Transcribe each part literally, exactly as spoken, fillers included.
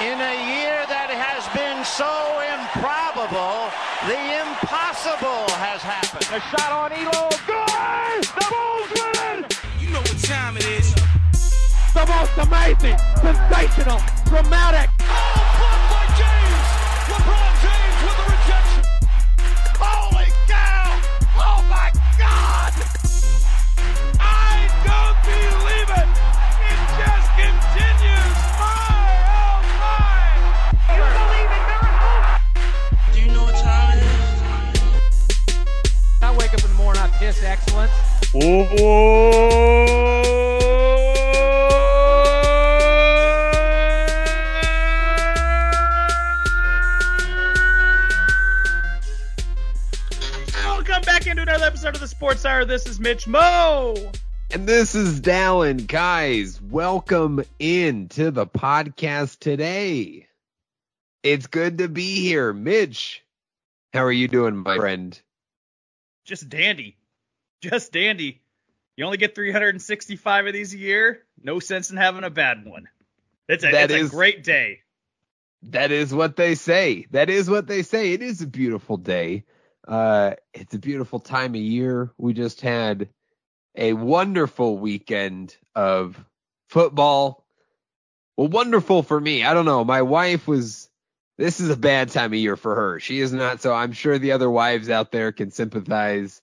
In a year that has been so improbable, the impossible has happened. A shot on Elo. Good! The Bulls win! You know what time it is. The most amazing, sensational, dramatic. Oh, blocked by James! LeBron James with a rejection. Holy cow! Oh, my God! I don't believe it! It just continues on! His excellence. Welcome back into another episode of the Sports Hour. This is Mitch Mo. And this is Dallin. Guys, welcome in to the podcast today. It's good to be here. Mitch, how are you doing, my friend? Just dandy. Just dandy. You only get three hundred sixty-five of these a year. No sense in having a bad one. It's a, that it's is, a great day. That is what they say. That is what they say. It is a beautiful day. Uh, it's a beautiful time of year. We just had a wonderful weekend of football. Well, wonderful for me. I don't know. My wife was... This is a bad time of year for her. She is not. So I'm sure the other wives out there can sympathize.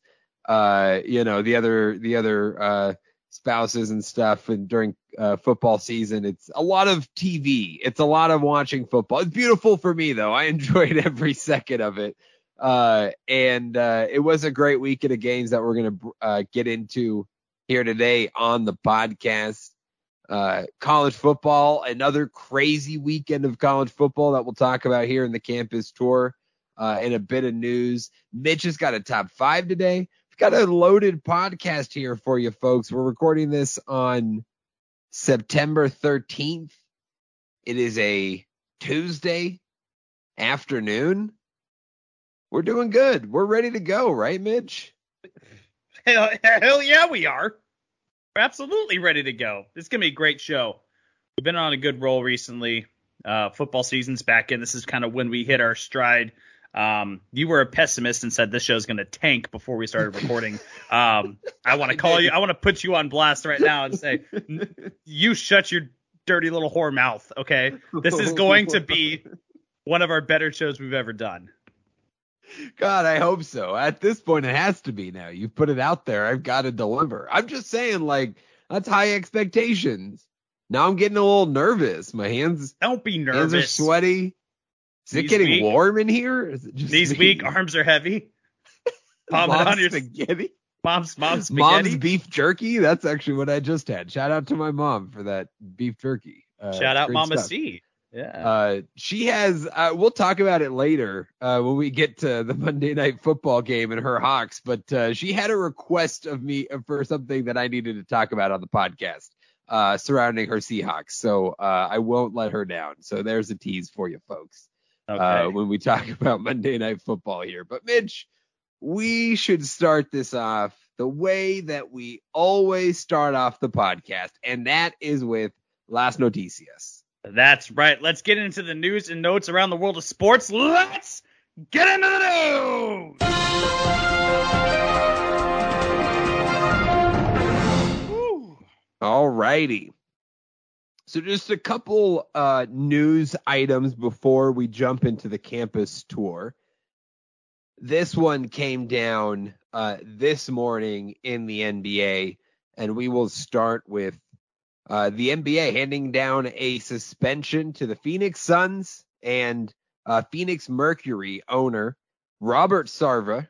Uh, you know, the other the other uh, spouses and stuff. And during uh, football season, it's a lot of T V. It's a lot of watching football. It's beautiful for me, though. I enjoyed every second of it. Uh, and uh, it was a great weekend of games that we're going to uh, get into here today on the podcast. Uh, college football, another crazy weekend of college football that we'll talk about here in the campus tour. Uh, and a bit of news. Mitch has got a top five today. Got a loaded podcast here for you folks. We're recording this on September thirteenth. It is a Tuesday afternoon. We're doing good. We're ready to go, right, Mitch? Hell, hell yeah, we are. We're absolutely ready to go. It's going to be a great show. We've been on a good roll recently. Uh, football season's back in. This is kind of when we hit our stride. Um, you were a pessimist and said this show's going to tank before we started recording. Um, I want to call you. I want to put you on blast right now and say, you shut your dirty little whore mouth. Okay. This is going to be one of our better shows we've ever done. God, I hope so. At this point, it has to be now. You've put it out there. I've got to deliver. I'm just saying, like, that's high expectations. Now I'm getting a little nervous. My hands. Don't be nervous. Hands are sweaty. Is it getting week, warm in here? Is it just these me? Week, arms are heavy. Mom on your spaghetti. Mom's, mom's spaghetti. Mom's beef jerky. That's actually what I just had. Shout out to my mom for that beef jerky. Uh, Shout out Mama stuff. C. Yeah. Uh, she has, uh, we'll talk about it later uh, when we get to the Monday Night Football game and her Hawks, but uh, she had a request of me for something that I needed to talk about on the podcast uh, surrounding her Seahawks. So uh, I won't let her down. So there's a tease for you folks. Okay. Uh, when we talk about Monday Night Football here. But, Mitch, we should start this off the way that we always start off the podcast, and that is with Las Noticias. That's right. Let's get into the news and notes around the world of sports. Let's get into the news! Woo. All righty. So just a couple uh, news items before we jump into the campus tour. This one came down uh, this morning in the N B A, and we will start with uh, the N B A handing down a suspension to the Phoenix Suns and uh, Phoenix Mercury owner Robert Sarver.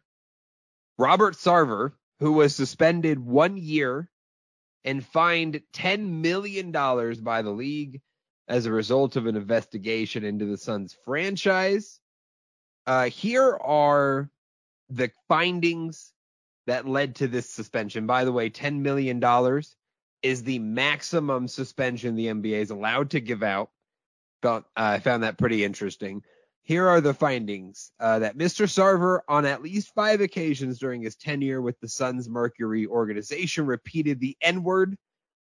Robert Sarver, who was suspended one year and fined ten million dollars by the league as a result of an investigation into the Suns franchise. Uh, here are the findings that led to this suspension. By the way, ten million dollars is the maximum suspension the N B A is allowed to give out. But, uh, I found that pretty interesting. Here are the findings uh, that Mister Sarver, on at least five occasions during his tenure with the Suns Mercury organization, repeated the N-word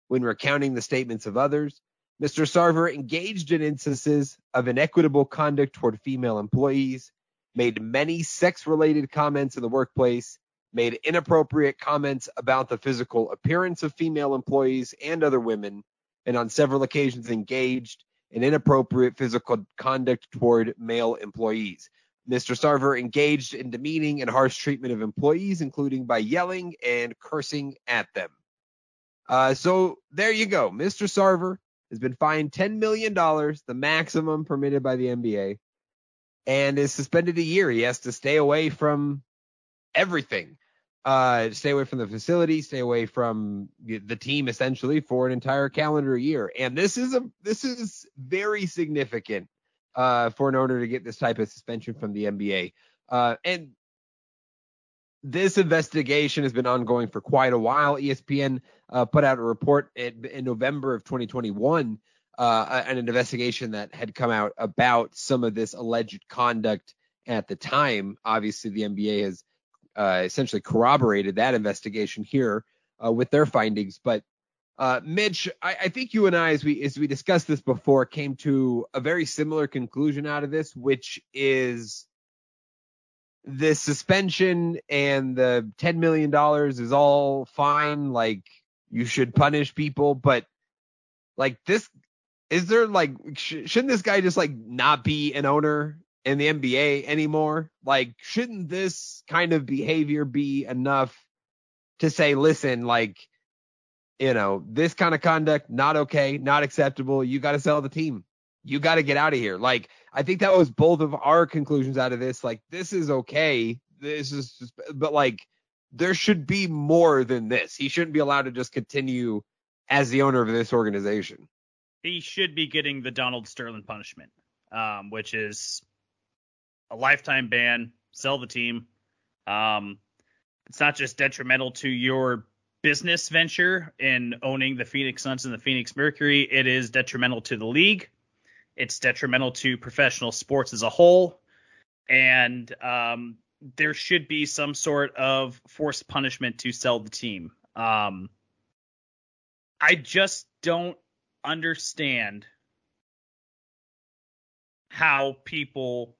when recounting the statements of others. Mister Sarver engaged in instances of inequitable conduct toward female employees, made many sex-related comments in the workplace, made inappropriate comments about the physical appearance of female employees and other women, and on several occasions engaged in inappropriate physical conduct toward male employees. Mister Sarver engaged in demeaning and harsh treatment of employees, including by yelling and cursing at them. Uh, so there you go. Mister Sarver has been fined ten million dollars, the maximum permitted by the N B A, and is suspended a year. He has to stay away from everything. Uh, stay away from the facility, stay away from the team, essentially, for an entire calendar year. And this is a this is very significant uh, for an owner to get this type of suspension from the N B A. Uh, and this investigation has been ongoing for quite a while. E S P N uh, put out a report in, in November of twenty twenty-one, uh, an investigation that had come out about some of this alleged conduct at the time. Obviously, the N B A has Uh, essentially corroborated that investigation here uh, with their findings. But uh, Mitch, I, I think you and I, as we as we discussed this before, came to a very similar conclusion out of this, which is the suspension and the ten million dollars is all fine. Like, you should punish people, but like this, is there like, sh- shouldn't this guy just like not be an owner in the N B A anymore? Like, shouldn't this kind of behavior be enough to say, listen, like, you know, this kind of conduct, not okay, not acceptable. You got to sell the team. You got to get out of here. Like, I think that was both of our conclusions out of this. Like, this is okay. This is, just, but like, there should be more than this. He shouldn't be allowed to just continue as the owner of this organization. He should be getting the Donald Sterling punishment, um, which is a lifetime ban, sell the team. Um, it's not just detrimental to your business venture in owning the Phoenix Suns and the Phoenix Mercury. It is detrimental to the league. It's detrimental to professional sports as a whole. And um, there should be some sort of forced punishment to sell the team. Um, I just don't understand how people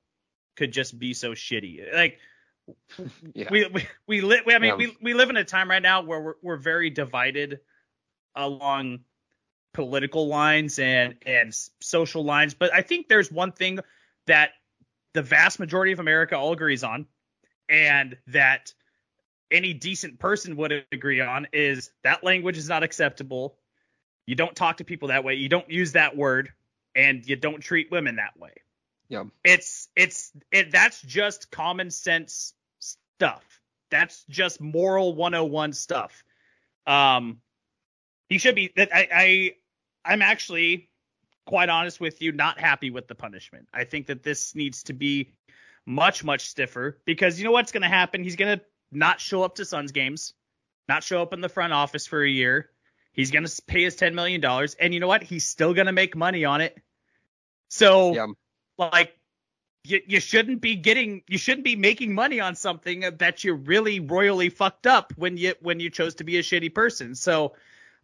could just be so shitty. Like, yeah. we, we we li- I mean, yeah. we we live in a time right now where we're we're very divided along political lines and and social lines. But I think there's one thing that the vast majority of America all agrees on, and that any decent person would agree on, is that language is not acceptable. You don't talk to people that way. You don't use that word, and you don't treat women that way. Yeah, it's it's it, that's just common sense stuff. That's just moral one oh one stuff. Um, you should be that. I, I I'm actually quite honest with you, not happy with the punishment. I think that this needs to be much, much stiffer, because you know what's going to happen. He's going to not show up to Suns games, not show up in the front office for a year. He's going to pay his ten million dollars. And you know what? He's still going to make money on it. So yeah. Like, you, you shouldn't be getting, you shouldn't be making money on something that you really royally fucked up when you when you chose to be a shitty person. So,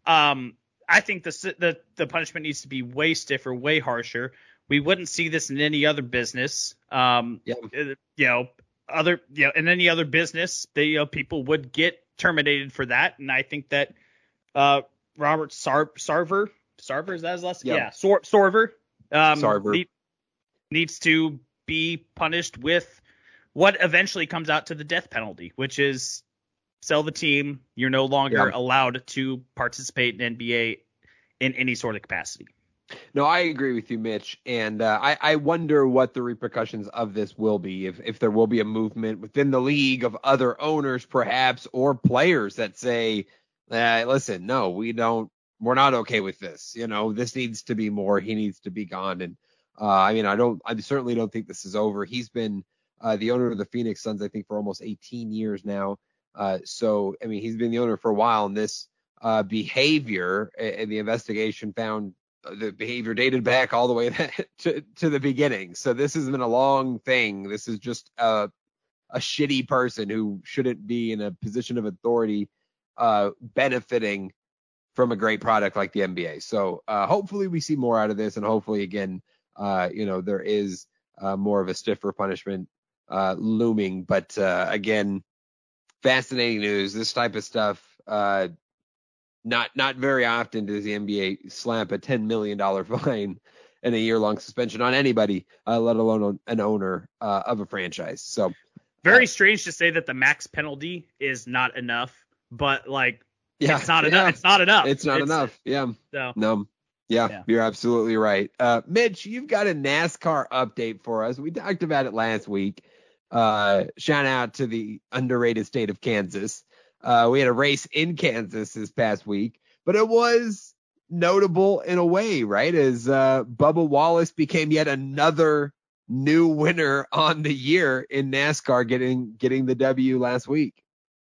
um, I think the the the punishment needs to be way stiffer, way harsher. We wouldn't see this in any other business. Um, yeah. you know, other you know, in any other business, they you know, people would get terminated for that, and I think that uh, Robert Sar- Sarver, Sarver is that his last name? Yeah, yeah. Sor- Sarver. Um, Sarver. The, needs to be punished with what eventually comes out to the death penalty, which is sell the team. You're no longer yeah. allowed to participate in N B A in any sort of capacity. No, I agree with you, Mitch. And uh, I, I wonder what the repercussions of this will be, if, if there will be a movement within the league of other owners, perhaps, or players that say, eh, listen, no, we don't. We're not OK with this. You know, this needs to be more. He needs to be gone. And Uh, I mean, I don't I certainly don't think this is over. He's been uh, the owner of the Phoenix Suns, I think, for almost eighteen years now. Uh, so, I mean, he's been the owner for a while. And this uh, behavior and the investigation found the behavior dated back all the way to, to the beginning. So this has been a long thing. This is just a, a shitty person who shouldn't be in a position of authority uh, benefiting from a great product like the N B A. So uh, hopefully we see more out of this, and hopefully again, uh, you know, there is uh, more of a stiffer punishment uh, looming. But uh, again, fascinating news. This type of stuff, uh, not not very often does the N B A slap a ten million dollars fine and a year-long suspension on anybody, uh, let alone an owner uh, of a franchise. So very uh, strange to say that the max penalty is not enough, but like, yeah, it's not yeah. enough. It's not enough. It's not it's, enough. Yeah. So, no. Yeah, yeah, you're absolutely right. Uh, Mitch, you've got a NASCAR update for us. We talked about it last week. Uh, shout out to the underrated state of Kansas. Uh, we had a race in Kansas this past week, but it was notable in a way, right? As uh, Bubba Wallace became yet another new winner on the year in NASCAR, getting getting the W last week.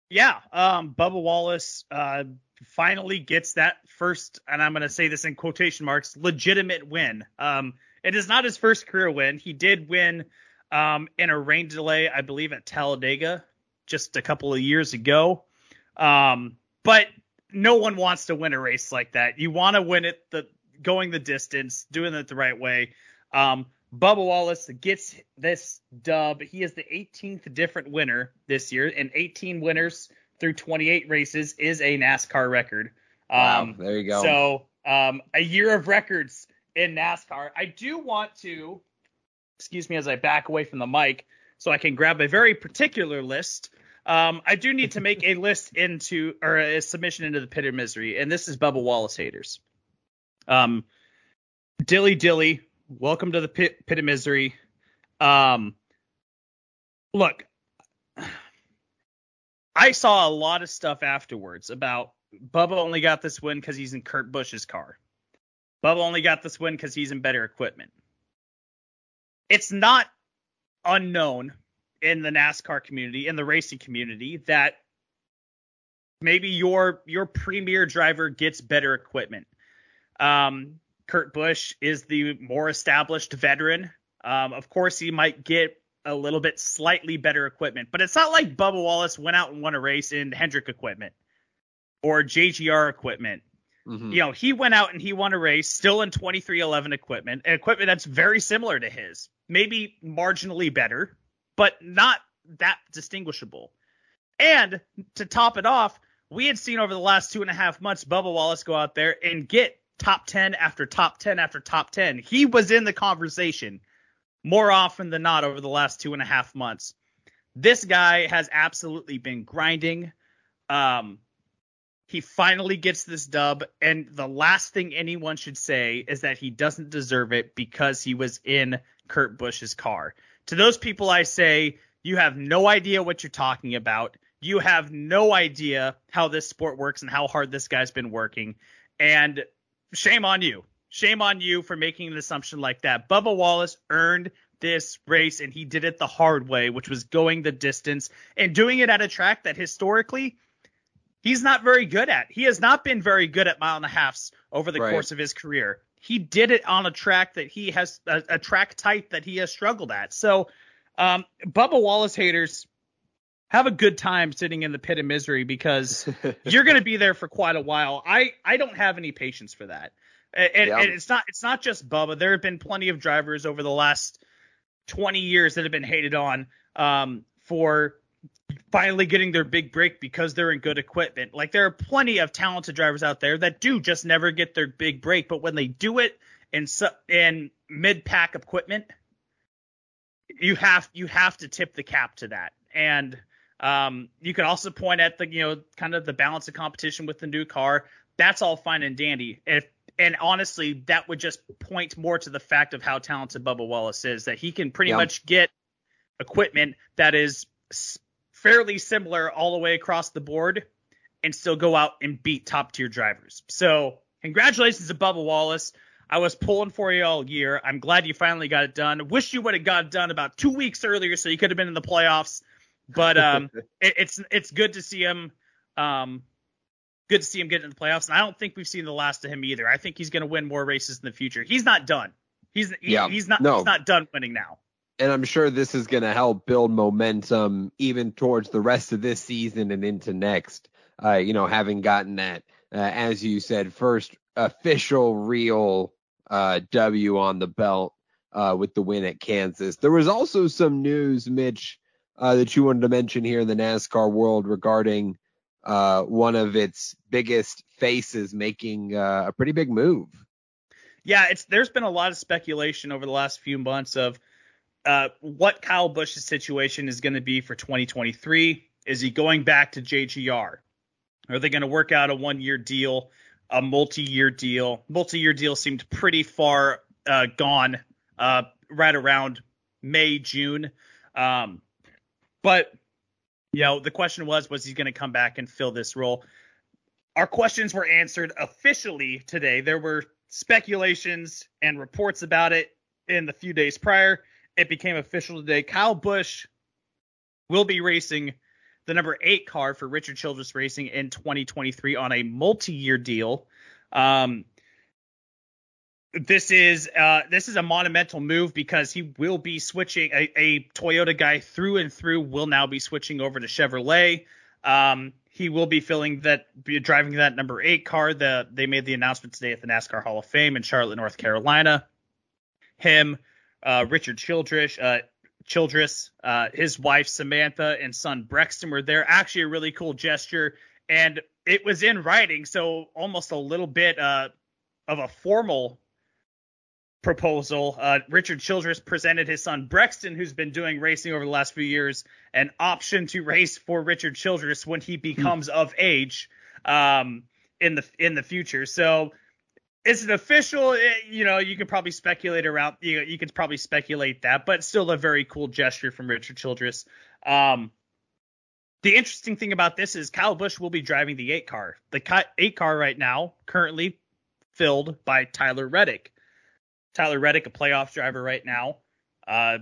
Yeah, um, Bubba Wallace uh, finally gets that first, and I'm going to say this in quotation marks, legitimate win. Um, it is not his first career win. He did win um, in a rain delay, I believe, at Talladega just a couple of years ago. Um, but no one wants to win a race like that. You want to win it the going the distance, doing it the right way. Um, Bubba Wallace gets this dub. He is the eighteenth different winner this year, and eighteen winners through twenty-eight races is a NASCAR record. Wow, um, there you go. So um, a year of records in NASCAR. I do want to, excuse me as I back away from the mic so I can grab a very particular list. Um, I do need to make a list into, or a submission into the pit of misery, and this is Bubba Wallace haters. Um, Dilly Dilly. Welcome to the pit, pit of misery. Um, look, I saw a lot of stuff afterwards about Bubba only got this win because he's in Kurt Busch's car. Bubba only got this win because he's in better equipment. It's not unknown in the NASCAR community, in the racing community, that maybe your your premier driver gets better equipment. Um Kurt Busch is the more established veteran. Um, of course, he might get a little bit slightly better equipment, but it's not like Bubba Wallace went out and won a race in Hendrick equipment or J G R equipment. Mm-hmm. You know, he went out and he won a race still in twenty-three eleven equipment, equipment that's very similar to his, maybe marginally better, but not that distinguishable. And to top it off, we had seen over the last two and a half months, Bubba Wallace go out there and get top ten after top ten after top ten. He was in the conversation more often than not over the last two and a half months. This guy has absolutely been grinding. Um, he finally gets this dub, and the last thing anyone should say is that he doesn't deserve it because he was in Kurt Busch's car. To those people, I say, you have no idea what you're talking about. You have no idea how this sport works and how hard this guy's been working. And shame on you. Shame on you for making an assumption like that. Bubba Wallace earned this race, and he did it the hard way, which was going the distance and doing it at a track that historically he's not very good at. He has not been very good at mile and a halfs over the right course of his career. He did it on a track that he has a, a track type that he has struggled at. So um, Bubba Wallace haters, have a good time sitting in the pit of misery, because you're going to be there for quite a while. I, I don't have any patience for that. And, yeah. and it's not it's not just Bubba. There have been plenty of drivers over the last twenty years that have been hated on um, for finally getting their big break because they're in good equipment. Like, there are plenty of talented drivers out there that do just never get their big break. But when they do it in su- in mid-pack equipment, you have you have to tip the cap to that. And Um, you could also point at the, you know, kind of the balance of competition with the new car. That's all fine and dandy. If, and honestly, that would just point more to the fact of how talented Bubba Wallace is, that he can pretty yeah. much get equipment that is fairly similar all the way across the board and still go out and beat top tier drivers. So congratulations to Bubba Wallace. I was pulling for you all year. I'm glad you finally got it done. Wish you would have got it done about two weeks earlier so you could have been in the playoffs. But um, it, it's it's good to see him, um, good to see him get into the playoffs. And I don't think we've seen the last of him either. I think he's going to win more races in the future. He's not done. He's he, yeah, he's not no. he's not done winning now. And I'm sure this is going to help build momentum even towards the rest of this season and into next. Uh, you know, having gotten that uh, as you said, first official real uh, W on the belt uh, with the win at Kansas. There was also some news, Mitch, uh, that you wanted to mention here in the NASCAR world regarding uh, one of its biggest faces making uh, a pretty big move. Yeah, it's there's been a lot of speculation over the last few months of uh, what Kyle Busch's situation is going to be for twenty twenty-three. Is he going back to J G R? Are they going to work out a one-year deal, a multi-year deal? Multi-year deal seemed pretty far uh, gone uh, right around May, June. Um, but, you know, the question was, was he going to come back and fill this role? Our questions were answered officially today. There were speculations and reports about it in the few days prior. It became official today. Kyle Busch will be racing the number eight car for Richard Childress Racing in twenty twenty-three on a multi-year deal. Um, this is uh, this is a monumental move because he will be switching. A, a Toyota guy through and through will now be switching over to Chevrolet. Um, He will be filling that, be driving that number eight car. The they made the announcement today at the NASCAR Hall of Fame in Charlotte, North Carolina. Him, uh, Richard Childress, uh, Childress, uh, his wife Samantha and son Brexton were there. Actually, a really cool gesture, and it was in writing, so almost a little bit uh, of a formal proposal. Uh, Richard Childress presented his son Brexton, who's been doing racing over the last few years, an option to race for Richard Childress when he becomes of age um, in the in the future. So it's an official. It, you know, you could probably speculate around. You know, you could probably speculate that, but still a very cool gesture from Richard Childress. Um, the interesting thing about this is Kyle Busch will be driving the eight car. The eight car right now currently filled by Tyler Reddick. Tyler Reddick, a playoff driver right now, uh,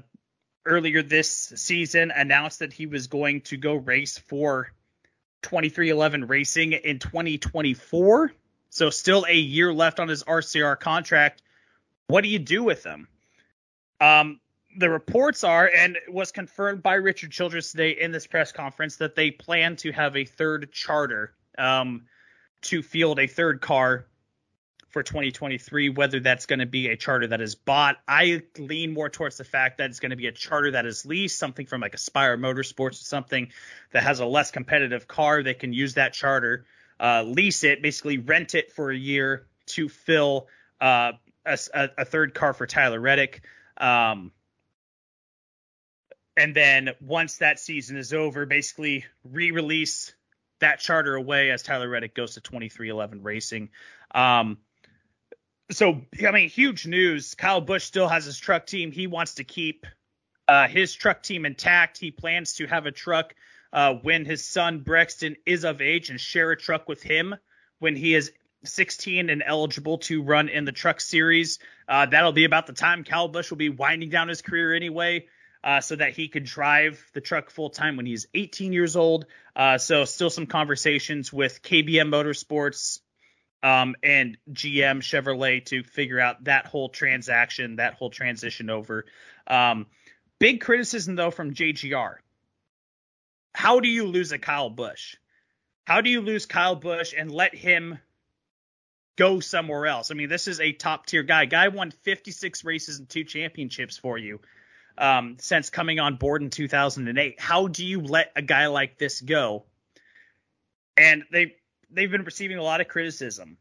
earlier this season announced that he was going to go race for twenty-three eleven Racing in twenty twenty-four. So still a year left on his R C R contract. What do you do with him? Um, the reports are, and it was confirmed by Richard Childress today in this press conference, that they plan to have a third charter um, to field a third car for twenty twenty-three, whether that's going to be a charter that is bought. I lean more towards the fact that it's going to be a charter that is leased, something from like Aspire Motorsports or something that has a less competitive car. They can use that charter, uh, lease it, basically rent it for a year to fill uh, a, a third car for Tyler Reddick. Um, and then once that season is over, basically re-release that charter away as Tyler Reddick goes to twenty-three eleven Racing. Um, So, I mean, huge news. Kyle Busch still has his truck team. He wants to keep uh, his truck team intact. He plans to have a truck uh, when his son Brexton is of age and share a truck with him when he is sixteen and eligible to run in the truck series. Uh, that'll be about the time Kyle Busch will be winding down his career anyway, uh, so that he could drive the truck full time when he's eighteen years old. Uh, so still some conversations with K B M Motorsports Um, and G M Chevrolet to figure out that whole transaction, that whole transition over. Um, big criticism, though, from J G R. How do you lose a Kyle Busch? How do you lose Kyle Busch and let him go somewhere else? I mean, this is a top tier guy. Guy won fifty-six races and two championships for you um, since coming on board in two thousand eight. How do you let a guy like this go? And they... They've been receiving a lot of criticism.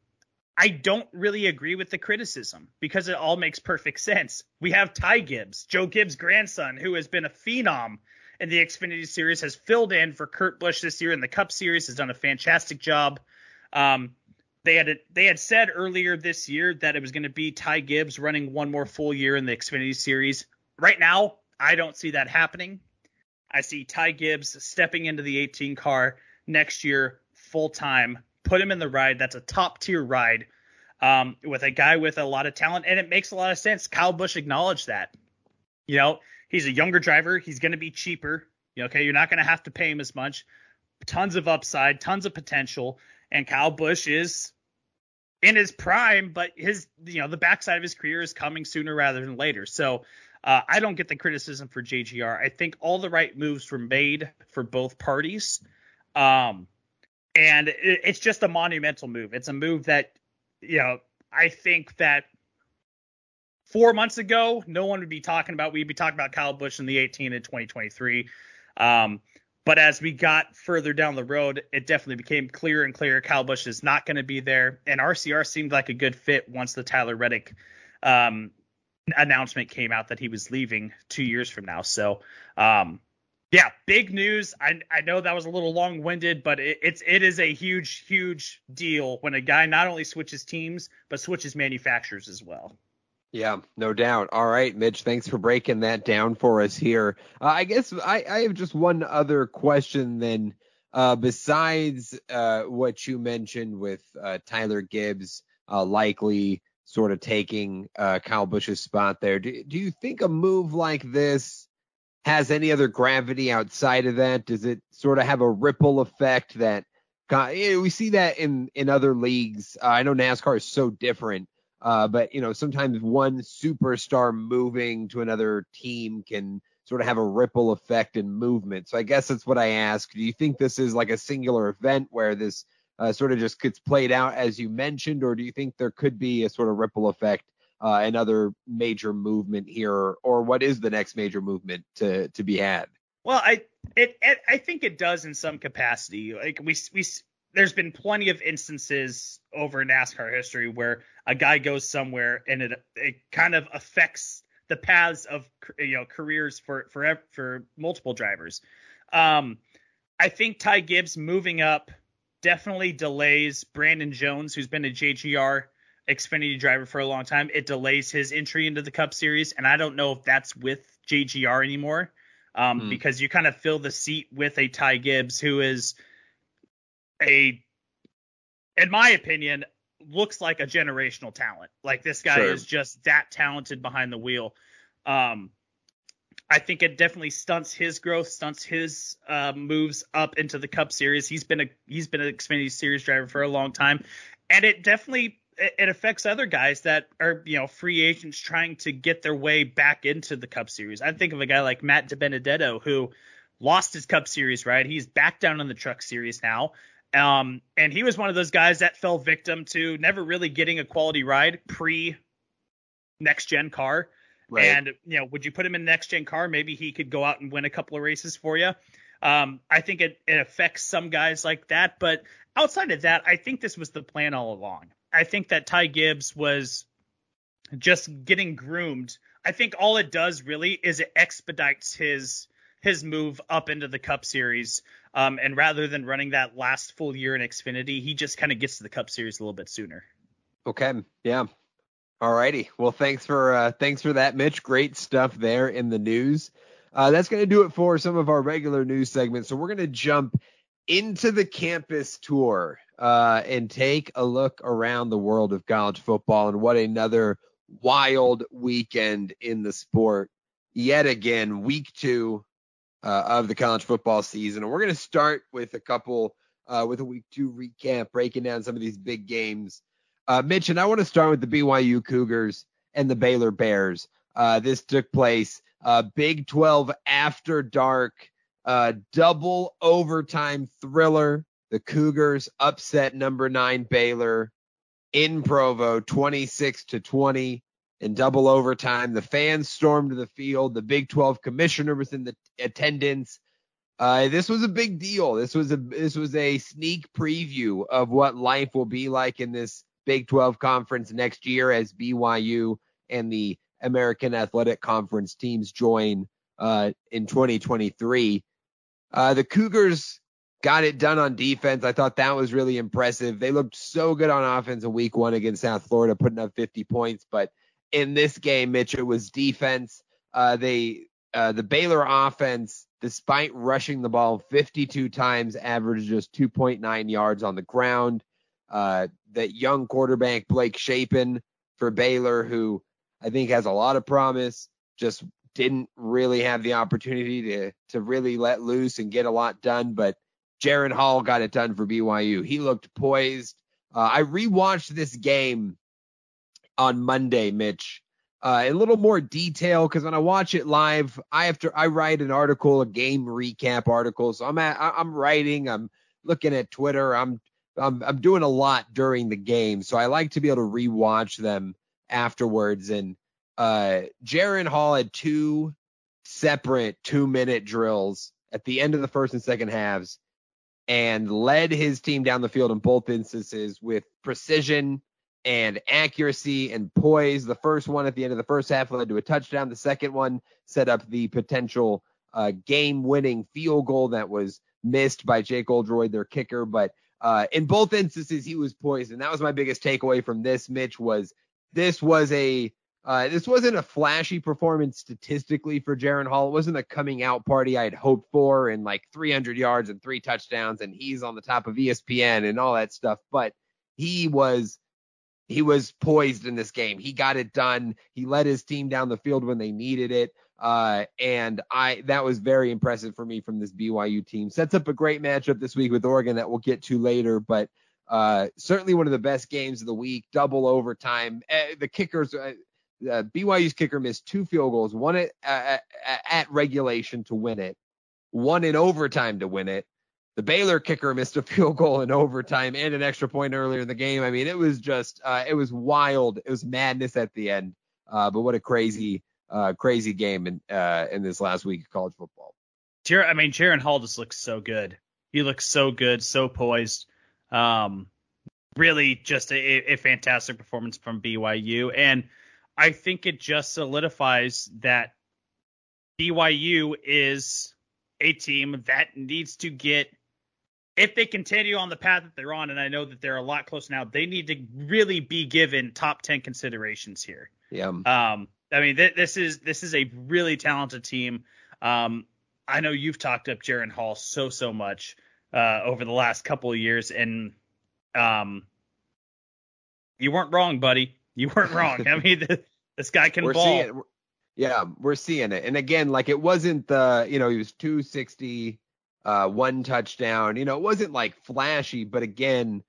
I don't really agree with the criticism because it all makes perfect sense. We have Ty Gibbs, Joe Gibbs' grandson, who has been a phenom in the Xfinity Series, has filled in for Kurt Busch this year in the Cup Series, has done a fantastic job. Um, they had a, they had said earlier this year that it was going to be Ty Gibbs running one more full year in the Xfinity Series. Right now, I don't see that happening. I see Ty Gibbs stepping into the eighteen car next year, full time, put him in the ride. That's a top tier ride um, with a guy with a lot of talent. And it makes a lot of sense. Kyle Busch acknowledged that, you know, he's a younger driver. He's going to be cheaper. Okay. You're not going to have to pay him as much. Tons of upside, tons of potential. And Kyle Busch is in his prime, but his, you know, the backside of his career is coming sooner rather than later. So uh, I don't get the criticism for J G R. I think all the right moves were made for both parties. Um, And it, it's just a monumental move. It's a move that, you know, I think that four months ago, no one would be talking about. We'd be talking about Kyle Busch in the eighteen and twenty twenty-three. Um, but as we got further down the road, it definitely became clearer and clearer. Kyle Busch is not going to be there. And R C R seemed like a good fit once the Tyler Reddick um, announcement came out that he was leaving two years from now. So, um, yeah, big news. I I know that was a little long winded, but it, it's it is a huge, huge deal when a guy not only switches teams, but switches manufacturers as well. Yeah, no doubt. All right, Mitch, thanks for breaking that down for us here. Uh, I guess I, I have just one other question then, uh, besides uh, what you mentioned with uh, Tyler Gibbs uh, likely sort of taking uh, Kyle Busch's spot there. Do, do you think a move like this has any other gravity outside of that? Does it sort of have a ripple effect that we see that in, in other leagues? Uh, I know NASCAR is so different. Uh, but, you know, sometimes one superstar moving to another team can sort of have a ripple effect in movement. So I guess that's what I ask. Do you think this is like a singular event where this uh, sort of just gets played out, as you mentioned, or do you think there could be a sort of ripple effect, uh, another major movement here, or what is the next major movement to, to be had? Well, I it, it I think it does in some capacity. Like we we. There's been plenty of instances over NASCAR history where a guy goes somewhere and it it kind of affects the paths of, you know, careers for for for multiple drivers. Um, I think Ty Gibbs moving up definitely delays Brandon Jones, who's been a J G R Xfinity driver for a long time. It delays his entry into the Cup Series, and I don't know if that's with J G R anymore, um, mm. because you kind of fill the seat with a Ty Gibbs who is – A, in my opinion, looks like a generational talent. Like this guy sure. is just that talented behind the wheel. Um, I think it definitely stunts his growth, stunts his uh, moves up into the Cup Series. He's been a he's been an Xfinity Series driver for a long time, and it definitely it, it affects other guys that are, you know, free agents trying to get their way back into the Cup Series. I think of a guy like Matt DiBenedetto who lost his Cup Series ride. He's back down in the Truck Series now. Um, and he was one of those guys that fell victim to never really getting a quality ride pre next gen car. Right. And, you know, would you put him in a next gen car? Maybe he could go out and win a couple of races for you. Um, I think it, it affects some guys like that. But outside of that, I think this was the plan all along. I think that Ty Gibbs was just getting groomed. I think all it does really is it expedites his his move up into the Cup Series. Um, and rather than running that last full year in Xfinity, he just kind of gets to the Cup Series a little bit sooner. Okay. Yeah. All righty. Well, thanks for, uh, thanks for that, Mitch. Great stuff there in the news. Uh, that's going to do it for some of our regular news segments. So we're going to jump into the campus tour, uh, and take a look around the world of college football and what another wild weekend in the sport. Yet again, week two. Uh, of the college football season. And we're going to start with a couple, uh, with a week two recap, breaking down some of these big games. Uh, Mitch, and I want to start with the B Y U Cougars and the Baylor Bears. Uh, this took place, uh, Big twelve after dark, uh, double overtime thriller. The Cougars upset number nine Baylor in Provo, twenty-six to twenty. In double overtime, the fans stormed the field. The Big twelve commissioner was in the attendance. Uh, this was a big deal. This was a this was a sneak preview of what life will be like in this Big twelve conference next year as B Y U and the American Athletic Conference teams join uh, in twenty twenty-three. Uh, the Cougars got it done on defense. I thought that was really impressive. They looked so good on offense in week one against South Florida, putting up fifty points, but in this game, Mitch, it was defense. Uh, they, uh, the Baylor offense, despite rushing the ball fifty-two times, averaged just two point nine yards on the ground. Uh, that young quarterback, Blake Shapen, for Baylor, who I think has a lot of promise, just didn't really have the opportunity to, to really let loose and get a lot done. But Jaren Hall got it done for B Y U. He looked poised. Uh, I rewatched this game on Monday, Mitch, uh, in a little more detail, because when I watch it live, I have to I write an article, a game recap article. So I'm at, I'm writing, I'm looking at Twitter. I'm I'm I'm doing a lot during the game, so I like to be able to rewatch them afterwards. And uh, Jaren Hall had two separate two-minute drills at the end of the first and second halves, and led his team down the field in both instances with precision and accuracy and poise. The first one at the end of the first half led to a touchdown. The second one set up the potential uh, game-winning field goal that was missed by Jake Oldroyd, their kicker. But uh, in both instances, he was poised, and that was my biggest takeaway from this, Mitch, was this was a uh, this wasn't a flashy performance statistically for Jaren Hall. It wasn't a coming-out party I'd hoped for, and like three hundred yards and three touchdowns, and he's on the top of E S P N and all that stuff. But he was He was poised in this game. He got it done. He led his team down the field when they needed it. Uh, and I that was very impressive for me from this B Y U team. Sets up a great matchup this week with Oregon that we'll get to later, but uh, certainly one of the best games of the week, double overtime. Uh, the kickers, uh, uh, B Y U's kicker missed two field goals, one at, uh, at regulation to win it, one in overtime to win it. The Baylor kicker missed a field goal in overtime and an extra point earlier in the game. I mean, it was just, uh, it was wild. It was madness at the end. Uh, but what a crazy, uh, crazy game in uh, in this last week of college football. I mean, Jaren Hall just looks so good. He looks so good, so poised. Um, really just a, a fantastic performance from B Y U. And I think it just solidifies that B Y U is a team that needs to get, if they continue on the path that they're on, and I know that they're a lot closer now, they need to really be given top ten considerations here. Yeah. Um. I mean, th- this is this is a really talented team. Um. I know you've talked up Jaren Hall so so much uh, over the last couple of years, and um, you weren't wrong, buddy. You weren't wrong. I mean, th- this guy can We're ball. Seeing, yeah, we're seeing it. And again, like it wasn't the, you know, he was two sixty. Uh, one touchdown, you know, it wasn't like flashy, but again,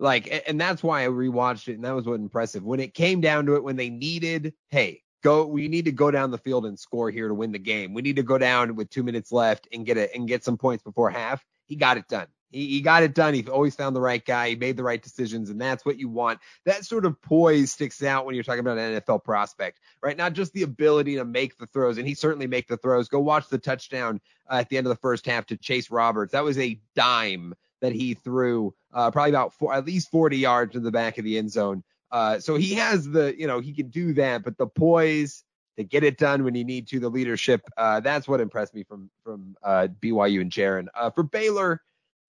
like, and that's why I rewatched it. And that was what impressive when it came down to it, when they needed, hey, go, we need to go down the field and score here to win the game. We need to go down with two minutes left and get it and get some points before half. He got it done. He, he got it done. He always found the right guy. He made the right decisions. And that's what you want. That sort of poise sticks out when you're talking about an N F L prospect, right? Not just the ability to make the throws. And he certainly made the throws. Go watch the touchdown Uh, at the end of the first half to Chase Roberts. That was a dime that he threw uh, probably about four, at least forty yards to the back of the end zone. Uh, so he has the, you know, he can do that, but the poise to get it done when you need to, the leadership, uh, that's what impressed me from from uh, B Y U and Jaren. Uh, for Baylor,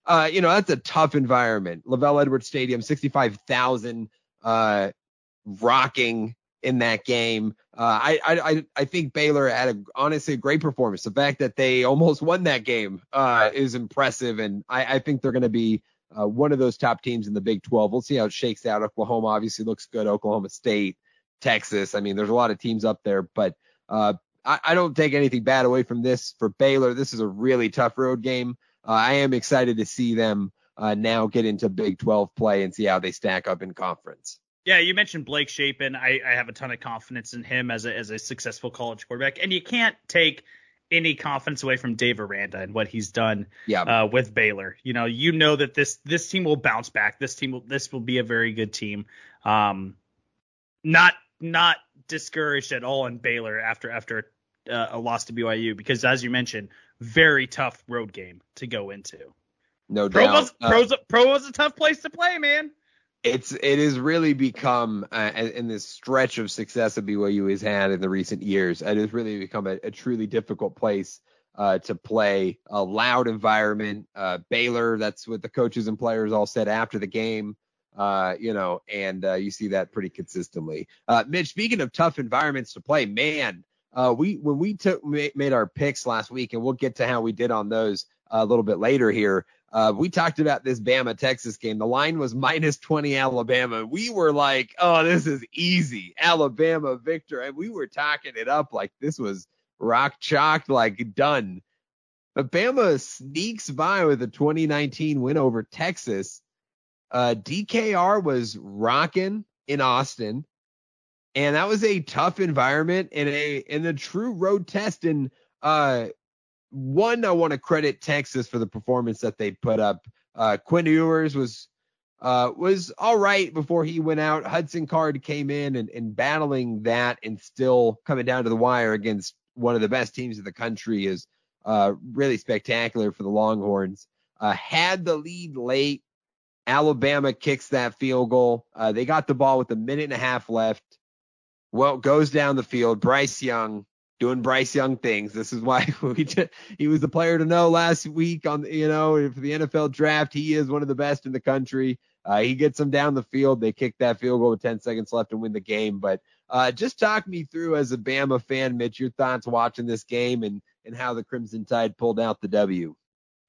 uh, you know, that's a tough environment. Lavelle Edwards Stadium, sixty-five thousand uh, rocking in that game. Uh, I, I, I think Baylor had a, honestly a great performance. The fact that they almost won that game uh, is impressive. And I, I think they're going to be uh, one of those top teams in the Big twelve. We'll see how it shakes out. Oklahoma obviously looks good. Oklahoma State, Texas. I mean, there's a lot of teams up there, but uh, I, I don't take anything bad away from this for Baylor. This is a really tough road game. Uh, I am excited to see them uh, now get into Big twelve play and see how they stack up in conference. Yeah, you mentioned Blake Shapen. I, I have a ton of confidence in him as a as a successful college quarterback, and you can't take any confidence away from Dave Aranda and what he's done yeah. uh, with Baylor. You know, you know that this this team will bounce back. This team will this will be a very good team. Um, not not discouraged at all in Baylor after after uh, a loss to B Y U because, as you mentioned, very tough road game to go into. No doubt. Pro was, uh, Pro's, Pro was a tough place to play, man. It's it has really become uh, in this stretch of success that B Y U has had in the recent years. It has really become a, a truly difficult place uh, to play. A loud environment, uh, Baylor. That's what the coaches and players all said after the game. Uh, you know, and uh, you see that pretty consistently. Uh, Mitch, speaking of tough environments to play, man, uh, we when we took made our picks last week, and we'll get to how we did on those a little bit later here. Uh, we talked about this Bama-Texas game. The line was minus twenty Alabama. We were like, oh, this is easy. Alabama victor. And we were talking it up like this was rock chalked, like done. But Bama sneaks by with a twenty nineteen win over Texas. Uh, D K R was rocking in Austin. And that was a tough environment and a, and a true road test. And, uh, One, I want to credit Texas for the performance that they put up. Uh, Quinn Ewers was uh, was all right before he went out. Hudson Card came in and, and battling that and still coming down to the wire against one of the best teams in the country is uh, really spectacular for the Longhorns. Uh, had the lead late. Alabama kicks that field goal. Uh, they got the ball with a minute and a half left. Well, goes down the field. Bryce Young doing Bryce Young things. This is why we just, he was the player to know last week on, you know, for the N F L draft. He is one of the best in the country. Uh, he gets them down the field. They kick that field goal with ten seconds left and win the game. But uh, just talk me through, as a Bama fan, Mitch, your thoughts watching this game and, and how the Crimson Tide pulled out the W.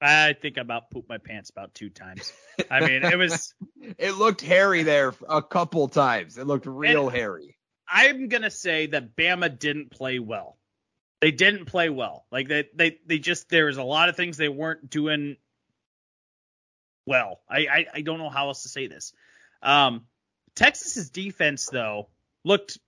I think I about pooped my pants about two times. I mean, it was. It looked hairy there a couple times. It looked real hairy. I'm going to say that Bama didn't play well. They didn't play well. Like, they, they, they just, there was a lot of things they weren't doing well. I, I, I don't know how else to say this. Um, Texas's defense, though, looked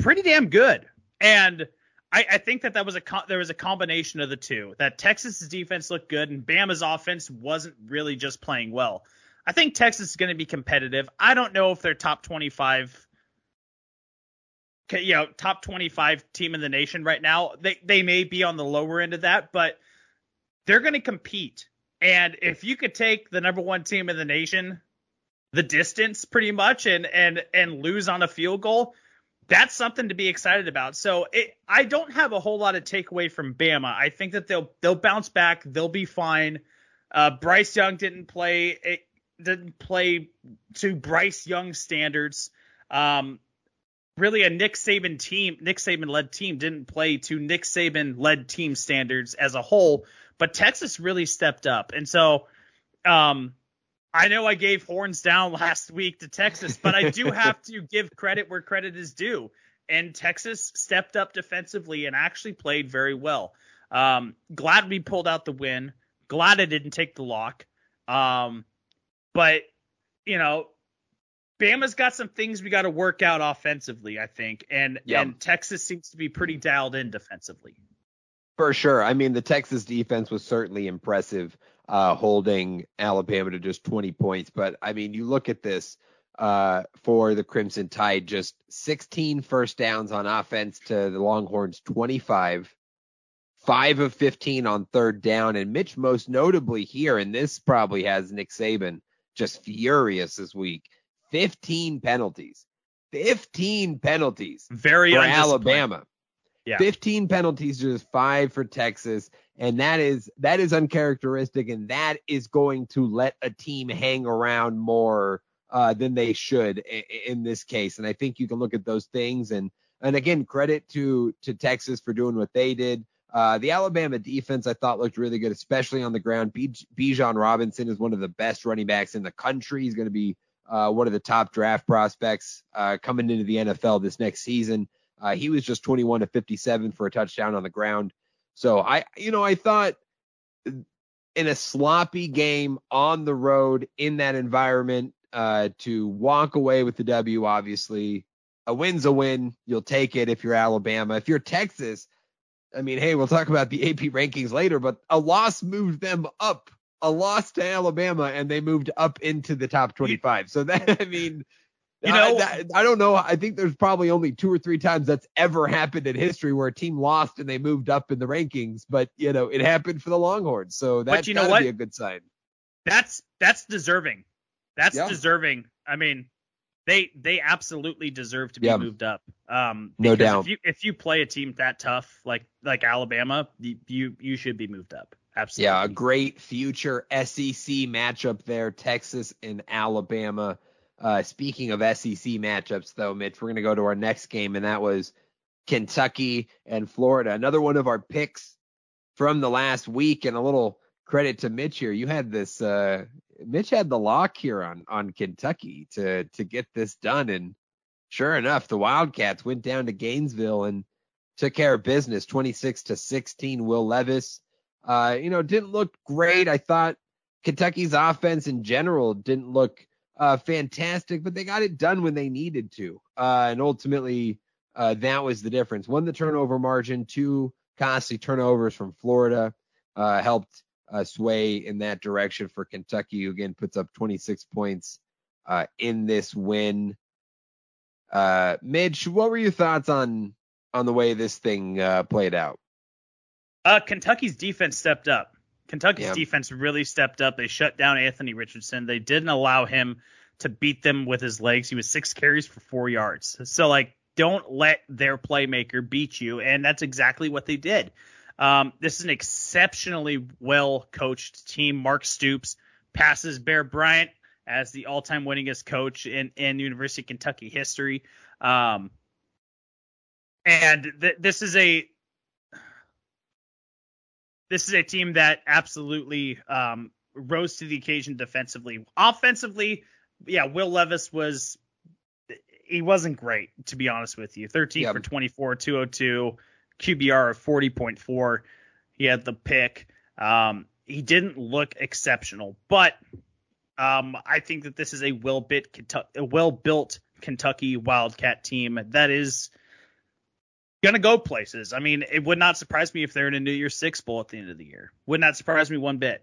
pretty damn good. And I, I think that, that was a there was a combination of the two, that Texas's defense looked good and Bama's offense wasn't really just playing well. I think Texas is going to be competitive. I don't know if they're top twenty-five, you know, top twenty-five team in the nation right now. They they may be on the lower end of that, but they're going to compete. And if you could take the number one team in the nation the distance pretty much and and and lose on a field goal, that's something to be excited about. So it, I don't have a whole lot of takeaway from Bama. I think that they'll they'll bounce back. They'll be fine. Uh, Bryce Young didn't play it didn't play to Bryce Young standards. Um, really, a Nick Saban team, Nick Saban led team, didn't play to Nick Saban led team standards as a whole. But Texas really stepped up, and so um, I know I gave horns down last week to Texas, but I do have to give credit where credit is due. And Texas stepped up defensively and actually played very well. Um, glad we pulled out the win. Glad I didn't take the lock. Um, but, you know, Bama's got some things we got to work out offensively, I think. And, yep. and Texas seems to be pretty dialed in defensively. For sure. I mean, the Texas defense was certainly impressive, uh, holding Alabama to just twenty points. But, I mean, you look at this uh, for the Crimson Tide, just sixteen first downs on offense to the Longhorns, twenty-five, five of fifteen on third down. And Mitch, most notably here, and this probably has Nick Saban just furious this week, fifteen penalties. fifteen penalties Very for Alabama. Yeah. fifteen penalties, just five for Texas. And that is that is uncharacteristic, and that is going to let a team hang around more uh, than they should in, in this case. And I think you can look at those things. And, and again, credit to, to Texas for doing what they did. Uh, the Alabama defense, I thought, looked really good, especially on the ground. B- Bijan Robinson is one of the best running backs in the country. He's going to be uh, one of the top draft prospects uh, coming into the N F L this next season. Uh, he was just twenty-one to fifty-seven for a touchdown on the ground. So I, you know, I thought in a sloppy game on the road in that environment uh, to walk away with the W, obviously a win's a win. You'll take it if you're Alabama. If you're Texas, I mean, hey, we'll talk about the A P rankings later, but a loss moved them up. A loss to Alabama, and they moved up into the top twenty-five. So that, I mean... You know, I, I don't know. I think there's probably only two or three times that's ever happened in history where a team lost and they moved up in the rankings. But, you know, it happened for the Longhorns. So that's got to be a good sign. That's that's deserving. That's yeah. deserving. I mean, they they absolutely deserve to be yeah. moved up. Um, no doubt. If you, if you play a team that tough like like Alabama, you you should be moved up. Absolutely. Yeah, a great future S E C matchup there. Texas and Alabama. Uh, speaking of S E C matchups, though, Mitch, we're going to go to our next game, and that was Kentucky and Florida. Another one of our picks from the last week, and a little credit to Mitch here. You had this uh, – Mitch had the lock here on, on Kentucky to, to get this done, and sure enough, the Wildcats went down to Gainesville and took care of business, twenty-six to sixteen. Will Levis, uh, you know, didn't look great. I thought Kentucky's offense in general didn't look – Uh, fantastic, but they got it done when they needed to. Uh, and ultimately, uh, that was the difference. One, the turnover margin, two costly turnovers from Florida uh, helped uh, sway in that direction for Kentucky, who again puts up twenty-six points uh, in this win. Uh, Mitch, what were your thoughts on on the way this thing uh, played out? Uh, Kentucky's defense stepped up. Kentucky's yeah. defense really stepped up. They shut down Anthony Richardson. They didn't allow him to beat them with his legs. He was six carries for four yards. So, like, don't let their playmaker beat you, and that's exactly what they did. Um, this is an exceptionally well-coached team. Mark Stoops passes Bear Bryant as the all-time winningest coach in, in University of Kentucky history. Um, and th- this is a this is a team that absolutely um, rose to the occasion defensively. Offensively, yeah, Will Levis was he wasn't great, to be honest with you. thirteen yep. for twenty-four, two oh two, Q B R of forty point four. He had the pick. Um, he didn't look exceptional, but um, I think that this is a well-built Kentucky, well-built Kentucky Wildcat team that is going to go places. I mean, it would not surprise me if they're in a New Year's Six Bowl at the end of the year. Would not surprise me one bit.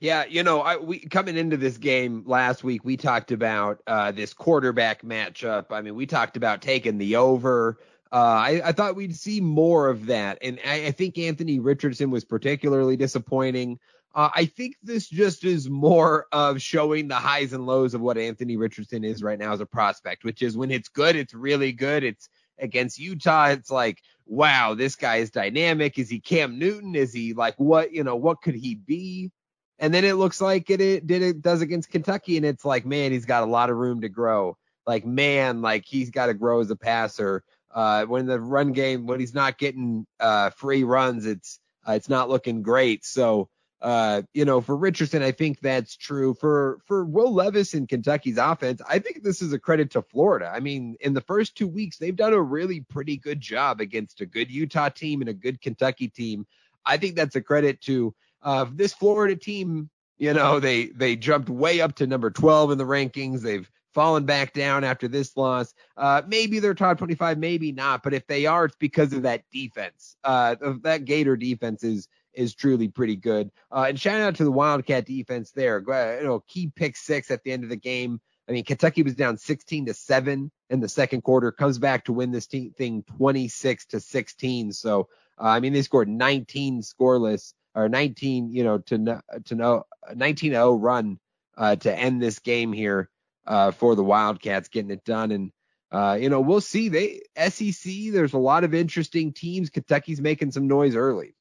Yeah, you know, I, we coming into this game last week, we talked about uh, this quarterback matchup. I mean, we talked about taking the over. Uh, I, I thought we'd see more of that. And I, I think Anthony Richardson was particularly disappointing. Uh, I think this just is more of showing the highs and lows of what Anthony Richardson is right now as a prospect, which is when it's good, it's really good. It's against Utah, it's like, wow, this guy is dynamic. Is he Cam Newton? Is he like what, you know, what could he be? And then it looks like it, it did it does against Kentucky, and it's like, man, he's got a lot of room to grow. Like, man, like he's got to grow as a passer. Uh, when the run game, when he's not getting uh, free runs, it's uh, it's not looking great. So, uh, you know, for Richardson, I think that's true. For for Will Levis and Kentucky's offense, I think this is a credit to Florida. I mean, in the first two weeks, they've done a really pretty good job against a good Utah team and a good Kentucky team. I think that's a credit to Uh, this Florida team. You know, they they jumped way up to number twelve in the rankings. They've fallen back down after this loss. Uh, maybe they're top twenty-five, maybe not. But if they are, it's because of that defense. Uh, that Gator defense is is truly pretty good. Uh, and shout out to the Wildcat defense there. You know, key pick six at the end of the game. I mean, Kentucky was down sixteen to seven in the second quarter. Comes back to win this te- thing twenty-six to sixteen. So uh, I mean, they scored nineteen scoreless. Or nineteen, you know, to no, to no nineteen oh run uh, to end this game here uh, for the Wildcats, getting it done. And, uh, you know, we'll see. They S E C, there's a lot of interesting teams. Kentucky's making some noise early.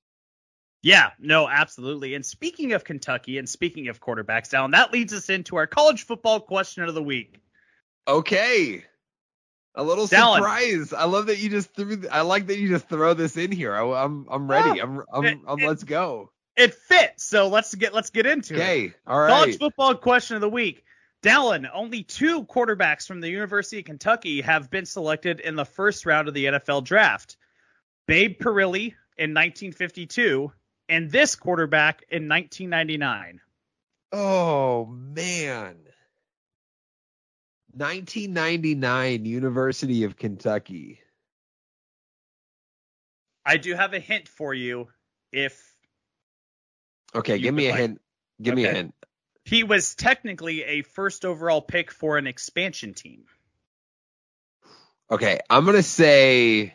Yeah, no, absolutely. And speaking of Kentucky and speaking of quarterbacks, Dallin, that leads us into our college football question of the week. Okay. A little Dallin. Surprise. I love that you just threw. I like that you just throw this in here. I, I'm I'm ready. I'm I'm, I'm, I'm it, let's go. It fits. So let's get let's get into okay. it. Okay. All right. College football question of the week. Dallin, only two quarterbacks from the University of Kentucky have been selected in the first round of the N F L draft. Babe Parilli in nineteen fifty-two and this quarterback in nineteen ninety-nine. Oh man. nineteen ninety-nine University of Kentucky. I do have a hint for you if Okay, you give me a like. hint. Give okay. me a hint. He was technically a first overall pick for an expansion team. Okay, I'm going to say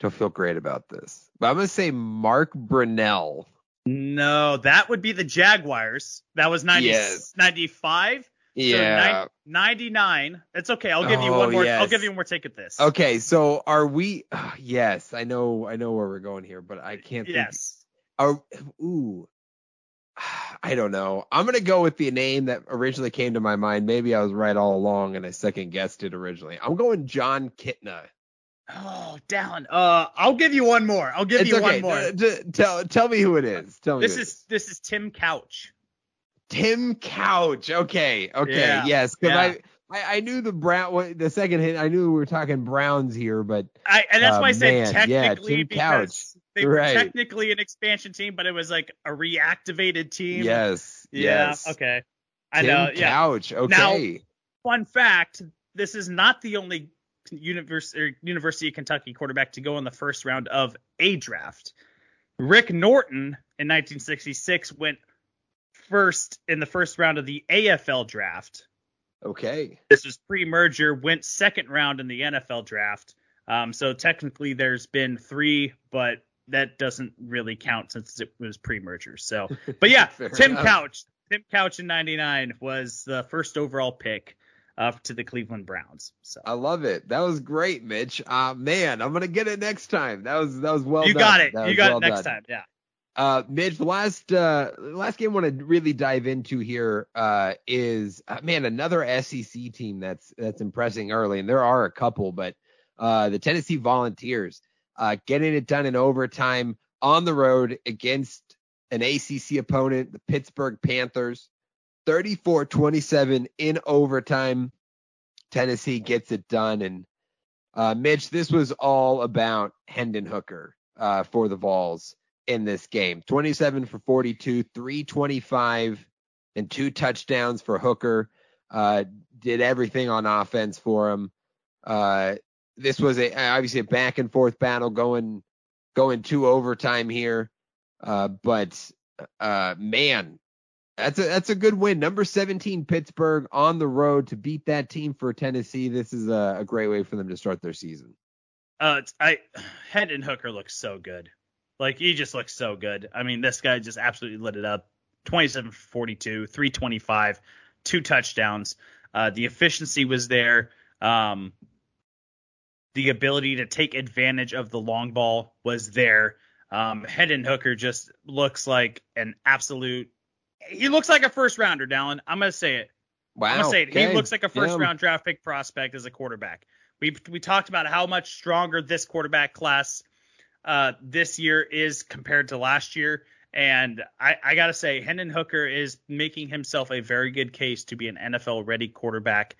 don't feel great about this. But I'm going to say Mark Brunell. No, that would be the Jaguars. That was ninety, yes. ninety-five. Yeah, so ninety-nine. It's okay. I'll give oh, you one more. Yes. I'll give you one more take at this. Okay. So are we? Uh, yes, I know. I know where we're going here, but I can't. Yes. Think, are, ooh. I don't know. I'm gonna go with the name that originally came to my mind. Maybe I was right all along, and I second guessed it originally. I'm going John Kitna. Oh, Dallin. Uh, I'll give you one more. I'll give it's you okay. one more. D- d- tell tell me who it is. Tell me. This is, is this is Tim Couch. Tim Couch. Okay. Okay. Yeah, yes. Because yeah. I, I, I knew the Brown. The second hit, I knew we were talking Browns here, but I and that's uh, why I said man, technically yeah, because Couch. They were right. technically an expansion team, but it was like a reactivated team. Yes. Yeah. Yes. Okay. I Tim know. Yeah. Couch. Okay. Now, fun fact: this is not the only University University of Kentucky quarterback to go in the first round of a draft. Rick Norton in nineteen sixty-six went first in the first round of the A F L draft. Okay. This was pre-merger, went second round in the N F L draft. Um, so technically there's been three, but that doesn't really count since it was pre-merger. So, but yeah, Tim enough. Couch, Tim Couch in ninety-nine was the first overall pick uh, to the Cleveland Browns. So I love it. That was great, Mitch. Uh, man, I'm going to get it next time. That was, that was well you done. Got it. That you got well it next done. Time. Yeah. Uh, Mitch, the last, uh, last game I want to really dive into here, uh, is, uh, man, another S E C team that's, that's impressing early. And there are a couple, but, uh, the Tennessee Volunteers, uh, getting it done in overtime on the road against an A C C opponent, the Pittsburgh Panthers, thirty-four twenty-seven in overtime. Tennessee gets it done. And, uh, Mitch, this was all about Hendon Hooker, uh, for the Vols. In this game, twenty-seven for forty-two, three twenty-five, and two touchdowns for Hooker. Uh, did everything on offense for him. Uh, this was a obviously a back and forth battle going going to overtime here. Uh, but uh, man, that's a that's a good win. Number seventeen Pittsburgh on the road to beat that team for Tennessee. This is a, a great way for them to start their season. Uh, I Hendon Hooker looks so good. Like, he just looks so good. I mean, this guy just absolutely lit it up. twenty-seven for forty-two, three twenty-five, two touchdowns. Uh, the efficiency was there. Um, the ability to take advantage of the long ball was there. Um, Hendon Hooker just looks like an absolute – he looks like a first-rounder, Dallin. I'm going to say it. Wow. I'm going to say it. Okay. He looks like a first-round draft pick prospect as a quarterback. We we talked about how much stronger this quarterback class – Uh, this year is compared to last year. And I, I got to say, Hendon Hooker is making himself a very good case to be an N F L ready quarterback.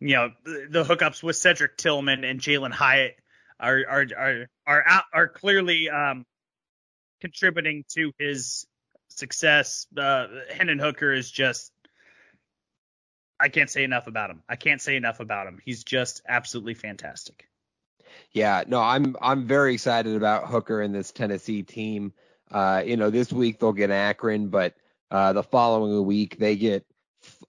You know, the, the hookups with Cedric Tillman and Jalen Hyatt are, are, are, are, out, are clearly um, contributing to his success. Uh, Hendon Hooker is just, I can't say enough about him. I can't say enough about him. He's just absolutely fantastic. Yeah, no, I'm I'm very excited about Hooker and this Tennessee team. Uh, you know, this week they'll get Akron, but uh, the following week they get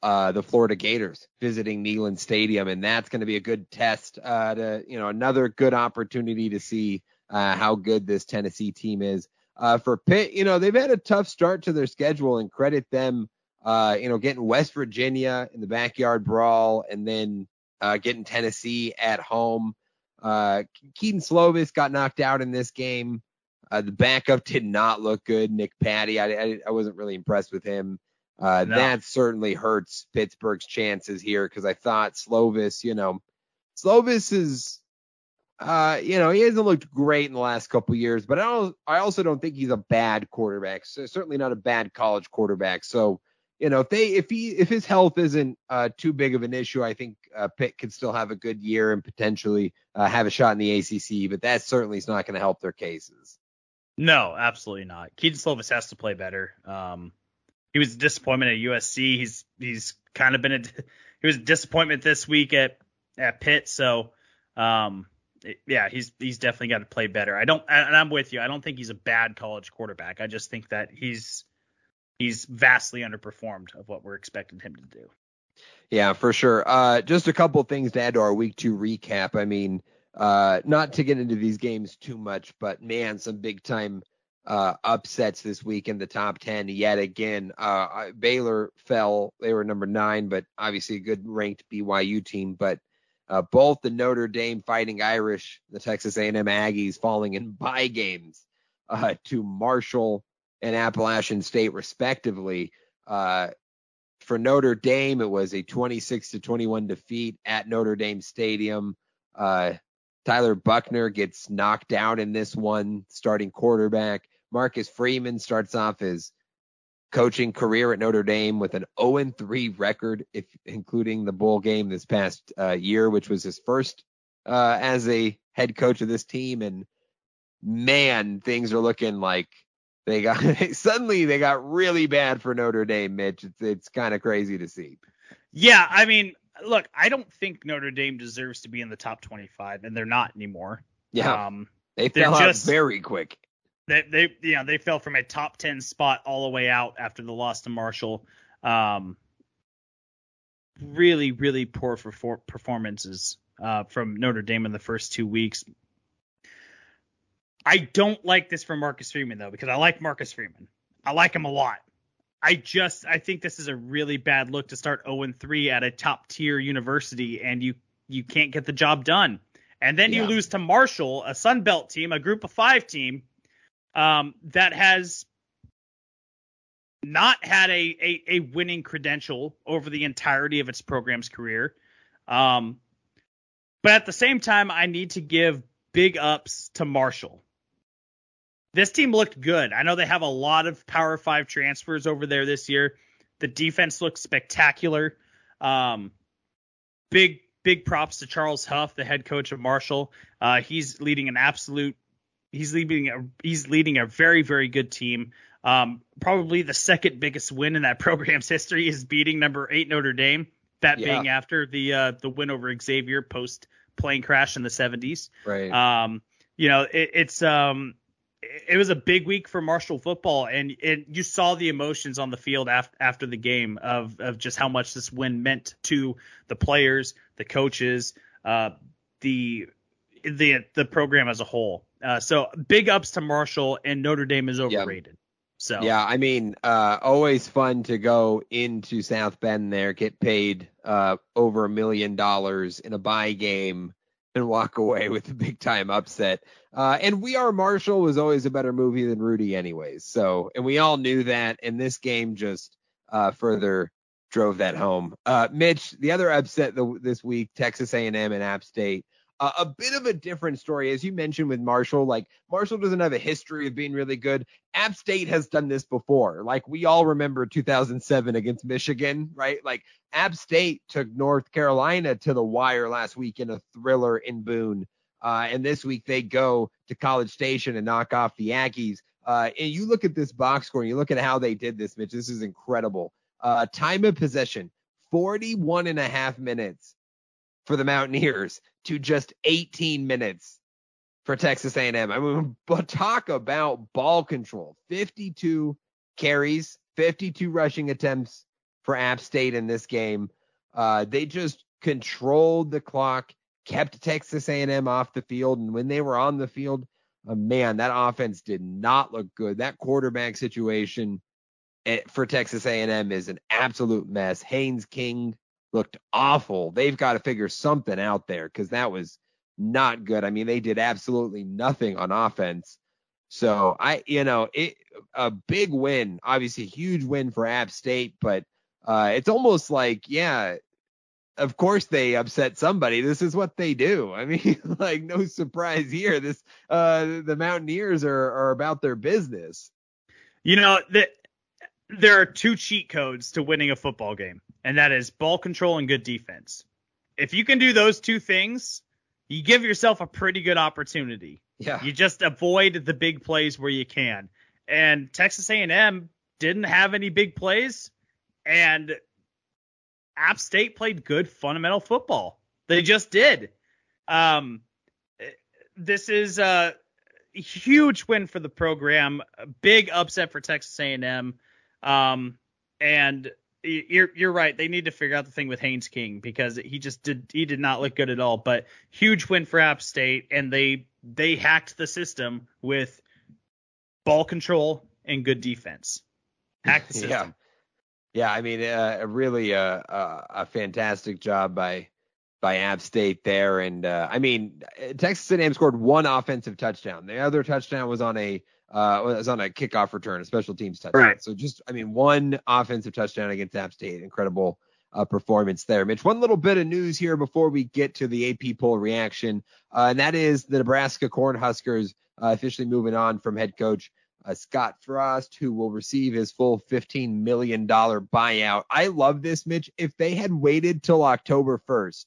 uh, the Florida Gators visiting Neyland Stadium, and that's going to be a good test. Uh, to you know, another good opportunity to see uh, how good this Tennessee team is. Uh, for Pitt, you know, they've had a tough start to their schedule, and credit them, uh, you know, getting West Virginia in the backyard brawl, and then uh, getting Tennessee at home. Uh, Keaton Slovis got knocked out in this game. Uh, the backup did not look good. Nick Patty, I, I, I wasn't really impressed with him. Uh, no. That certainly hurts Pittsburgh's chances here because I thought Slovis, you know, Slovis is, uh, you know, he hasn't looked great in the last couple of years, but I, don't, I also don't think he's a bad quarterback. So certainly not a bad college quarterback. So, you know, if they, if he, if his health isn't uh, too big of an issue, I think uh, Pitt could still have a good year and potentially uh, have a shot in the A C C. But that certainly is not going to help their cases. No, absolutely not. Keaton Slovis has to play better. Um, he was a disappointment at U S C. He's he's kind of been a he was a disappointment this week at at Pitt. So um, it, yeah, he's he's definitely got to play better. I don't, and I'm with you. I don't think he's a bad college quarterback. I just think that he's. He's vastly underperformed of what we're expecting him to do. Yeah, for sure. Uh, just a couple of things to add to our week two recap. I mean, uh, not to get into these games too much, but man, some big time uh, upsets this week in the top ten yet again. Uh, Baylor fell. They were number nine, but obviously a good ranked B Y U team. But uh, both the Notre Dame Fighting Irish, the Texas A and M Aggies falling in bye games uh, to Marshall and Appalachian State, respectively. Uh, for Notre Dame, it was a twenty-six to twenty-one defeat at Notre Dame Stadium. Uh, Tyler Buckner gets knocked out in this one, starting quarterback. Marcus Freeman starts off his coaching career at Notre Dame with an oh and three record, if including the bowl game this past uh, year, which was his first uh, as a head coach of this team. And man, things are looking like They got suddenly they got really bad for Notre Dame, Mitch. It's it's kind of crazy to see. Yeah, I mean, look, I don't think Notre Dame deserves to be in the top twenty-five, and they're not anymore. Yeah, um, they fell out just, very quick. they, they, you know, they fell from a top ten spot all the way out after the loss to Marshall. Um, really, really poor for, for performances uh, from Notre Dame in the first two weeks. I don't like this for Marcus Freeman, though, because I like Marcus Freeman. I like him a lot. I just I think this is a really bad look to start oh and three at a top tier university, and you you can't get the job done. And then yeah. you lose to Marshall, a Sun Belt team, a group of five team um, that has not had a, a, a winning credential over the entirety of its program's career. Um, but at the same time, I need to give big ups to Marshall. This team looked good. I know they have a lot of Power Five transfers over there this year. The defense looks spectacular. Um, big, big props to Charles Huff, the head coach of Marshall. Uh, he's leading an absolute. He's leading a. He's leading a very, very good team. Um, probably the second biggest win in that program's history is beating number eight Notre Dame. That yeah. being after the uh, the win over Xavier post plane crash in the seventies. Right. Um. You know, it, it's um. It was a big week for Marshall football, and it, you saw the emotions on the field after, after the game of, of just how much this win meant to the players, the coaches, uh, the the the program as a whole. Uh, so big ups to Marshall, and Notre Dame is overrated. Yep. So yeah, I mean, uh, always fun to go into South Bend there, get paid uh, over a million dollars in a bye game, and walk away with a big time upset. Uh, and We Are Marshall was always a better movie than Rudy anyways. So, and we all knew that. And this game just uh, further drove that home. Uh, Mitch, the other upset the, this week, Texas A and M and App State, uh, a bit of a different story. As you mentioned with Marshall, like Marshall doesn't have a history of being really good. App State has done this before. Like we all remember two thousand seven against Michigan, right? Like App State took North Carolina to the wire last week in a thriller in Boone. Uh, and this week they go to College Station and knock off the Aggies. Uh, and you look at this box score, and you look at how they did this, Mitch. This is incredible. Uh, time of possession, forty-one and a half minutes for the Mountaineers to just eighteen minutes for Texas A and M. I mean, but talk about ball control. fifty-two carries, fifty-two rushing attempts for App State in this game. Uh, they just controlled the clock, kept Texas A and M off the field, and when they were on the field, uh, man, that offense did not look good. That quarterback situation at, for Texas A and M is an absolute mess. Haynes King looked awful. They've got to figure something out there because that was not good. I mean, they did absolutely nothing on offense. So I, you know, it a big win, obviously a huge win for App State, but uh, it's almost like, yeah, of course they upset somebody. This is what they do. I mean, like no surprise here. This uh, the Mountaineers are, are about their business. You know, the, there are two cheat codes to winning a football game, and that is ball control and good defense. If you can do those two things, you give yourself a pretty good opportunity. Yeah. You just avoid the big plays where you can. And Texas A and M didn't have any big plays, and App State played good fundamental football. They just did. Um, this is a huge win for the program, a big upset for Texas A and M. Um, and you're, you're right. They need to figure out the thing with Haynes King because he just did. He did not look good at all, but huge win for App State. And they, they hacked the system with ball control and good defense. Hacked the system. Yeah. Yeah, I mean, uh, really uh, uh, a fantastic job by by App State there. And, uh, I mean, Texas A and M scored one offensive touchdown. The other touchdown was on a uh, was on a kickoff return, a special teams touchdown. Right. So just, I mean, one offensive touchdown against App State. Incredible uh, performance there. Mitch, one little bit of news here before we get to the A P poll reaction, uh, and that is the Nebraska Cornhuskers uh, officially moving on from head coach Uh, Scott Frost, who will receive his full fifteen million dollars buyout. I love this, Mitch. If they had waited till October first,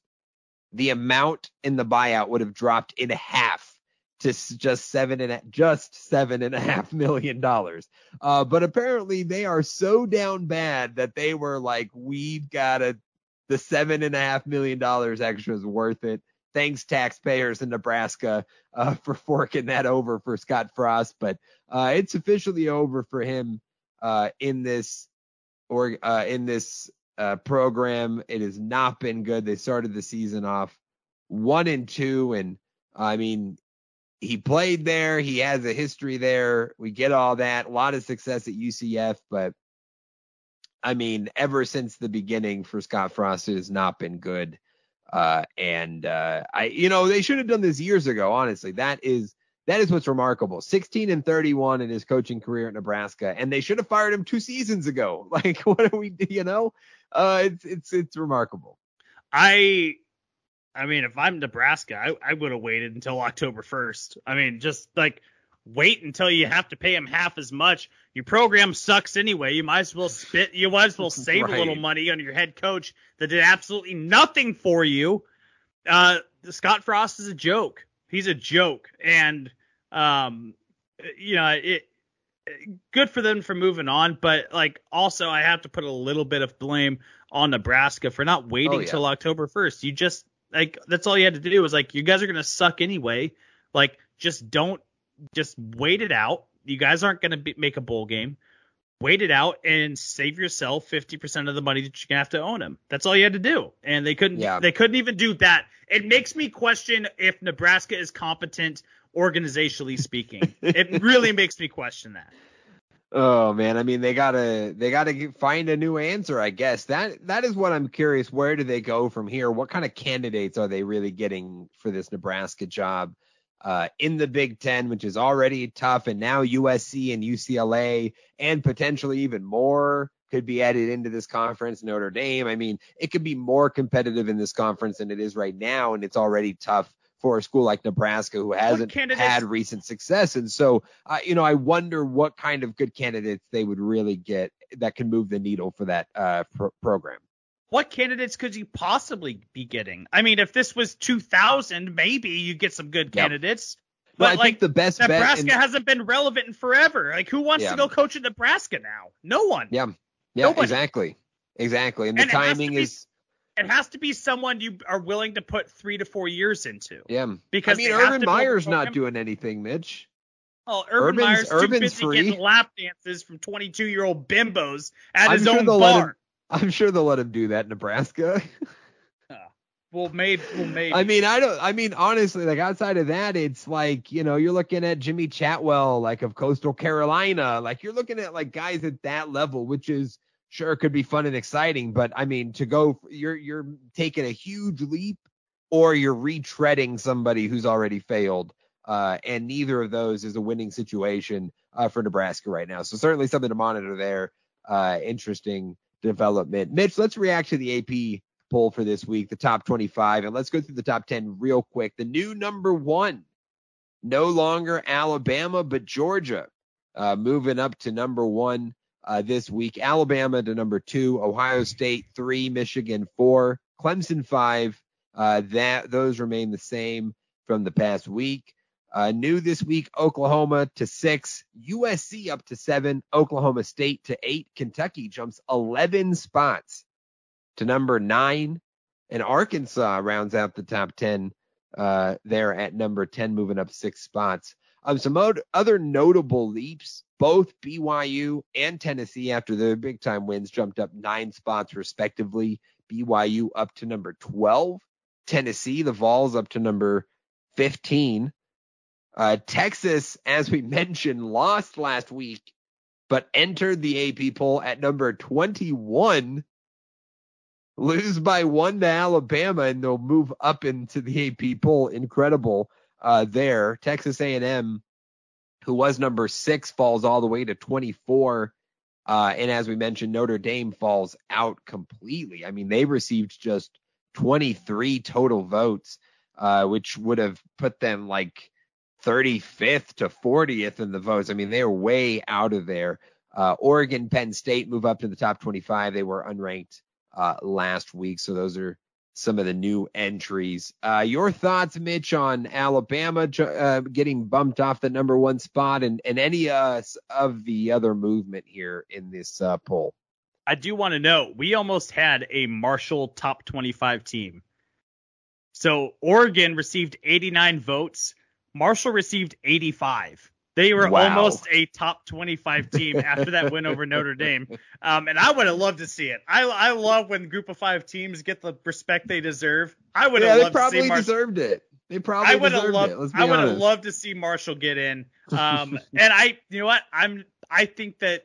the amount in the buyout would have dropped in half to just seven and a, just seven and a half million dollars. Uh, but apparently they are so down bad that they were like, we've got to, the seven and a half million dollars extra is worth it. thanks taxpayers in Nebraska uh, for forking that over for Scott Frost. But uh, it's officially over for him uh, in this or uh, in this uh, program. It has not been good. They started the season off one and two, and I mean, he played there. He has a history there. We get all that. A lot of success at U C F, but I mean, ever since the beginning for Scott Frost, it has not been good. Uh, and uh, I, you know, they should have done this years ago. Honestly, that is that is what's remarkable. sixteen and thirty-one in his coaching career at Nebraska, and they should have fired him two seasons ago. Like, what do we, you know, uh, it's it's it's remarkable. I, I mean, if I'm Nebraska, I, I would have waited until October first. I mean, just like wait until you have to pay him half as much. Your program sucks anyway. You might as well spit. You might as well save right. a little money on your head coach that did absolutely nothing for you. Uh, Scott Frost is a joke. He's a joke. And, um, you know, it, it good for them for moving on. But like, also I have to put a little bit of blame on Nebraska for not waiting oh, yeah. till October first. You just like, that's all you had to do was like, you guys are going to suck anyway. Like, just don't, just wait it out. You guys aren't going to make a bowl game. Wait it out and save yourself fifty percent of the money that you're going to have to own him. That's all you had to do. And they couldn't, yeah. they couldn't even do that. It makes me question if Nebraska is competent organizationally speaking. It really makes me question that. Oh man. I mean, they gotta, they gotta find a new answer, I guess. That, that is what I'm curious. Where do they go from here? What kind of candidates are they really getting for this Nebraska job? Uh, in the Big Ten, which is already tough, and now U S C and U C L A and potentially even more could be added into this conference. Notre Dame, I mean, it could be more competitive in this conference than it is right now, and it's already tough for a school like Nebraska who hasn't had recent success. And so, uh, you know, I wonder what kind of good candidates they would really get that can move the needle for that uh, pro- program. What candidates could you possibly be getting? I mean, if this was two thousand, maybe you get some good candidates. Yep. But, but I like, think the best Nebraska bet in... hasn't been relevant in forever. Like, who wants yeah. to go coach at Nebraska now? No one. Yeah, yeah, Nobody. exactly, exactly. And, and the timing be, is. It has to be someone you are willing to put three to four years into. Yeah, because I mean, Urban Meyer's not doing anything, Mitch. Oh, Urban Urban's, Meyer's Urban's too busy free. getting lap dances from twenty-two-year-old bimbos at I'm his sure own bar. I'm sure they'll let him do that in Nebraska. uh, well, maybe, well, maybe. I mean, I don't. I mean, honestly, like outside of that, it's like, you know, you're looking at Jimmy Chatwell, like of Coastal Carolina. Like you're looking at like guys at that level, which is sure could be fun and exciting. But I mean, to go, you're you're taking a huge leap, or you're retreading somebody who's already failed. Uh, and neither of those is a winning situation uh, for Nebraska right now. So certainly something to monitor there. Uh, interesting development. Mitch, let's react to the A P poll for this week, the top twenty-five, and let's go through the top ten real quick. The new number one, no longer Alabama, but Georgia, uh, moving up to number one uh, this week. Alabama to number two, Ohio State three, Michigan four, Clemson five. Uh, that those remain the same from the past week. Uh, new this week, Oklahoma to six, U S C up to seven, Oklahoma State to eight, Kentucky jumps eleven spots to number nine, and Arkansas rounds out the top ten uh, there at number ten, moving up six spots. Um, some other notable leaps, both B Y U and Tennessee after their big time wins jumped up nine spots respectively, B Y U up to number twelve, Tennessee, the Vols up to number fifteen. Uh, Texas, as we mentioned, lost last week, but entered the A P poll at number twenty-one. Lose by one to Alabama, and they'll move up into the A P poll. Incredible uh, there. Texas A and M, who was number six, falls all the way to twenty-four. Uh, and as we mentioned, Notre Dame falls out completely. I mean, they received just twenty-three total votes, uh, which would have put them like thirty-fifth to fortieth in the votes. I mean, they're way out of there. Uh, Oregon, Penn State move up to the top twenty-five. They were unranked uh, last week. So those are some of the new entries. Uh, your thoughts, Mitch, on Alabama uh, getting bumped off the number one spot and, and any uh, of the other movement here in this uh, poll? I do want to know, we almost had a Marshall top twenty-five team. So Oregon received eighty-nine votes. Marshall received eighty-five. They were wow. almost a top twenty-five team after that win over Notre Dame. Um, and I would have loved to see it. I, I love when group of five teams get the respect they deserve. I would have yeah, loved to see Marshall. They probably deserved it. They probably I would have loved. It, let's be I would have loved to see Marshall get in. Um, and I, you know what? I'm. I think that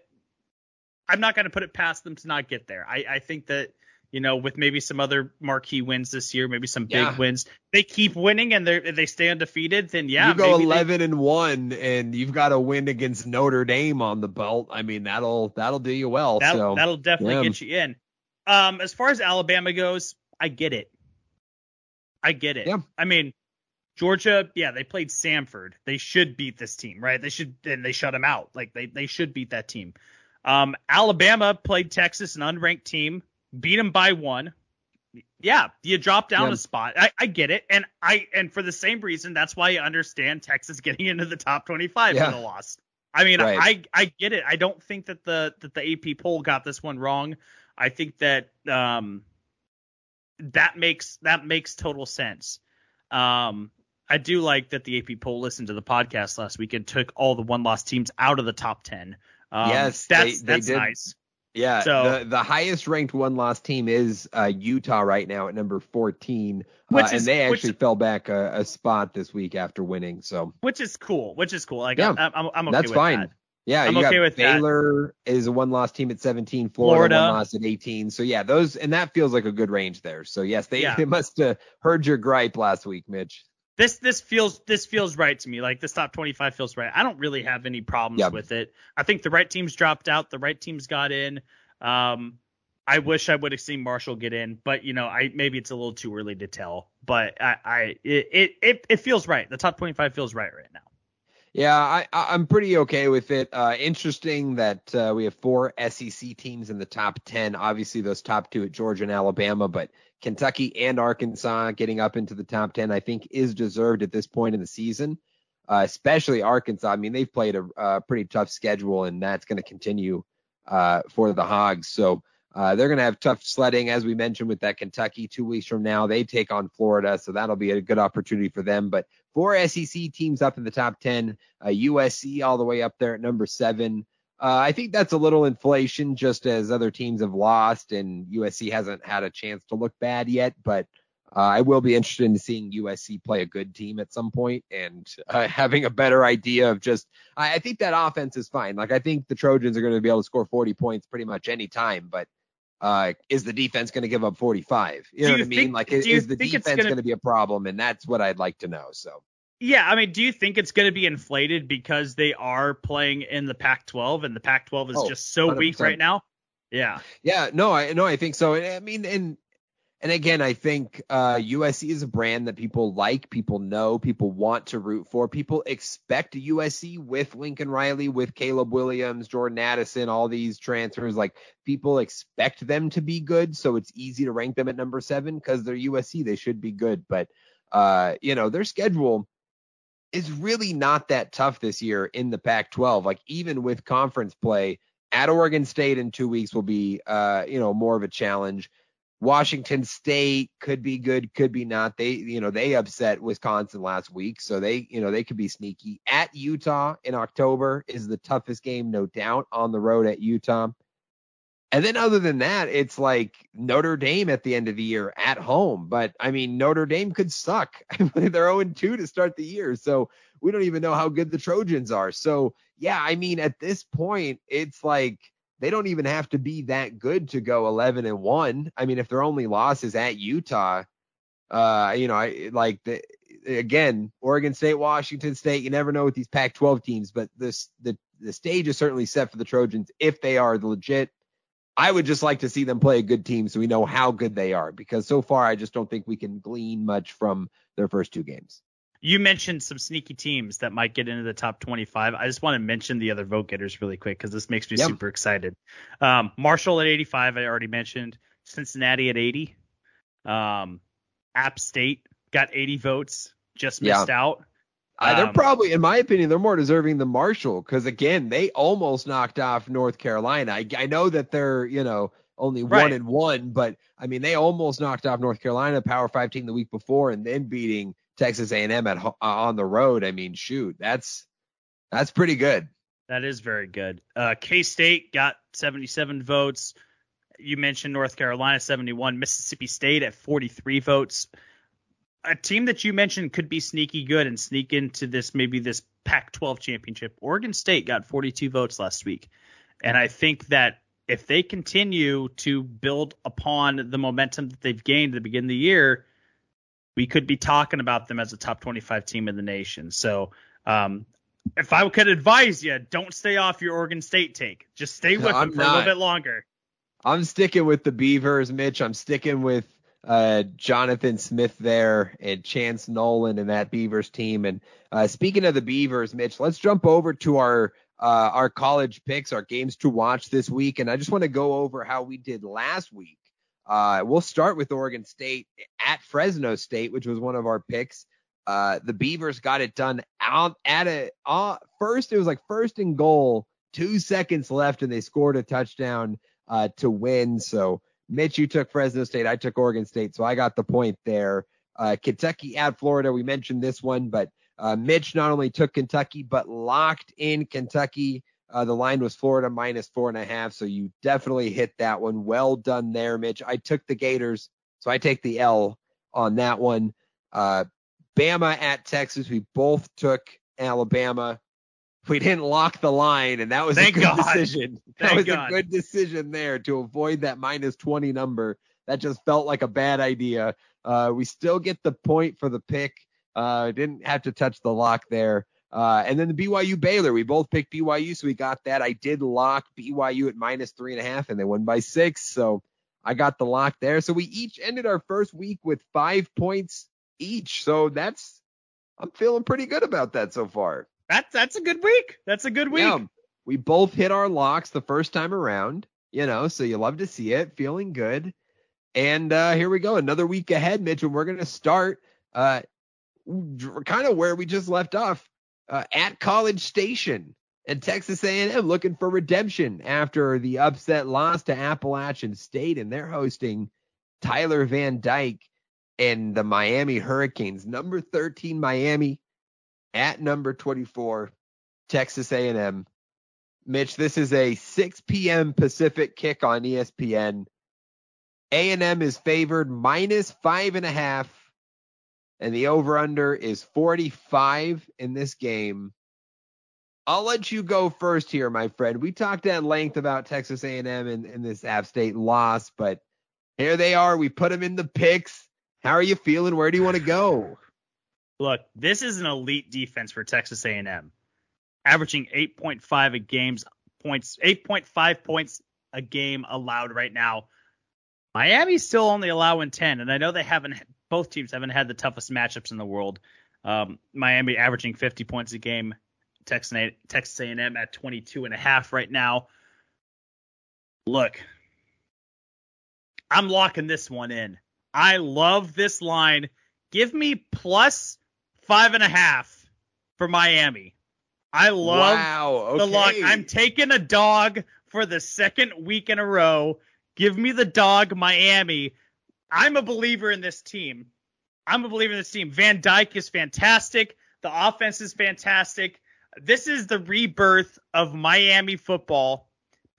I'm not going to put it past them to not get there. I, I think that, you know, with maybe some other marquee wins this year, maybe some yeah. big wins, they keep winning and they they stay undefeated. Then yeah, you go eleven they, and one, and you've got a win against Notre Dame on the belt. I mean, that'll that'll do you well. That'll, so. that'll definitely yeah. get you in. Um, as far as Alabama goes, I get it. I get it. Yeah. I mean. Georgia, yeah, they played Samford. They should beat this team, right? They should, and they shut them out. Like they, they should beat that team. Um, Alabama played Texas, an unranked team, beat them by one. Yeah, you drop down yeah. a spot. I, I get it, and I, and for the same reason, that's why I understand Texas getting into the top twenty-five yeah. for the loss. I mean, right. I, I get it. I don't think that the that the A P poll got this one wrong. I think that um, that makes that makes total sense. Um. I do like that the A P poll listened to the podcast last week and took all the one-loss teams out of the top ten. Um, yes, that's they, they that's did. nice. Yeah, so, the, the highest-ranked one-loss team is uh, Utah right now at number fourteen, which uh, is, and they actually which, fell back a, a spot this week after winning. So, which is cool. Which is cool. Like, yeah, I'm, I'm, I'm okay that's with fine. That. Yeah, I'm you okay got with Baylor that. Is a one-loss team at seventeen, Florida, Florida one loss at eighteen. So yeah, those and that feels like a good range there. So yes, they, yeah. they must have heard your gripe last week, Mitch. This this feels this feels right to me. Like this top twenty-five feels right. I don't really have any problems yep. with it. I think the right teams dropped out, the right teams got in. Um, I wish I would have seen Marshall get in, but you know, I maybe it's a little too early to tell. But I, I it, it it it feels right. The top twenty-five feels right right now. Yeah, I, I'm pretty okay with it. Uh, interesting that uh, we have four S E C teams in the top ten. Obviously, those top two at Georgia and Alabama, but Kentucky and Arkansas getting up into the top ten, I think, is deserved at this point in the season, uh, especially Arkansas. I mean, they've played a, a pretty tough schedule, and that's going to continue uh, for the Hogs. So uh, they're going to have tough sledding, as we mentioned, with that Kentucky two weeks from now. They take on Florida, so that'll be a good opportunity for them. But four S E C teams up in the top ten, uh, U S C all the way up there at number seven. Uh, I think that's a little inflation just as other teams have lost and U S C hasn't had a chance to look bad yet. But uh, I will be interested in seeing U S C play a good team at some point and uh, having a better idea of just I, I think that offense is fine. Like I think the Trojans are going to be able to score forty points pretty much any time. But uh, is the defense going to give up forty-five? You know what I mean? Like, is the defense going to be a problem? And that's what I'd like to know. So, yeah, I mean, do you think it's going to be inflated because they are playing in the Pac twelve and the Pac twelve is just so weak right now? Yeah. Yeah, no, I no, I think so. I mean, and and again, I think uh, U S C is a brand that people like, people know, people want to root for. People expect U S C with Lincoln Riley, with Caleb Williams, Jordan Addison, all these transfers. Like people expect them to be good, so it's easy to rank them at number seven because they're U S C. They should be good, but uh, you know their schedule is really not that tough this year in the Pac twelve. Like even with conference play, at Oregon State in two weeks will be uh, you know more of a challenge. Washington State could be good, could be not. They, you know, they upset Wisconsin last week, so they, you know, they could be sneaky. At Utah in October is the toughest game, no doubt, on the road at Utah. And then other than that, it's like Notre Dame at the end of the year at home. But, I mean, Notre Dame could suck. They're oh and two to start the year, so we don't even know how good the Trojans are. So, yeah, I mean, at this point, it's like they don't even have to be that good to go eleven and one. I mean, if their only loss is at Utah, uh, you know, I like the, again, Oregon State, Washington State, you never know with these Pac twelve teams, but this, the, the stage is certainly set for the Trojans. If they are legit, I would just like to see them play a good team so we know how good they are, because so far, I just don't think we can glean much from their first two games. You mentioned some sneaky teams that might get into the top twenty-five. I just want to mention the other vote getters really quick because this makes me yep. super excited. Um, Marshall at eighty-five, I already mentioned. Cincinnati at eighty. Um, App State got eighty votes, just missed yeah. out. Um, uh, they're probably, in my opinion, they're more deserving than Marshall because, again, they almost knocked off North Carolina. I, I know that they're, you know, only right. one and one, but I mean, they almost knocked off North Carolina, Power Five team, the week before, and then beating Texas A and M at uh, on the road. I mean, shoot, that's that's pretty good. That is very good. Uh, K-State got seventy-seven votes. You mentioned North Carolina, seventy-one. Mississippi State at forty-three votes. A team that you mentioned could be sneaky good and sneak into this, maybe this Pac twelve championship. Oregon State got forty-two votes last week. And I think that if they continue to build upon the momentum that they've gained at the beginning of the year, we could be talking about them as a top twenty-five team in the nation. So, um, if I could advise you, don't stay off your Oregon State take. Just stay with no, them for not. a little bit longer. I'm sticking with the Beavers, Mitch. I'm sticking with uh, Jonathan Smith there and Chance Nolan and that Beavers team. And uh, speaking of the Beavers, Mitch, let's jump over to our uh, our college picks, our games to watch this week. And I just want to go over how we did last week. Uh, we'll start with Oregon State at Fresno State, which was one of our picks. Uh, the Beavers got it done out at a uh, first. It was like first and goal, two seconds left, and they scored a touchdown uh, to win. So, Mitch, you took Fresno State. I took Oregon State. So I got the point there. Uh, Kentucky at Florida. We mentioned this one, but uh, Mitch not only took Kentucky, but locked in Kentucky. Uh, the line was Florida minus four and a half. So you definitely hit that one. Well done there, Mitch. I took the Gators. So I take the L on that one. Uh, Bama at Texas. We both took Alabama. We didn't lock the line, and that was Thank a good God. decision. That Thank was God. a good decision there to avoid that minus twenty number. That just felt like a bad idea. Uh, we still get the point for the pick. Uh, didn't have to touch the lock there. Uh, and then the B Y U Baylor. We both picked B Y U, so we got that. I did lock B Y U at minus three and a half, and they won by six. So I got the lock there. So we each ended our first week with five points each, so that's I'm feeling pretty good about that so far. That's that's a good week. That's a good week. Yeah, we both hit our locks the first time around, you know, so you love to see it. Feeling good. And uh, here we go, another week ahead, Mitch, and we're going to start uh, kind of where we just left off uh, at College Station and Texas A and M, looking for redemption after the upset loss to Appalachian State, and they're hosting Tyler Van Dyke and the Miami Hurricanes. Number thirteen, Miami, at number twenty-four, Texas A and M. Mitch, this is a six p.m. Pacific kick on E S P N. A and M is favored minus five and a half, and the over-under is forty-five in this game. I'll let you go first here, my friend. We talked at length about Texas A and M and, and this App State loss, but here they are. We put them in the picks. How are you feeling? Where do you want to go? Look, this is an elite defense for Texas A and M, averaging eight point five a game's points, eight point five points a game allowed right now. Miami's still only allowing ten, and I know they haven't. Both teams haven't had the toughest matchups in the world. Um, Miami averaging fifty points a game. Texas A and M at twenty-two and a half right now. Look, I'm locking this one in. I love this line. Give me plus five and a half for Miami. I love wow, okay. the lock. I'm taking a dog for the second week in a row. Give me the dog, Miami. I'm a believer in this team. I'm a believer in this team. Van Dyke is fantastic. The offense is fantastic. This is the rebirth of Miami football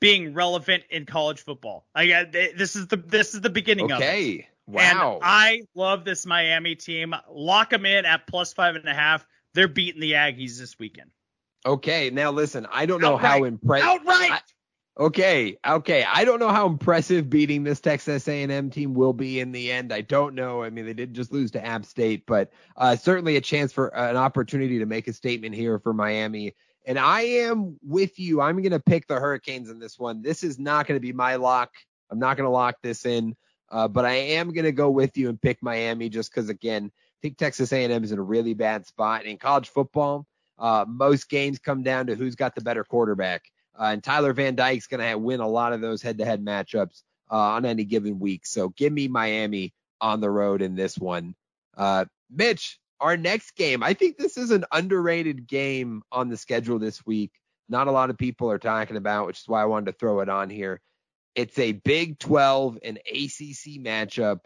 being relevant in college football. I, this is the this is the beginning okay. of it. Okay. Wow. And I love this Miami team. Lock them in at plus five and a half. They're beating the Aggies this weekend. Okay. Now, listen, I don't know Outright. how impressive. Outright. I, okay. Okay. I don't know how impressive beating this Texas A and M team will be in the end. I don't know. I mean, they did just lose to App State, but uh, certainly a chance for uh, an opportunity to make a statement here for Miami. And I am with you. I'm going to pick the Hurricanes in this one. This is not going to be my lock. I'm not going to lock this in. Uh, but I am going to go with you and pick Miami just because, again, I think Texas A and M is in a really bad spot. And in college football, uh, most games come down to who's got the better quarterback. Uh, and Tyler Van Dyke's going to win a lot of those head-to-head matchups uh, on any given week. So give me Miami on the road in this one. Uh, Mitch, our next game, I think this is an underrated game on the schedule this week. Not a lot of people are talking about, which is why I wanted to throw it on here. It's a Big twelve and A C C matchup.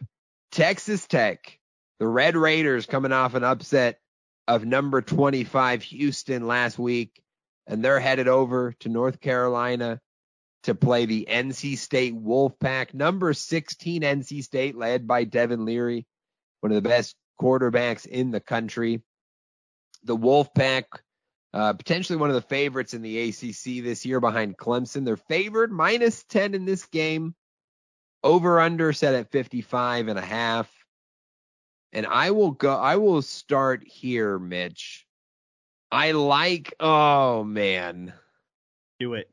Texas Tech, the Red Raiders, coming off an upset of number twenty-five Houston last week, and they're headed over to North Carolina to play the N C State Wolfpack. Number sixteen N C State, led by Devin Leary, one of the best quarterbacks in the country. The Wolfpack, uh, potentially one of the favorites in the A C C this year behind Clemson. They're favored minus ten in this game. Over under set at fifty-five and a half. And I will go, I will start here, Mitch. I like, oh man. Do it.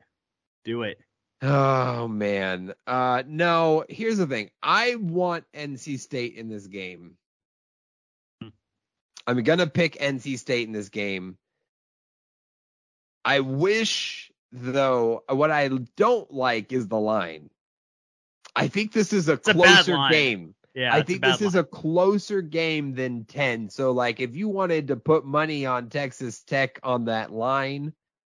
Do it. Oh man. Uh, no, here's the thing. I want N C State in this game. Hmm. I'm going to pick N C State in this game. I wish, though, what I don't like is the line. I think this is a it's closer a game. Yeah, I think this line. is a closer game than ten. So, like, if you wanted to put money on Texas Tech on that line,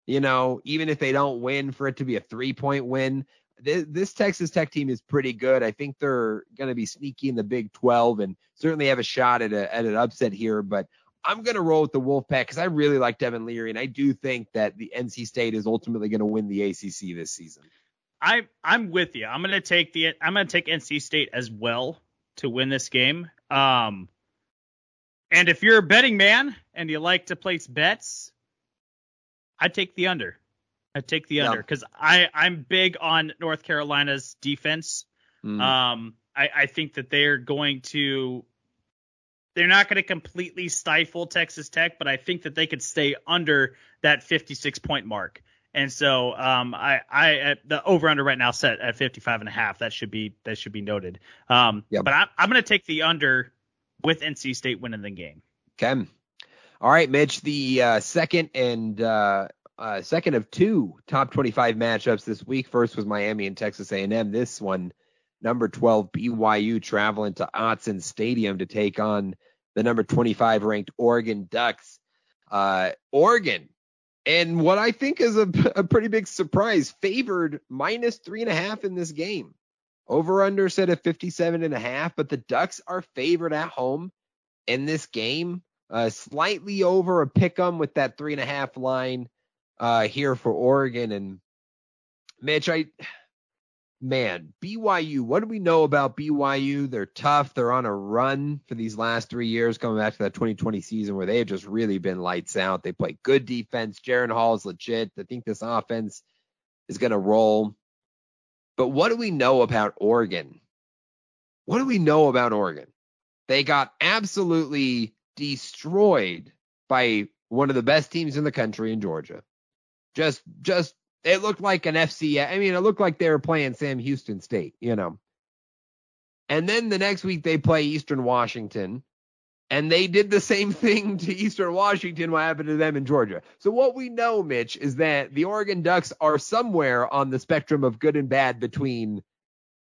you know, even if they don't win, for it to be a three-point win, th- this Texas Tech team is pretty good. I think they're going to be sneaky in the Big twelve and certainly have a shot at, a, at an upset here. But I'm going to roll with the Wolfpack because I really like Devin Leary, and I do think that the N C State is ultimately going to win the A C C this season. I, I'm with you. I'm going to take the I'm going to take N C State as well to win this game. Um, and if you're a betting man and you like to place bets, I take the under. I take the yeah. under because I I'm big on North Carolina's defense. Mm. Um, I I think that they're going to they're not going to completely stifle Texas Tech, but I think that they could stay under that fifty-six point mark. And so um, I, I at the over under right now set at fifty-five and a half. That should be that should be noted. Um, yep. But I, I'm going to take the under with N C State winning the game. Okay. All right, Mitch. The uh, second and uh, uh, second of two top twenty-five matchups this week. First was Miami and Texas A and M. This one, number twelve B Y U traveling to Autzen Stadium to take on the number twenty-five ranked Oregon Ducks. Uh, Oregon. And what I think is a, a pretty big surprise, favored minus three and a half in this game. Over under set at fifty-seven and a half, but the Ducks are favored at home in this game. Uh, slightly over a pick'em with that three and a half line uh, here for Oregon. And Mitch, I, man, B Y U, what do we know about B Y U? They're tough. They're on a run for these last three years, coming back to that twenty twenty season where they have just really been lights out. They play good defense. Jaren Hall is legit. I think this offense is going to roll. But what do we know about Oregon? What do we know about Oregon? They got absolutely destroyed by one of the best teams in the country in Georgia. Just, just, it looked like an F C S. I mean, it looked like they were playing Sam Houston State, you know. And then the next week they play Eastern Washington, and they did the same thing to Eastern Washington. What happened to them in Georgia? So what we know, Mitch, is that the Oregon Ducks are somewhere on the spectrum of good and bad between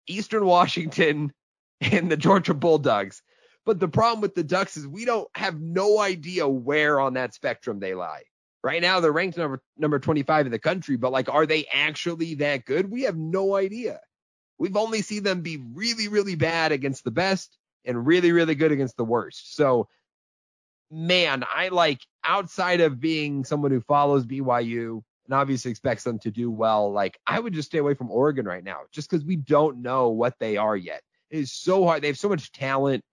Eastern Washington and the Georgia Bulldogs. But the problem with the Ducks is we don't have no idea where on that spectrum they lie. Right now, they're ranked number number twenty-five in the country, but, like, are they actually that good? We have no idea. We've only seen them be really, really bad against the best and really, really good against the worst. So, man, I like, outside of being someone who follows B Y U and obviously expects them to do well, like, I would just stay away from Oregon right now just because we don't know what they are yet. It is so hard. They have so much talent.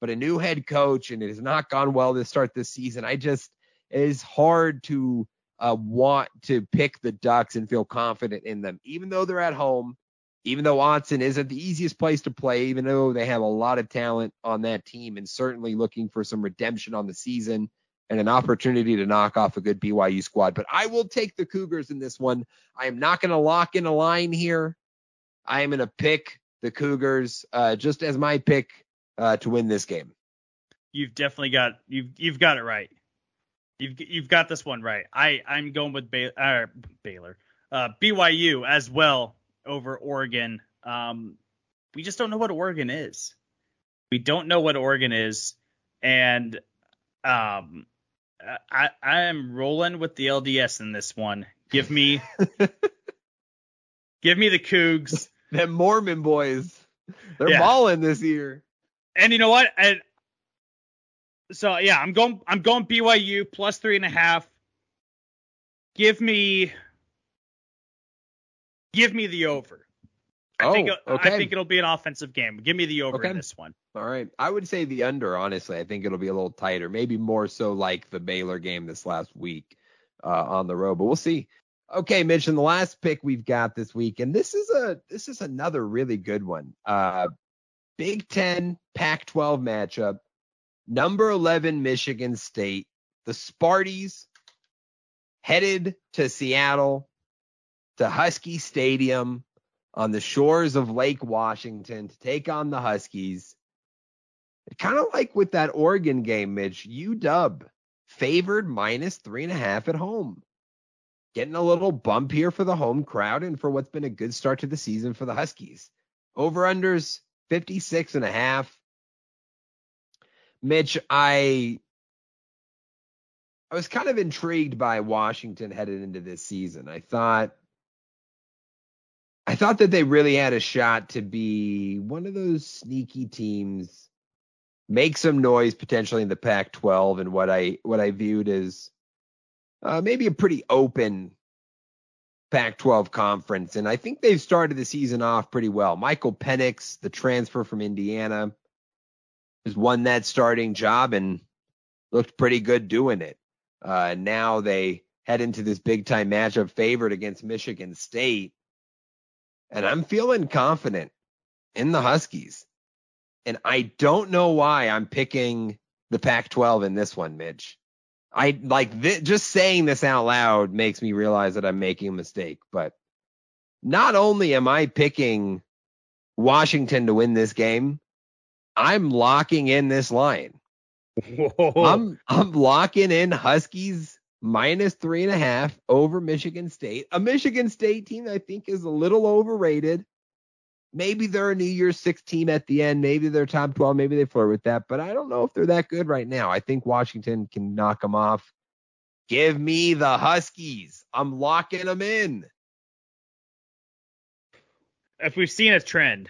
But a new head coach, and it has not gone well to start this season. I just, it is hard to uh, want to pick the Ducks and feel confident in them, even though they're at home, even though Autzen isn't the easiest place to play, even though they have a lot of talent on that team and certainly looking for some redemption on the season and an opportunity to knock off a good B Y U squad. But I will take the Cougars in this one. I am not going to lock in a line here. I am going to pick the Cougars uh, just as my pick. Uh, to win this game. You've definitely got you've you've got it right. You've you've got this one right. I I'm going with Bay, uh, Baylor, uh, B Y U as well over Oregon. Um, we just don't know what Oregon is. We don't know what Oregon is, and um, I I am rolling with the L D S in this one. Give me give me the Cougs. Them Mormon boys, they're yeah. balling this year. And you know what? I, so yeah, I'm going. I'm going B Y U plus three and a half. Give me, give me the over. I oh, think okay. I think it'll be an offensive game. Give me the over okay. in this one. All right. I would say the under, honestly. I think it'll be a little tighter, maybe more so like the Baylor game this last week uh, on the road, but we'll see. Okay, Mitch, and the last pick we've got this week, and this is a this is another really good one. Uh, Big Ten, Pac twelve matchup, number eleven Michigan State, the Sparties headed to Seattle, to Husky Stadium, on the shores of Lake Washington to take on the Huskies. Kind of like with that Oregon game, Mitch, U W favored minus three and a half at home. Getting a little bump here for the home crowd and for what's been a good start to the season for the Huskies. Over-unders, fifty-six and a half. Mitch, I... I was kind of intrigued by Washington headed into this season. I thought... I thought that they really had a shot to be one of those sneaky teams, make some noise potentially in the Pac twelve, and what I what I viewed as uh, maybe a pretty open Pac twelve conference. And I think they've started the season off pretty well. Michael Penix, the transfer from Indiana, has won that starting job and looked pretty good doing it. Uh, now they head into this big time matchup favored against Michigan State. And I'm feeling confident in the Huskies. And I don't know why I'm picking the Pac twelve in this one, Mitch. I like th- just saying this out loud makes me realize that I'm making a mistake. But not only am I picking Washington to win this game, I'm locking in this line. Whoa. I'm I'm locking in Huskies minus three and a half over Michigan State, a Michigan State team that I think is a little overrated. Maybe they're a New Year's Six team at the end. Maybe they're top twelve. Maybe they flirt with that, but I don't know if they're that good right now. I think Washington can knock them off. Give me the Huskies. I'm locking them in. If we've seen a trend,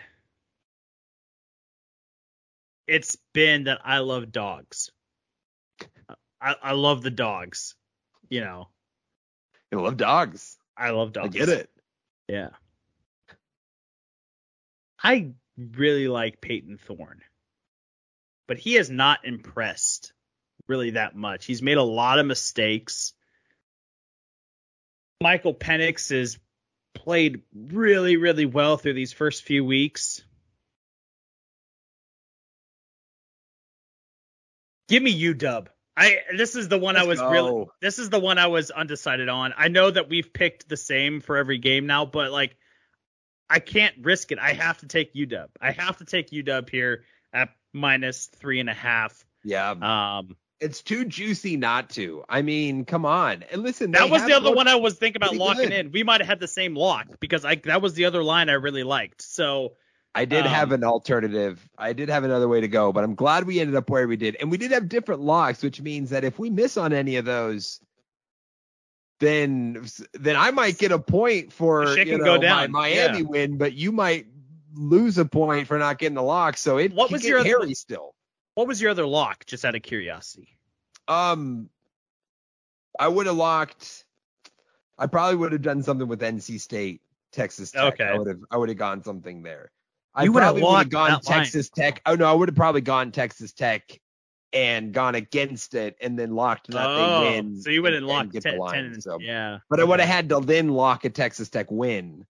it's been that I love dogs. I, I love the dogs. You know, I love dogs. I love dogs. I get it. Yeah. I really like Peyton Thorne, but he has not impressed really that much. He's made a lot of mistakes. Michael Penix has played really, really well through these first few weeks. Give me U W. I this is the one Let's I was go. really this is the one I was undecided on. I know that we've picked the same for every game now, but like I can't risk it. I have to take U W. I have to take U W here at minus three and a half. Yeah. Um it's too juicy not to. I mean, come on. And listen, that was the other one I was thinking about locking good. in. We might have had the same lock because I that was the other line I really liked. So I did um, have an alternative. I did have another way to go, but I'm glad we ended up where we did. And we did have different locks, which means that if we miss on any of those, then then I might get a point for you know, go down. my Miami yeah. win, but you might lose a point for not getting the lock. So it what was your hairy other, still. What was your other lock, just out of curiosity? Um, I would have locked – I probably would have done something with N C State, Texas Tech. Okay. I would have I would have gone something there. I you would probably would have gone Texas line. Tech. Oh, no, I would have probably gone Texas Tech and gone against it and then locked that oh, they win. So you wouldn't lock get ten, the line. ten, so. Yeah. But I would have had to then lock a Texas Tech win,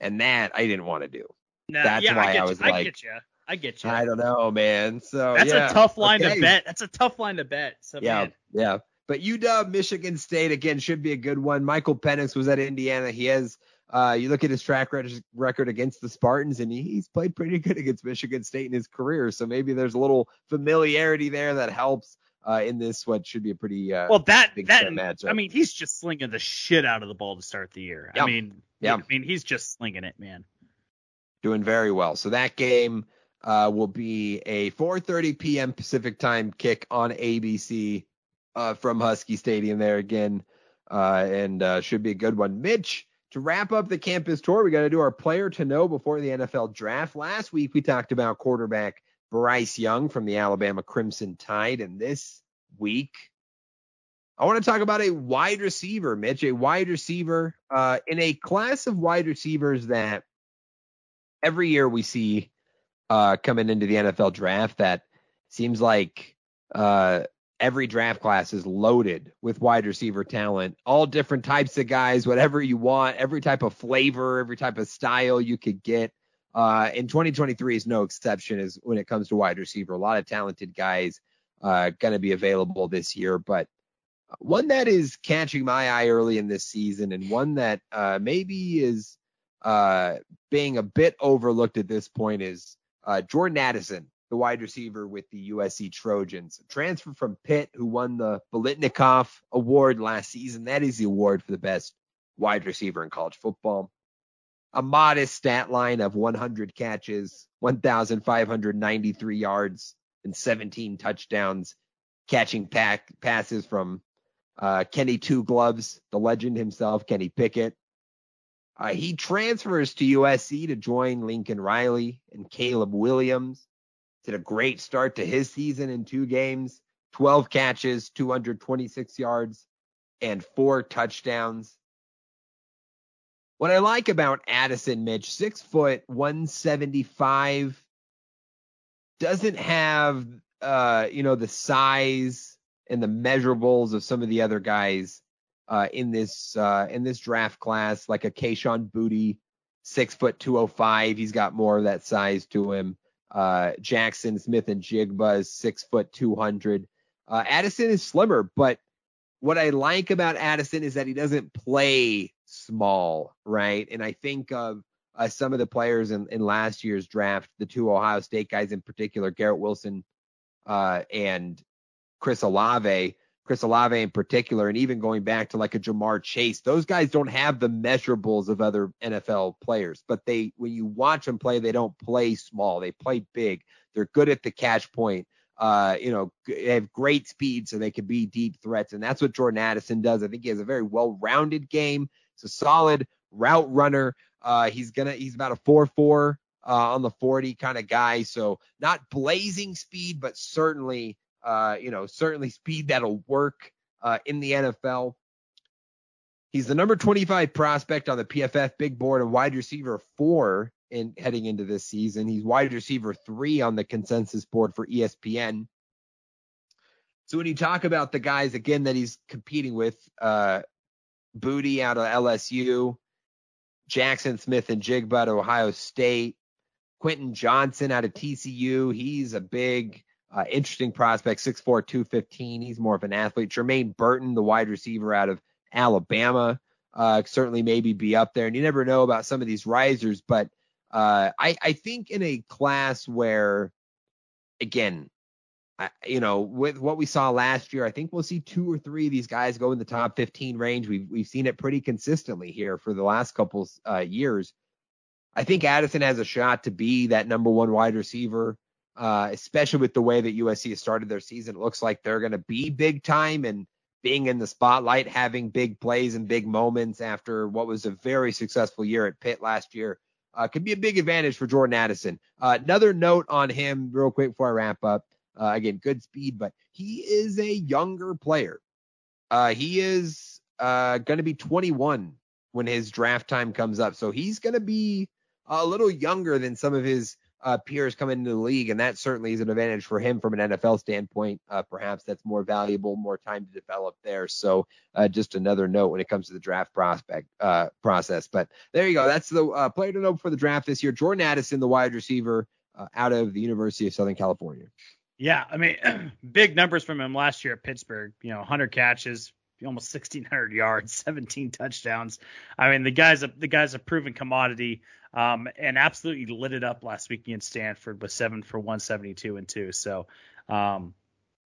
and that I didn't want to do. No, That's yeah, why I, I was you. like. I get you. I get you. I don't know, man. So That's yeah. a tough line okay. to bet. That's a tough line to bet. So, yeah, man. yeah. But U W, Michigan State, again, should be a good one. Michael Penix was at Indiana. He has... Uh, you look at his track record against the Spartans, and he's played pretty good against Michigan State in his career. So maybe there's a little familiarity there that helps uh, in this what should be a pretty uh, well that big that matchup. I mean, he's just slinging the shit out of the ball to start the year. Yep. I mean, yeah, I mean he's just slinging it, man. Doing very well. So that game uh, will be a four thirty p.m. Pacific time kick on A B C uh, from Husky Stadium there again, uh, and uh, should be a good one, Mitch. To wrap up the campus tour, we got to do our player to know before the N F L draft. Last week, we talked about quarterback Bryce Young from the Alabama Crimson Tide. And this week, I want to talk about a wide receiver, Mitch, a wide receiver uh, in a class of wide receivers that every year we see uh, coming into the N F L draft that seems like uh, every draft class is loaded with wide receiver talent, all different types of guys, whatever you want, every type of flavor, every type of style you could get. Uh, and twenty twenty-three is no exception as when it comes to wide receiver. A lot of talented guys uh, going to be available this year, but one that is catching my eye early in this season and one that uh, maybe is uh, being a bit overlooked at this point is uh, Jordan Addison, the wide receiver with the U S C Trojans, transfer from Pitt, who won the Biletnikoff Award last season. That is the award for the best wide receiver in college football. A modest stat line of one hundred catches, one thousand five hundred ninety-three yards, and seventeen touchdowns, catching pack passes from uh, Kenny Two Gloves, the legend himself, Kenny Pickett. Uh, he transfers to U S C to join Lincoln Riley and Caleb Williams. Did a great start to his season in two games, twelve catches, two hundred twenty-six yards, and four touchdowns. What I like about Addison, Mitch, six foot, one seventy-five, doesn't have, uh, you know, the size and the measurables of some of the other guys uh, in this uh, in this draft class, like a Kayshawn Booty, six foot, two oh five. He's got more of that size to him. Uh, Jackson Smith and Jigba is six foot two hundred. Uh, Addison is slimmer, but what I like about Addison is that he doesn't play small, right? And I think of uh, some of the players in, in last year's draft, the two Ohio State guys in particular, Garrett Wilson uh, and Chris Olave, Chris Olave in particular, and even going back to like a Jamar Chase, those guys don't have the measurables of other N F L players, but they, when you watch them play, they don't play small. They play big. They're good at the catch point. Uh, you know, they have great speed, so they can be deep threats. And that's what Jordan Addison does. I think he has a very well-rounded game. He's a solid route runner. Uh, he's gonna, he's about a four four uh, on the forty kind of guy. So not blazing speed, but certainly Uh, you know, certainly speed that'll work uh, in the N F L. He's the number twenty-five prospect on the P F F big board and wide receiver four in heading into this season. He's wide receiver three on the consensus board for E S P N. So when you talk about the guys, again, that he's competing with, uh, Booty out of L S U, Jackson Smith and Jigba to Ohio State, Quentin Johnson out of T C U. He's a big... Uh, interesting prospect, six four, two fifteen. He's more of an athlete. Jermaine Burton, the wide receiver out of Alabama, uh, certainly maybe be up there. And you never know about some of these risers, but uh, I, I think in a class where, again, I, you know, with what we saw last year, I think we'll see two or three of these guys go in the top fifteen range. We've, we've seen it pretty consistently here for the last couple uh, years. I think Addison has a shot to be that number one wide receiver. Uh, especially with the way that U S C has started their season, it looks like they're going to be big time and being in the spotlight, having big plays and big moments after what was a very successful year at Pitt last year, uh, could be a big advantage for Jordan Addison. Uh, another note on him real quick before I wrap up, uh, again, good speed, but he is a younger player. Uh, he is uh, going to be twenty-one when his draft time comes up. So he's going to be a little younger than some of his Uh, peers coming into the league, and that certainly is an advantage for him from an N F L standpoint. Uh, perhaps that's more valuable, more time to develop there. So uh, just another note when it comes to the draft prospect uh, process. But there you go. That's the uh, player to know for the draft this year. Jordan Addison, the wide receiver uh, out of the University of Southern California. Yeah, I mean, big numbers from him last year at Pittsburgh. You know, one hundred catches, almost sixteen hundred yards, seventeen touchdowns. I mean, the guy's a, the guy's a proven commodity, um, and absolutely lit it up last week against Stanford with seven for one seventy-two and two. So um,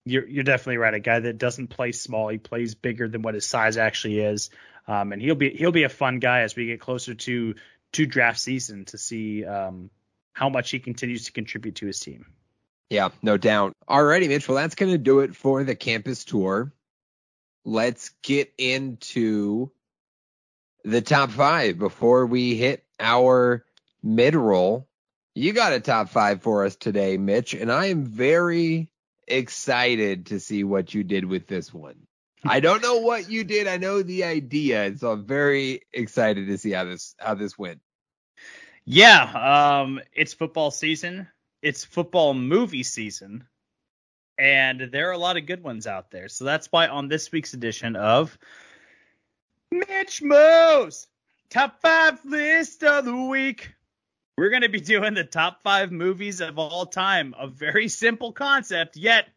you're, you're definitely right. A guy that doesn't play small, he plays bigger than what his size actually is. Um, and he'll be, he'll be a fun guy as we get closer to, to draft season to see um, how much he continues to contribute to his team. Yeah, no doubt. All righty, Mitch. Well, that's going to do it for the campus tour. Let's get into the top five before we hit our mid-roll. You got a top five for us today, Mitch, and I am very excited to see what you did with this one. I don't know what you did. I know the idea, and so I'm very excited to see how this how this went. Yeah, um, it's football season. It's football movie season, and there are a lot of good ones out there. So that's why on this week's edition of Mitch Mo's Top Five List of the Week, we're going to be doing the top five movies of all time. A very simple concept, yet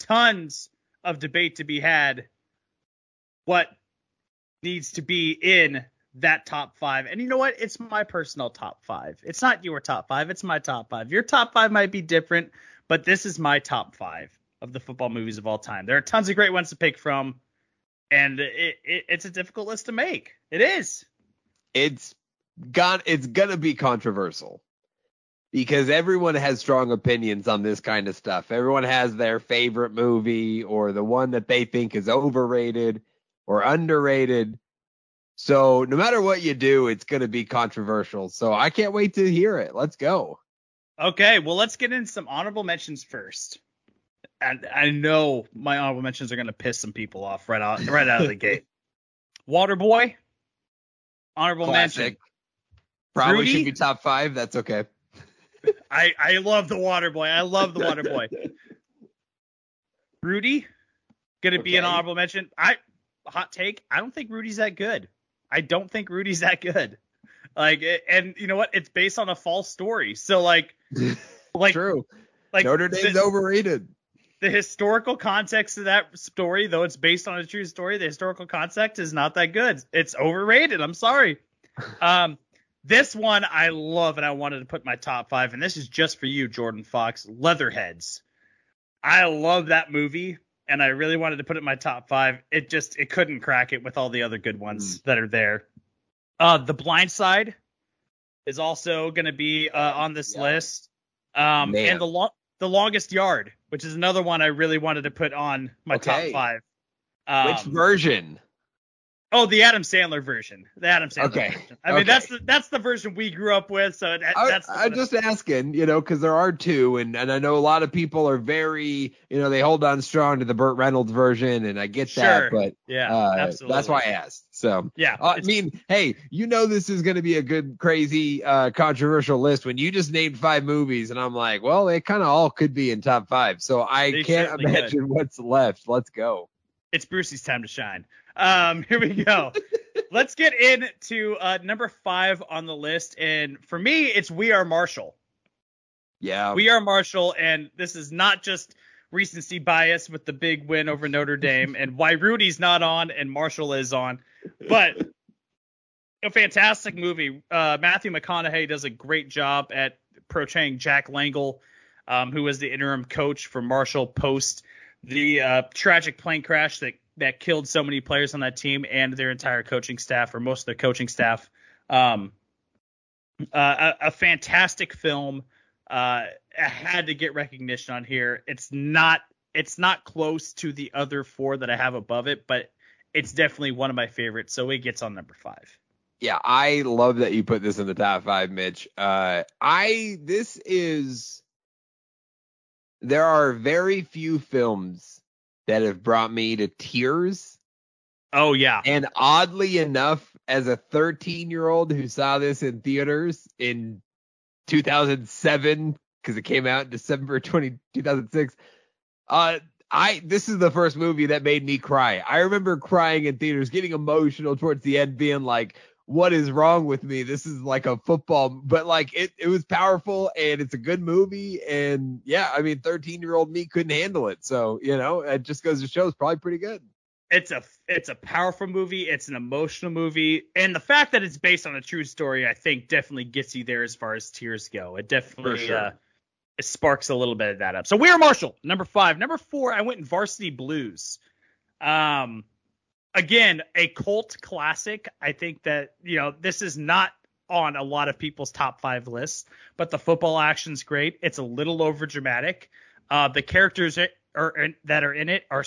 tons of debate to be had. What needs to be in that top five? And you know what? It's my personal top five. It's not your top five. It's my top five. Your top five might be different, but this is my top five of the football movies of all time. There are tons of great ones to pick from, and it, it, it's a difficult list to make. It is. It's got, it's going to be controversial because everyone has strong opinions on this kind of stuff. Everyone has their favorite movie or the one that they think is overrated or underrated. So no matter what you do, it's going to be controversial. So I can't wait to hear it. Let's go. Okay, well, let's get into some honorable mentions first. And I know my honorable mentions are going to piss some people off right out, right out of the gate. Waterboy, honorable Classic. mention. Probably Rudy? Should be top five. That's okay. I, I love the Waterboy. I love the Waterboy. Rudy, going to okay. be an honorable mention. I Hot take, I don't think Rudy's that good. I don't think Rudy's that good. Like, and you know what? It's based on a false story. So, like, like, True. like Notre Dame's the, overrated. The historical context of that story, though it's based on a true story, the historical context is not that good. It's overrated. I'm sorry. Um, This one I love, and I wanted to put my top five, and this is just for you, Jordan Fox, Leatherheads. I love that movie, and I really wanted to put it in my top five. It just it couldn't crack it with all the other good ones mm. that are there. Uh, The Blind Side is also going to be uh, on this yeah. list. Um, and the, lo- the Longest Yard, which is another one I really wanted to put on my okay. top five. Um, Which version? Oh, the Adam Sandler version. The Adam Sandler okay. version. I mean, okay. that's the that's the version we grew up with. So that, I, that's. I'm just I'm asking, you know, because there are two, and, and I know a lot of people are very, you know, they hold on strong to the Burt Reynolds version, and I get sure. that, but yeah, uh, absolutely. That's why I asked. So yeah, uh, I mean, hey, you know, this is going to be a good, crazy, uh, controversial list when you just named five movies, and I'm like, well, they kind of all could be in top five, so I can't imagine could. what's left. Let's go. It's Brucey's time to shine. Um, here we go. Let's get into uh, number five on the list. And for me, it's We Are Marshall. Yeah. We Are Marshall. And this is not just recency bias with the big win over Notre Dame and why Rudy's not on and Marshall is on. But a fantastic movie. Uh, Matthew McConaughey does a great job at portraying Jack Langle, um, who was the interim coach for Marshall post the uh, tragic plane crash that, that killed so many players on that team and their entire coaching staff, or most of their coaching staff. Um, uh, a, a fantastic film. Uh, I had to get recognition on here. It's not it's not close to the other four that I have above it, but it's definitely one of my favorites. So it gets on number five. Yeah, I love that you put this in the top five, Mitch. Uh, I this is... There are very few films that have brought me to tears. Oh, yeah. And oddly enough, as a thirteen-year-old who saw this in theaters in two thousand seven, because it came out in December twentieth, two thousand six, uh, I this is the first movie that made me cry. I remember crying in theaters, getting emotional towards the end, being like, what is wrong with me? This is like a football, but like it, it was powerful and it's a good movie. And yeah, I mean, thirteen year old me couldn't handle it. So, you know, it just goes to show it's probably pretty good. It's a, it's a powerful movie. It's an emotional movie. And the fact that it's based on a true story, I think definitely gets you there as far as tears go. It definitely, sure. uh, it sparks a little bit of that up. So We're Marshall, number five. Number four, I went in Varsity Blues. Um, Again, a cult classic. I think that, you know, this is not on a lot of people's top five lists, but the football action's great. It's a little over dramatic. Uh, the characters that are, in, that are in it are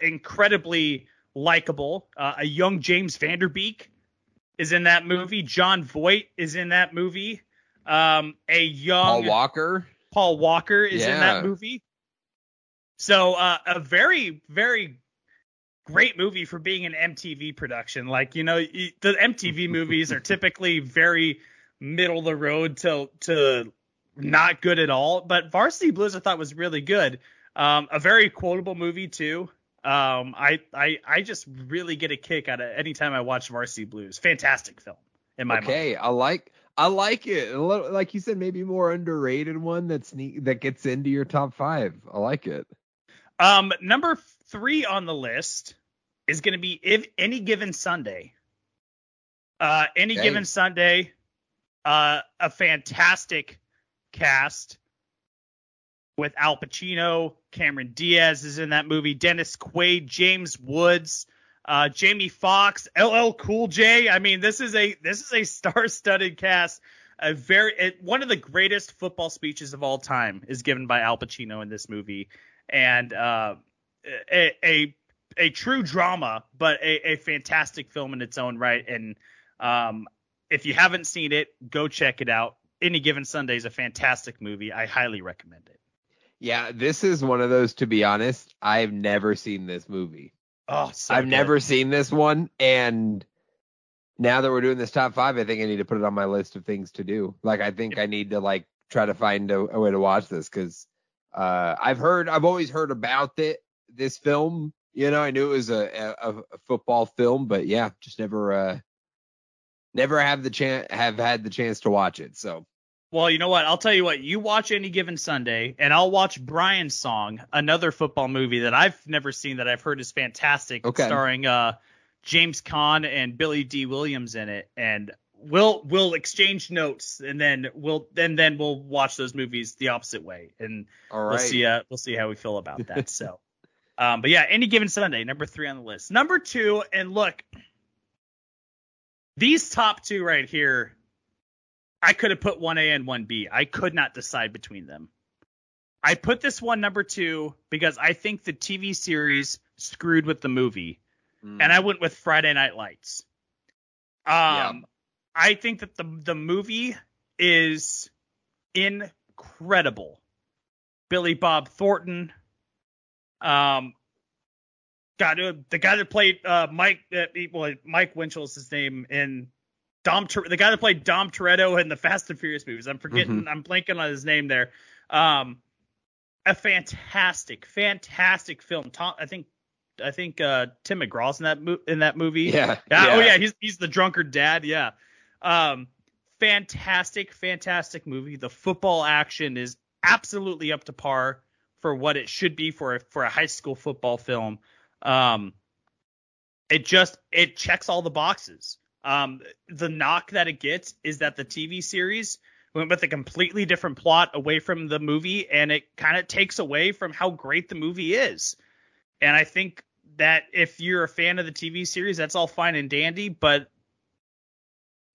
incredibly likable. Uh, a young James Vanderbeek is in that movie. John Voight is in that movie. Um, a young Paul Walker. Paul Walker is yeah. in that movie. So uh, a very, very great movie for being an M T V production. Like, you know, the M T V movies are typically very middle of the road to to not good at all. But Varsity Blues I thought was really good. Um, a very quotable movie too. Um, I, I I just really get a kick out of any time I watch Varsity Blues. Fantastic film in my okay, mind. Okay, I like I like it. Little, like you said, maybe more underrated one that's neat, that gets into your top five. I like it. Um, number three on the list is going to be if Any Given Sunday. Uh, Any Dang. Given Sunday, uh, a fantastic cast with Al Pacino. Cameron Diaz is in that movie. Dennis Quaid, James Woods, uh, Jamie Foxx, L L Cool J. I mean, this is a this is a star-studded cast. A very it, one of the greatest football speeches of all time is given by Al Pacino in this movie, and uh, a, a a true drama, but a, a fantastic film in its own right. And um, if you haven't seen it, go check it out. Any Given Sunday is a fantastic movie. I highly recommend it. Yeah, this is one of those, to be honest, I've never seen this movie. Oh, so I've good. never seen this one. And now that we're doing this top five, I think I need to put it on my list of things to do. Like, I think I need to, like, try to find a, a way to watch this because uh, I've heard, I've always heard about it, this film. You know, I knew it was a, a, a football film, but yeah, just never, uh, never have the chance, have had the chance to watch it. So. Well, you know what? I'll tell you what. You watch Any Given Sunday, and I'll watch Brian's Song, another football movie that I've never seen that I've heard is fantastic, okay. starring uh, James Caan and Billy D. Williams in it. And we'll we'll exchange notes, and then we'll and then we'll watch those movies the opposite way, and All right. we'll see uh, we'll see how we feel about that. So, um, but yeah, Any Given Sunday, number three on the list. Number two, and look, these top two right here. I could have put one A and one B. I could not decide between them. I put this one number two because I think the T V series screwed with the movie, mm. and I went with Friday Night Lights. Um, yeah. I think that the the movie is incredible. Billy Bob Thornton, um, got the guy that played uh, Mike, uh, well, Mike Winchell's his name in. Dom, the guy that played Dom Toretto in the Fast and Furious movies. I'm forgetting. Mm-hmm. I'm blanking on his name there. Um, a fantastic, fantastic film. Tom, I think, I think uh, Tim McGraw's in that mo- in that movie. Yeah, yeah, yeah. Oh yeah. He's he's the drunkard dad. Yeah. Um, fantastic, fantastic movie. The football action is absolutely up to par for what it should be for a, for a high school football film. Um, it just it checks all the boxes. Um, the knock that it gets is that the T V series went with a completely different plot away from the movie, and it kind of takes away from how great the movie is. And I think that if you're a fan of the T V series, that's all fine and dandy, but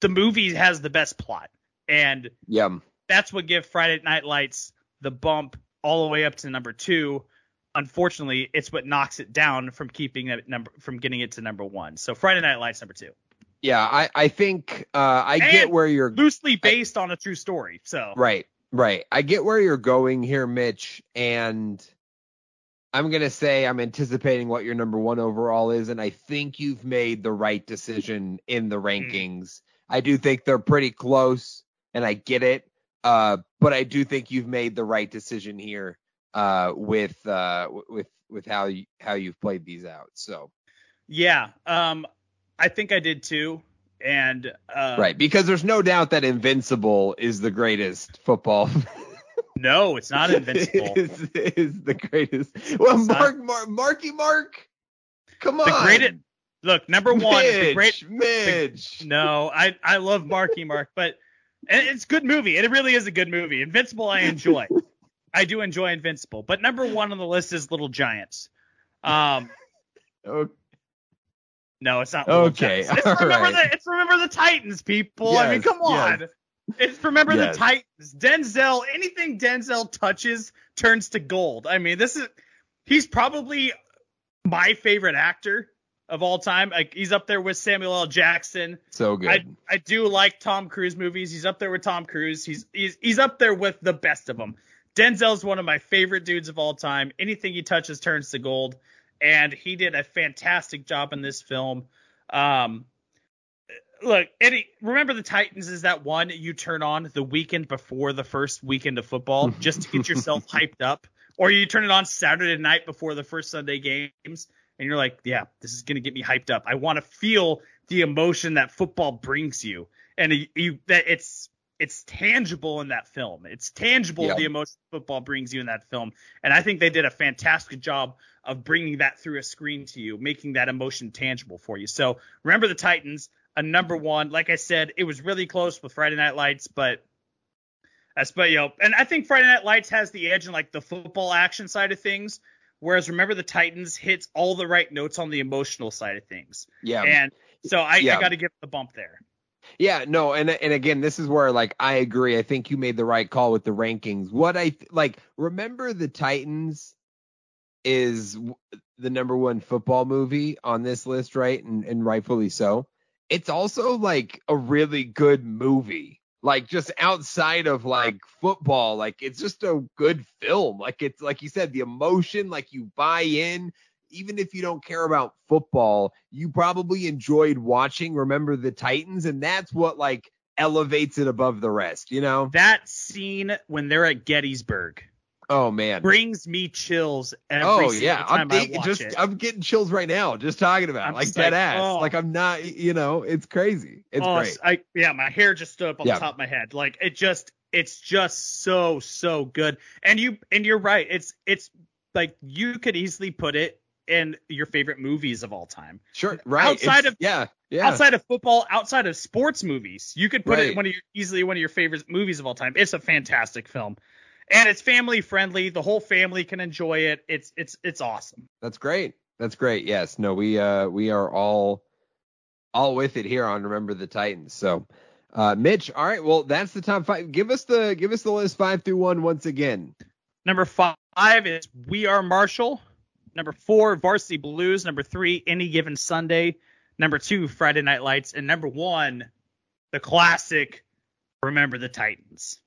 the movie has the best plot, and yeah. that's what gives Friday Night Lights the bump all the way up to number two. Unfortunately, it's what knocks it down from keeping it number from getting it to number one. So Friday Night Lights number two. Yeah, I, I think uh, I and get where you're loosely based I, on a true story. So right, right. I get where you're going here, Mitch. And I'm going to say I'm anticipating what your number one overall is. And I think you've made the right decision in the rankings. Mm. I do think they're pretty close and I get it. Uh, but I do think you've made the right decision here uh, with uh, with with how you, how you've played these out. So, yeah, um I think I did too, and uh, right because there's no doubt that Invincible is the greatest football. No, it's not Invincible. It's, it's the greatest. Well, it's Mark, not... Mark, Marky Mark, come on. The greatest. Look, number one. Mitch, the great, Mitch. The, no, I I love Marky Mark, but and it's a good movie. It really is a good movie. Invincible, I enjoy. I do enjoy Invincible, but number one on the list is Little Giants. Um. Okay. No, it's not. Okay. It's remember, right. the, it's remember the Titans, people. Yes, I mean, come on. Yes. It's remember yes. the Titans. Denzel, anything Denzel touches turns to gold. I mean, this is he's probably my favorite actor. of all time. Like, he's up there with Samuel L. Jackson. So good. I, I do like Tom Cruise movies. He's up there with Tom Cruise. He's he's he's up there with the best of them. Denzel's one of my favorite dudes of all time. Anything he touches turns to gold, and he did a fantastic job in this film. Um, look, Eddie, remember the Titans is that one you turn on the weekend before the first weekend of football just to get yourself hyped up, or you turn it on Saturday night before the first Sunday games. And you're like, yeah, this is going to get me hyped up. I want to feel the emotion that football brings you. And you, you, that it's it's tangible in that film. It's tangible, yeah. The emotion football brings you in that film. And I think they did a fantastic job of bringing that through a screen to you, making that emotion tangible for you. So remember the Titans, a number one. Like I said, it was really close with Friday Night Lights, but that's but, you know, and I think Friday Night Lights has the edge in like the football action side of things. Whereas, remember, the Titans hits all the right notes on the emotional side of things. Yeah. And so I, yeah. I got to give the bump there. Yeah, no. And and again, this is where, like, I agree. I think you made the right call with the rankings. What I th- like, remember, the Titans is the number one football movie on this list, right? And, and rightfully so. It's also like a really good movie. Like, just outside of like football, like it's just a good film. Like, it's like you said, the emotion, like you buy in, even if you don't care about football, you probably enjoyed watching Remember the Titans. And that's what like elevates it above the rest. You know, that scene when they're at Gettysburg. Oh, man. Brings me chills. Every oh, yeah. Time I'm, de- I watch just, it. I'm getting chills right now. Just talking about it. Like that like, ass. Oh. Like I'm not, you know, it's crazy. It's oh, great. I, yeah. My hair just stood up on yeah. the top of my head. Like it just, it's just so, so good. And you, and you're right. It's, it's like you could easily put it in your favorite movies of all time. Sure. Right. Outside it's, of, yeah. Yeah. Outside of football, outside of sports movies, you could put right. it in one of your, easily one of your favorite movies of all time. It's a fantastic film. And it's family friendly. The whole family can enjoy it. It's it's it's awesome. That's great. That's great. Yes. No, we uh we are all all with it here on Remember the Titans. So, uh, Mitch. All right. Well, that's the top five. Give us the give us the list five through one once again. Number five is We Are Marshall. Number four, Varsity Blues. Number three, Any Given Sunday. Number two, Friday Night Lights. And number one, the classic Remember the Titans.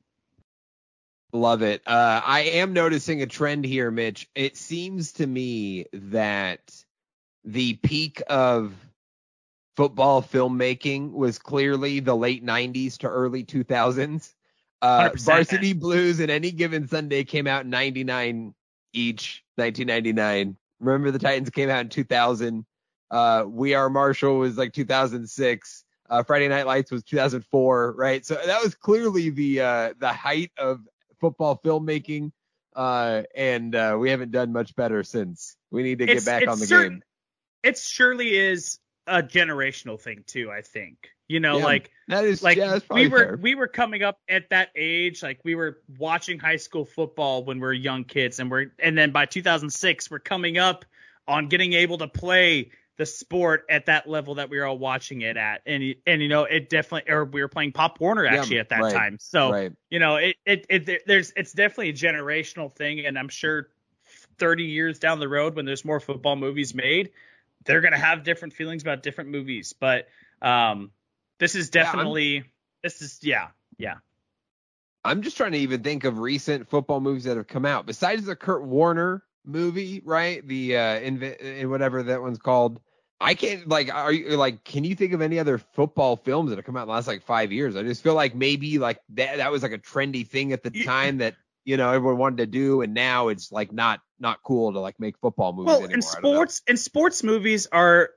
Love it. Uh, I am noticing a trend here, Mitch. It seems to me that the peak of football filmmaking was clearly the late nineties to early two thousands. Uh, Varsity Blues and Any Given Sunday came out in ninety-nine each, nineteen ninety-nine. Remember the Titans came out in two thousand. Uh, We Are Marshall was like two thousand six. Uh, Friday Night Lights was two thousand four, right? So that was clearly the uh, the height of football filmmaking, uh and uh we haven't done much better since. We need to get it's, back it's on the certain, game. It surely is a generational thing too, I think, you know. Yeah, like that is like yeah, we were fair. we were coming up at that age, like we were watching high school football when we were young kids, and we're and then by two thousand six we're coming up on getting able to play the sport at that level that we were all watching it at. And, and, you know, it definitely, or we were playing Pop Warner actually yeah, at that right, time. So, right. you know, it, it, it, there's, it's definitely a generational thing. And I'm sure thirty years down the road, when there's more football movies made, they're going to have different feelings about different movies. But, um, this is definitely, yeah, this is, yeah, yeah. I'm just trying to even think of recent football movies that have come out besides the Kurt Warner movie, right? The, uh, in whatever that one's called. I can't like, are you like, can you think of any other football films that have come out in the last like five years? I just feel like maybe like that, that was like a trendy thing at the time that, you know, everyone wanted to do. And now it's like not, not cool to like make football movies. Well, anymore. And sports and sports movies are,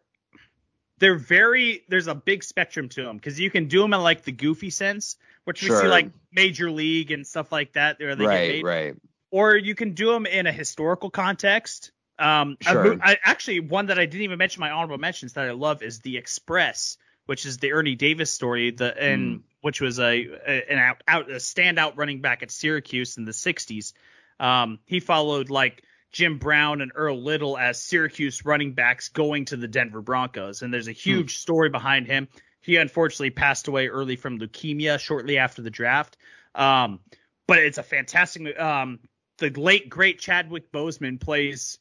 they're very, there's a big spectrum to them. Cause you can do them in like the goofy sense, which sure. we see like Major League and stuff like that. Or they right, get made. Right. Or you can do them in a historical context. Um, sure. I, I, actually, one that I didn't even mention my honorable mentions that I love is The Express, which is the Ernie Davis story, the and mm. which was a, a an out, out a standout running back at Syracuse in the sixties. Um, he followed like Jim Brown and Earl Little as Syracuse running backs going to the Denver Broncos, and there's a huge mm. story behind him. He unfortunately passed away early from leukemia shortly after the draft, um, but it's a fantastic. Um, the late great Chadwick Boseman plays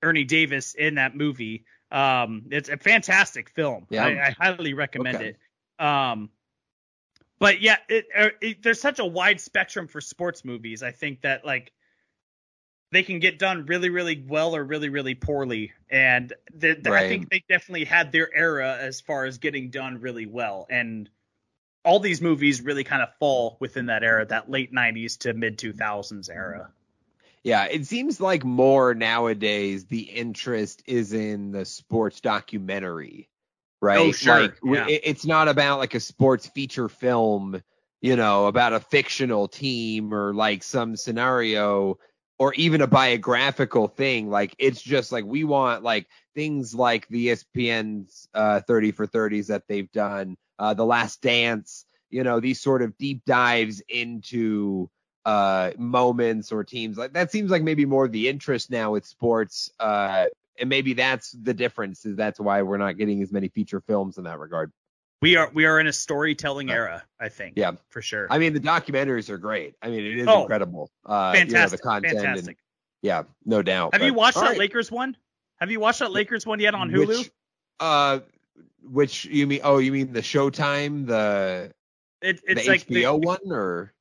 Ernie Davis in that movie, Um, it's a fantastic film. Yeah. I, I highly recommend okay. it. Um, but yeah, it, it, there's such a wide spectrum for sports movies. I think that like they can get done really, really well or really, really poorly. And the, the, right. I think they definitely had their era as far as getting done really well. And all these movies really kind of fall within that era, that late nineties to mid two thousands era. Yeah, it seems like more nowadays the interest is in the sports documentary, right? Oh, sure. Like, yeah. It's not about like a sports feature film, you know, about a fictional team or like some scenario or even a biographical thing. Like, it's just like we want like things like the E S P N's uh, thirty for thirties that they've done, uh, The Last Dance, you know, these sort of deep dives into uh moments or teams. Like that seems like maybe more of the interest now with sports, uh and maybe that's the difference, is that's why we're not getting as many feature films in that regard. We are we are in a storytelling uh, era, I think. Yeah, for sure. I mean, the documentaries are great. I mean, it is oh, incredible uh fantastic, you know, the content fantastic. And, yeah, no doubt. Have but, you watched that right. Lakers one have you watched that Lakers one yet on Hulu? Which, uh which you mean oh you mean the Showtime the it, it's the like H B O the, one or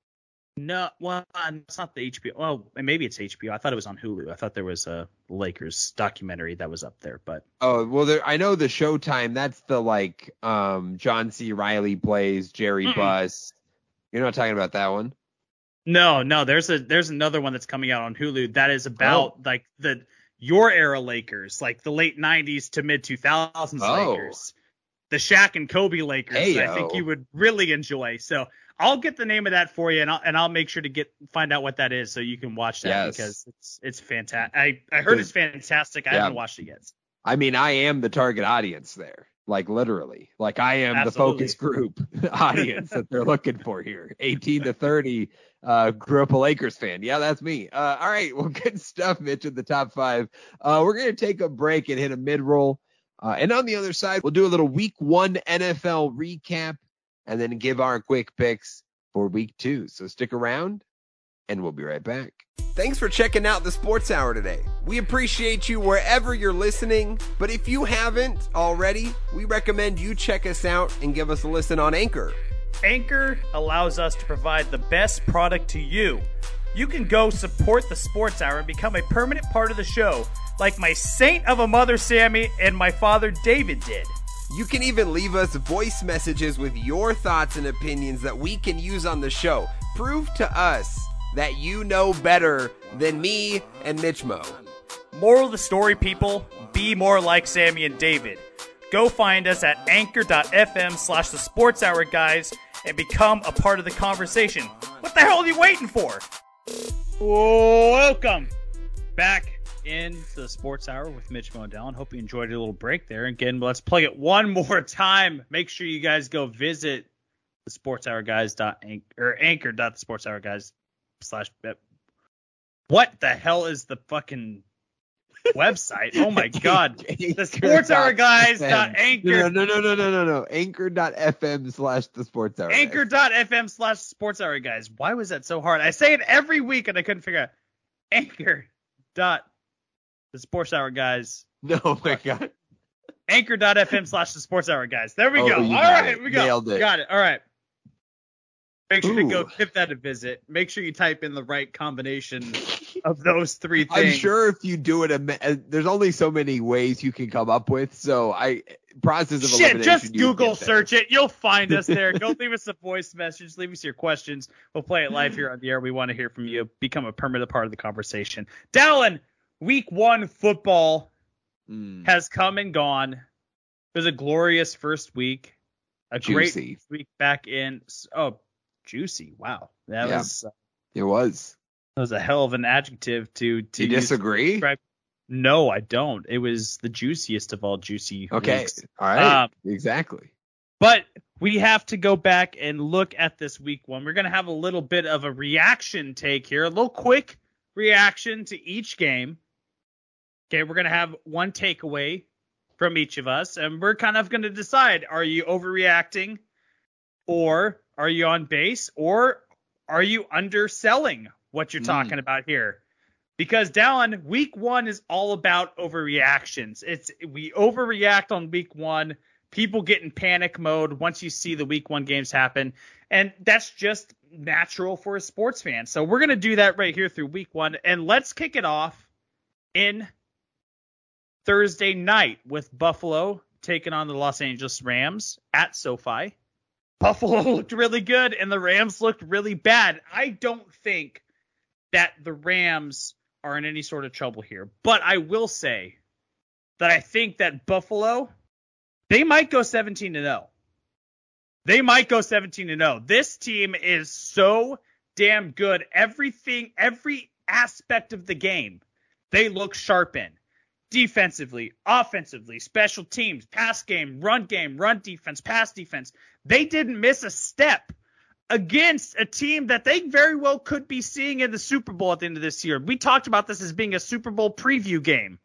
No, well, it's not the H B O. Well, maybe it's H B O. I thought it was on Hulu. I thought there was a Lakers documentary that was up there, but oh well, there, I know the Showtime. That's the like um, John C. Reilly plays Jerry mm-hmm. Buss. You're not talking about that one. No, no. There's a there's another one that's coming out on Hulu that is about oh. like the your era Lakers, like the late nineties to mid two thousands oh. Lakers, the Shaq and Kobe Lakers. Hey, I think you would really enjoy. So. I'll get the name of that for you, and I'll and I'll make sure to get find out what that is so you can watch that yes. because it's it's fantastic. I, I heard it's fantastic. I yeah. haven't watched it yet. I mean, I am the target audience there, like literally, like I am Absolutely. the focus group audience that they're looking for here. eighteen to thirty, uh, grew up a Lakers fan. Yeah, that's me. Uh, all right, well, good stuff, Mitch. In the top five, uh, we're gonna take a break and hit a mid roll, uh, and on the other side, we'll do a little Week One N F L recap. And then give our quick picks for week two. So stick around, and we'll be right back. Thanks for checking out the Sports Hour today. We appreciate you wherever you're listening. But if you haven't already, we recommend you check us out and give us a listen on Anchor. Anchor allows us to provide the best product to you. You can go support the Sports Hour and become a permanent part of the show, like my saint of a mother, Sammy, and my father, David, did. You can even leave us voice messages with your thoughts and opinions that we can use on the show. Prove to us that you know better than me and Mitch Mo. Moral of the story, people, be more like Sammy and David. Go find us at anchor.fm slash the sports hour, guys, and become a part of the conversation. What the hell are you waiting for? Welcome back in the Sports Hour with Mitch Mo and Dallin. Hope you enjoyed a little break there. Again, let's plug it one more time. Make sure you guys go visit the Sports Hour guys dot or anchor dot the Sports Hour guys slash. What the hell is the fucking website? Oh my god, the Sports Hour guys dot anchor. No, no, no, no, no, no, no. Anchor dot fm slash the Sports Hour. Anchor dot fm slash Sports Hour guys. Why was that so hard? I say it every week and I couldn't figure out anchor dot. The Sports Hour guys. No, oh my God. Anchor.fm slash the Sports Hour guys. There we oh, go. All right, it. we go. Nailed it. Got it. All right. Make sure Ooh. to go give that a visit. Make sure you type in the right combination of those three things. I'm sure if you do it, there's only so many ways you can come up with. So I process of Shit, elimination. Just Google search it. You'll find us there. Go leave us a voice message. Leave us your questions. We'll play it live here on the air. We want to hear from you. Become a permanent part of the conversation. Dallin. Week one football mm. has come and gone. It was a glorious first week. A juicy. great week back in. Oh, juicy. Wow. That yeah. was. Uh, it was. That was a hell of an adjective to. to you disagree? To no, I don't. It was the juiciest of all juicy okay. weeks. Okay. All right. Um, exactly. But we have to go back and look at this week one. We're going to have a little bit of a reaction take here, a little quick reaction to each game. Okay, we're going to have one takeaway from each of us, and we're kind of going to decide, are you overreacting, or are you on base, or are you underselling what you're mm. talking about here? Because, Dallin, week one is all about overreactions. It's we overreact on week one. People get in panic mode once you see the week one games happen. And that's just natural for a sports fan. So we're going to do that right here through week one. And let's kick it off in Thursday night with Buffalo taking on the Los Angeles Rams at SoFi. Buffalo looked really good and the Rams looked really bad. I don't think that the Rams are in any sort of trouble here. But I will say that I think that Buffalo, they might go seventeen and oh. They might go seventeen and oh. This team is so damn good. Everything, every aspect of the game, they look sharp in. Defensively, offensively, special teams, pass game, run game, run defense, pass defense. They didn't miss a step against a team that they very well could be seeing in the Super Bowl at the end of this year. We talked about this as being a Super Bowl preview game.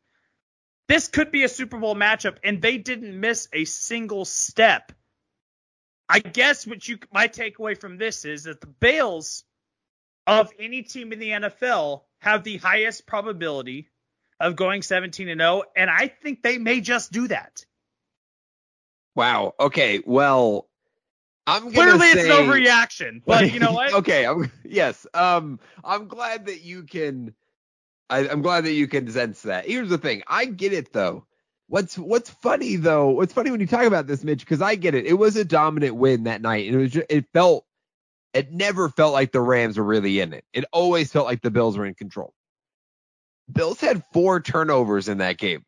This could be a Super Bowl matchup, and they didn't miss a single step. I guess what you my takeaway from this is that the Bales of any team in the N F L have the highest probability of going seventeen and oh, and I think they may just do that. Wow. Okay. Well, I'm gonna clearly say, it's an overreaction, but you know what? Okay. I'm, yes. Um. I'm glad that you can. I, I'm glad that you can sense that. Here's the thing. I get it though. What's What's funny though? What's funny when you talk about this, Mitch? Because I get it. It was a dominant win that night, and it was. Just, it felt. It never felt like the Rams were really in it. It always felt like the Bills were in control. Bills had four turnovers in that game.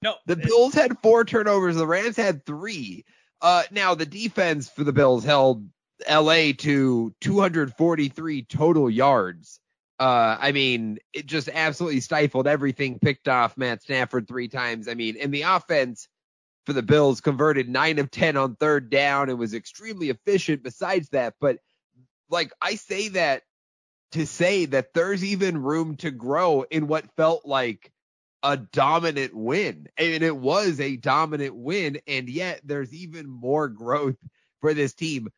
No, the Bills had four turnovers. The Rams had three. Uh, now the defense for the Bills held L A to two hundred forty-three total yards. Uh, I mean, it just absolutely stifled everything. Picked off Matt Stafford three times. I mean, and the offense for the Bills converted nine of ten on third down and was extremely efficient besides that. But like I say that to say that there's even room to grow in what felt like a dominant win. I mean, it was a dominant win, and yet there's even more growth for this team.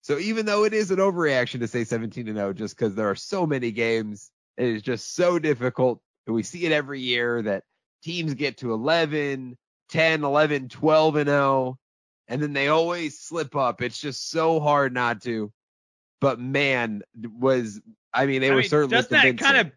So even though it is an overreaction to say seventeen and oh, just because there are so many games, it is just so difficult. And we see it every year that teams get to eleven, ten, eleven, twelve and oh, and then they always slip up. It's just so hard not to. But man, was I mean they I were mean, certainly doesn't that kind of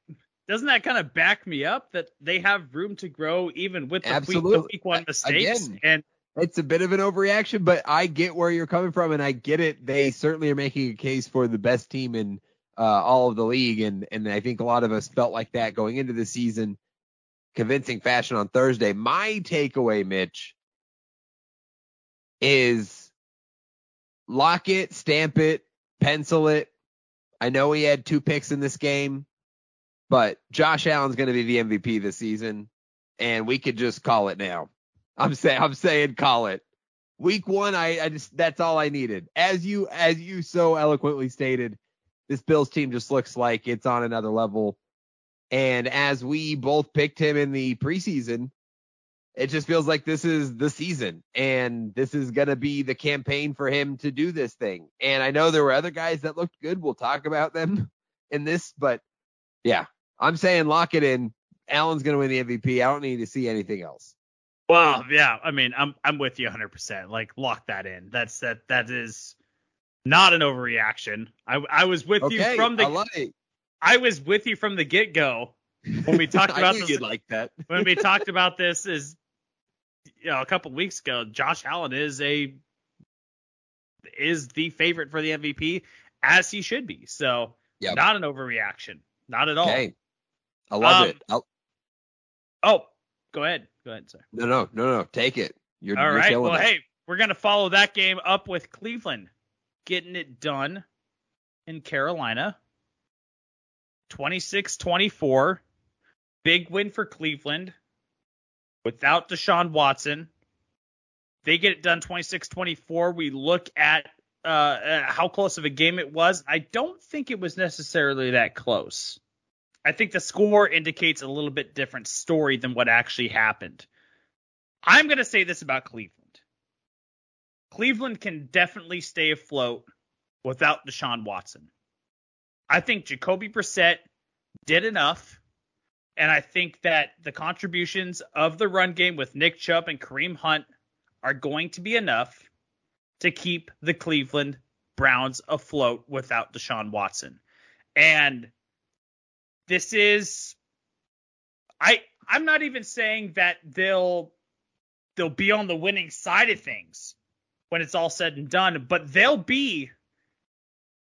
doesn't that kind of back me up that they have room to grow even with the week, the week one mistakes? Again, and it's a bit of an overreaction, but I get where you're coming from and I get it. They certainly are making a case for the best team in uh, all of the league, and and I think a lot of us felt like that going into the season, convincing fashion on Thursday. My takeaway, Mitch, is lock it, stamp it, pencil it. I know he had two picks in this game, but Josh Allen's going to be the M V P this season, and we could just call it now. I'm saying, I'm saying, call it. Week one, I, I just that's all I needed. As you, as you so eloquently stated, this Bills team just looks like it's on another level. And as we both picked him in the preseason, it just feels like this is the season, and this is going to be the campaign for him to do this thing. And I know there were other guys that looked good. We'll talk about them in this, but yeah, I'm saying lock it in. Allen's going to win the M V P. I don't need to see anything else. Well, yeah, I mean, I'm, I'm with you one hundred percent. Like lock that in. That's that, that is not an overreaction. I I was with okay, you from the, I, love it. I was with you from the get go. When we talked about this, like that. when we talked about this is, you know, a couple weeks ago, Josh Allen is a is the favorite for the M V P, as he should be. So yep. Not an overreaction, not at all. Okay. I love um, it. I'll... Oh, go ahead, go ahead, sir. No, no, no, no, take it. You're all you're right. Well, it. Hey, we're gonna follow that game up with Cleveland getting it done in Carolina, twenty-six twenty-four. Big win for Cleveland. Without Deshaun Watson, they get it done twenty-six twenty-four. We look at uh, uh, how close of a game it was. I don't think it was necessarily that close. I think the score indicates a little bit different story than what actually happened. I'm going to say this about Cleveland. Cleveland can definitely stay afloat without Deshaun Watson. I think Jacoby Brissett did enough And I think that the contributions of the run game with Nick Chubb and Kareem Hunt are going to be enough to keep the Cleveland Browns afloat without Deshaun Watson. And this is, I, I'm not even saying that they'll, they'll be on the winning side of things when it's all said and done, but they'll be,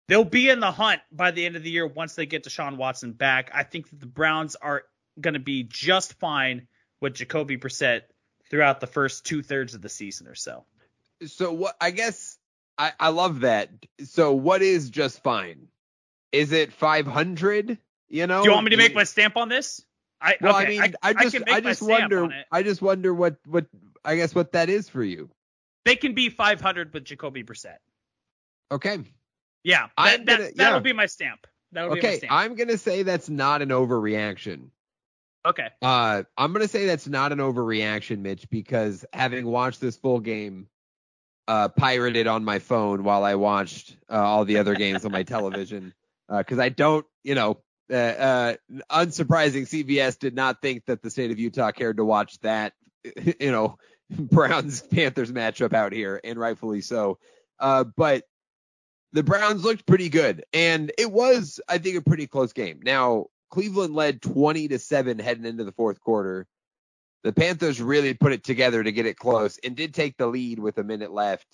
they'll be in the hunt by the end of the year. Once they get Deshaun Watson back, I think that the Browns are going to be just fine with Jacoby Brissett throughout the first two thirds of the season or so. So what, I guess I, I love that. So what is just fine? Is it five hundred? You know, do you want me to make my stamp on this? I, well, okay, I mean, I, I just, I, I just wonder, I just wonder what, what, I guess what that is for you. They can be five hundred with Jacoby Brissett. Okay. Yeah, that, gonna, that, yeah. That'll be my stamp. That'll okay, be my stamp. I'm going to say that's not an overreaction. Okay. Uh, I'm going to say that's not an overreaction, Mitch, because having watched this full game uh, pirated on my phone while I watched uh, all the other games on my television, because uh, I don't, you know, uh, uh, unsurprising, C B S did not think that the state of Utah cared to watch that, you know, Browns-Panthers matchup out here, and rightfully so. Uh, but the Browns looked pretty good, and it was, I think, a pretty close game. Now, Cleveland led twenty to seven heading into the fourth quarter. The Panthers really put it together to get it close and did take the lead with a minute left,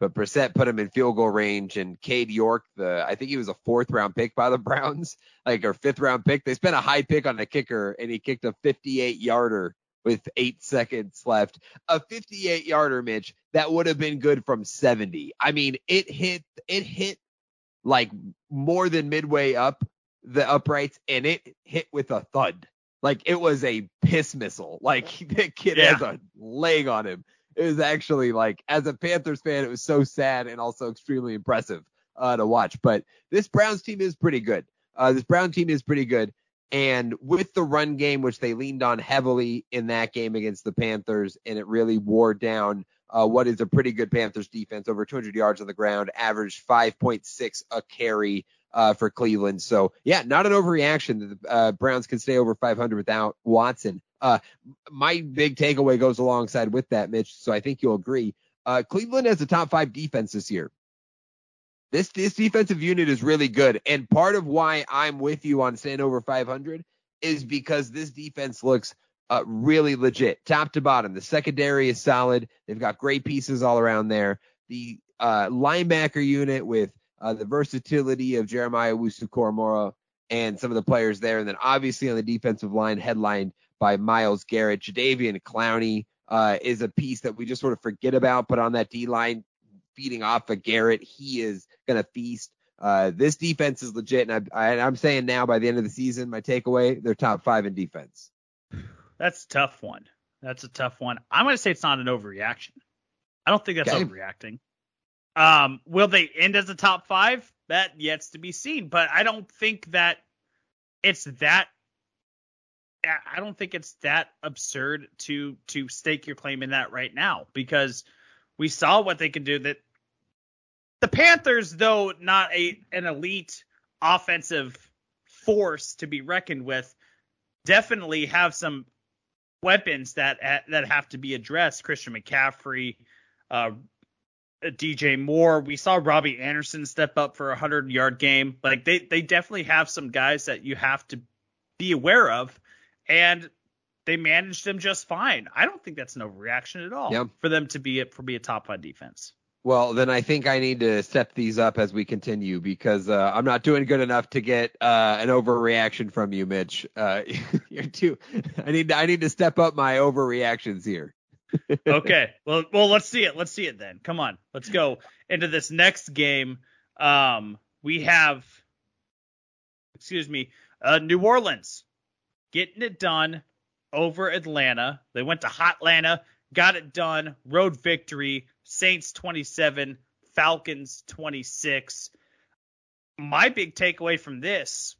but Brissett put him in field goal range, and Cade York, the I think he was a fourth-round pick by the Browns, like or fifth-round pick. They spent a high pick on the kicker, and he kicked a fifty-eight-yarder with eight seconds left. A fifty-eight-yarder, Mitch, that would have been good from seventy. I mean, it hit it hit like more than midway up the uprights, and it hit with a thud. Like, it was a piss missile. Like, that kid yeah. has a leg on him. It was actually, like, as a Panthers fan, it was so sad and also extremely impressive uh, to watch. But this Browns team is pretty good. Uh, this Brown team is pretty good. And with the run game, which they leaned on heavily in that game against the Panthers, and it really wore down uh, what is a pretty good Panthers defense, over two hundred yards on the ground, averaged five point six a carry uh, for Cleveland. So, yeah, not an overreaction that the uh, Browns can stay over five hundred without Watson. Uh, my big takeaway goes alongside with that, Mitch, so I think you'll agree. Uh, Cleveland has a top five defense this year. This this defensive unit is really good, and part of why I'm with you on staying over five hundred is because this defense looks uh, really legit, top to bottom. The secondary is solid. They've got great pieces all around there. The uh, linebacker unit with uh, the versatility of Jeremiah Owusu-Koramoah and some of the players there, and then obviously on the defensive line, headlined by Myles Garrett. Jadeveon Clowney uh, is a piece that we just sort of forget about, but on that D-line, feeding off of Garrett, he is going to feast. Uh, this defense is legit, and I, I, I'm saying now by the end of the season, my takeaway, they're top five in defense. That's a tough one. That's a tough one. I'm going to say it's not an overreaction. I don't think that's okay. overreacting. Um, will they end as a top five? That yet's to be seen, but I don't think that it's that I don't think it's that absurd to to stake your claim in that right now, because we saw what they could do. That the Panthers, though not a an elite offensive force to be reckoned with, definitely have some weapons that that have to be addressed. Christian McCaffrey, uh, D J Moore. We saw Robbie Anderson step up for a hundred-yard game. Like they they definitely have some guys that you have to be aware of, and they managed them just fine. I don't think that's an overreaction at all yep. for them to be for be a top five defense. Well, then I think I need to step these up as we continue, because uh, I'm not doing good enough to get uh, an overreaction from you, Mitch. Uh, you're too. I need to, I need to step up my overreactions here. Okay. Well, well, let's see it. Let's see it then. Come on, let's go into this next game. Um, we have, excuse me, uh, New Orleans getting it done over Atlanta. They went to Hotlanta, got it done, road victory, Saints twenty-seven, Falcons twenty-six. My big takeaway from this,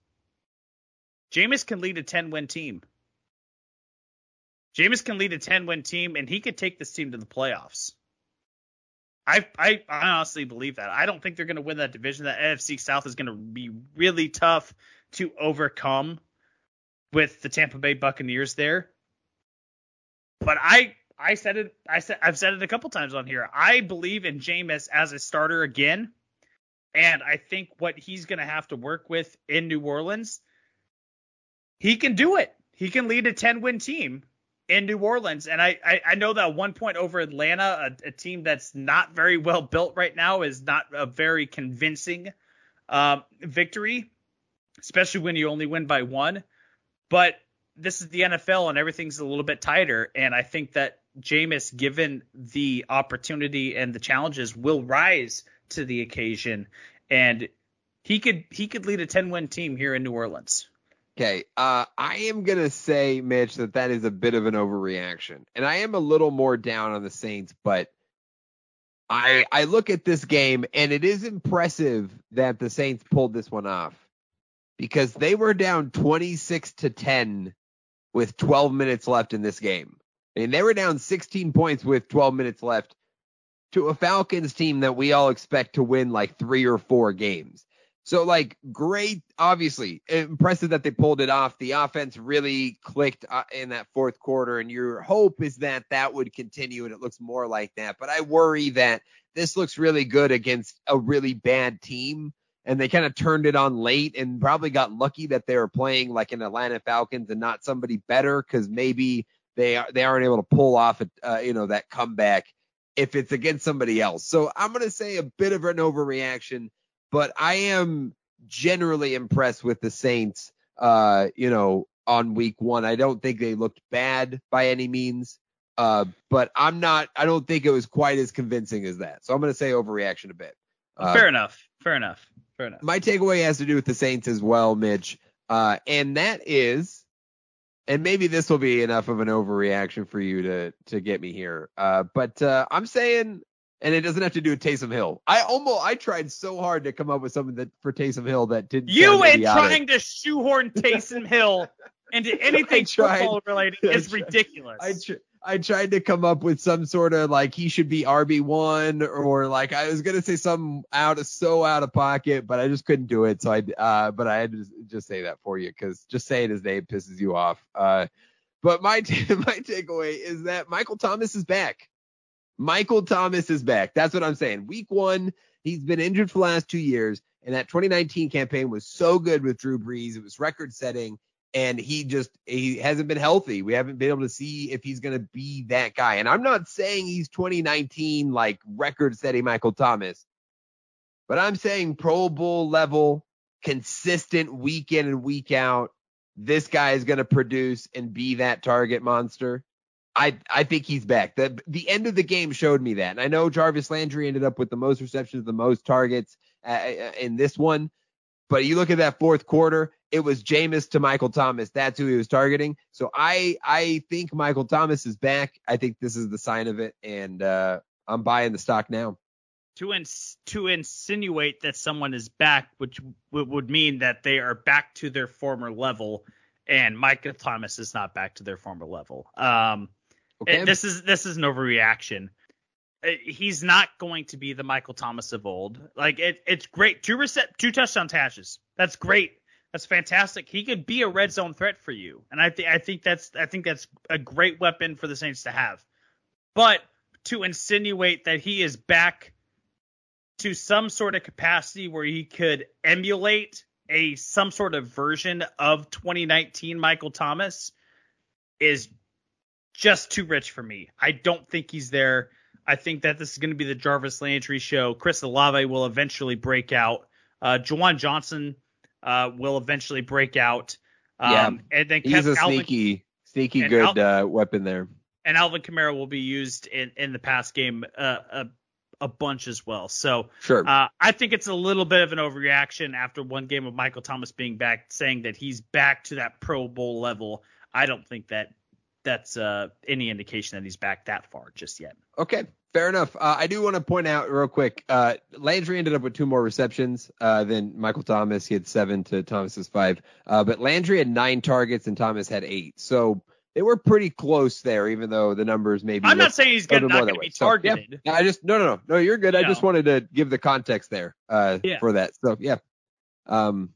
Jameis can lead a ten-win team. Jameis can lead a ten-win team, and he could take this team to the playoffs. I, I, I honestly believe that. I don't think they're going to win that division. That N F C South is going to be really tough to overcome. with the Tampa Bay Buccaneers there. But I I said it I said I've said it a couple times on here. I believe in Jameis as a starter again. And I think what he's going to have to work with in New Orleans, he can do it. He can lead a ten-win team in New Orleans. And I, I, I know that one point over Atlanta, a, a team that's not very well built right now, is not a very convincing um, victory, especially when you only win by one. But this is the N F L and everything's a little bit tighter. And I think that Jameis, given the opportunity and the challenges, will rise to the occasion, and he could he could lead a ten-win team here in New Orleans. Okay, uh, I am gonna say, Mitch, that that is a bit of an overreaction, and I am a little more down on the Saints, but I I look at this game, and it is impressive that the Saints pulled this one off because they were down twenty-six to ten with twelve minutes left in this game, and they were down sixteen points with twelve minutes left to a Falcons team that we all expect to win like three or four games. So, like, great, obviously, impressive that they pulled it off. The offense really clicked uh, in that fourth quarter, and your hope is that that would continue, and it looks more like that. But I worry that this looks really good against a really bad team, and they kind of turned it on late and probably got lucky that they were playing like an Atlanta Falcons and not somebody better because maybe they, are, they aren't able to pull off, a, uh, you know, that comeback if it's against somebody else. So I'm going to say a bit of an overreaction, but I am generally impressed with the Saints, uh, you know, on week one. I don't think they looked bad by any means, uh, but I'm not, I don't think it was quite as convincing as that. So I'm going to say overreaction a bit. Uh, fair enough. Fair enough. Fair enough. My takeaway has to do with the Saints as well, Mitch. Uh, and that is, and maybe this will be enough of an overreaction for you to to get me here. Uh, but uh, I'm saying, and it doesn't have to do with Taysom Hill. I almost I tried so hard to come up with something that for Taysom Hill that didn't. You sound idiotic. Trying to shoehorn Taysom Hill into anything football related is tried, ridiculous. I tr- I tried to come up with some sort of like he should be R B one or like I was gonna say something out of so out of pocket, but I just couldn't do it. So I uh, but I had to just say that for you because just saying his name pisses you off. Uh, but my t- my takeaway is that Michael Thomas is back. Michael Thomas is back. That's what I'm saying. Week one, he's been injured for the last two years, and that twenty nineteen campaign was so good with Drew Brees. It was record setting. And he just he hasn't been healthy. We haven't been able to see if he's going to be that guy. And I'm not saying he's twenty nineteen like record-setting Michael Thomas, but I'm saying Pro Bowl level, consistent week in and week out. This guy is going to produce and be that target monster. I I think he's back. The the end of the game showed me that. And I know Jarvis Landry ended up with the most receptions, the most targets uh, in this one. But you look at that fourth quarter, it was Jameis to Michael Thomas. That's who he was targeting. So I I think Michael Thomas is back. I think this is the sign of it, and uh, I'm buying the stock now. To ins- to insinuate that someone is back, which w- would mean that they are back to their former level, and Michael Thomas is not back to their former level. Um, okay. This is this is an overreaction. He's not going to be the Michael Thomas of old. Like it, it's great. Two recept, two touchdown catches. That's great. That's fantastic. He could be a red zone threat for you, and I think I think that's I think that's a great weapon for the Saints to have. But to insinuate that he is back to some sort of capacity where he could emulate a some sort of version of twenty nineteen Michael Thomas is just too rich for me. I don't think he's there. I think that this is going to be the Jarvis Landry show. Chris Olave will eventually break out. Uh, Juwan Johnson uh, will eventually break out. Um, yeah, and then he's a Alvin, sneaky, sneaky good Al- uh, weapon there. And Alvin Kamara will be used in, in the pass game uh, a, a bunch as well. So sure. uh, I think it's a little bit of an overreaction after one game of Michael Thomas being back, saying that he's back to that Pro Bowl level. I don't think that. That's uh, any indication that he's back that far just yet. Okay, fair enough. Uh, I do want to point out real quick, uh, Landry ended up with two more receptions uh, than Michael Thomas. He had seven to Thomas's five. Uh, but Landry had nine targets and Thomas had eight. So they were pretty close there, even though the numbers maybe. I'm not saying he's gonna, not going to be targeted. So, yeah, I just no, no, no, no. You're good. No. I just wanted to give the context there uh, yeah. for that. So yeah, um,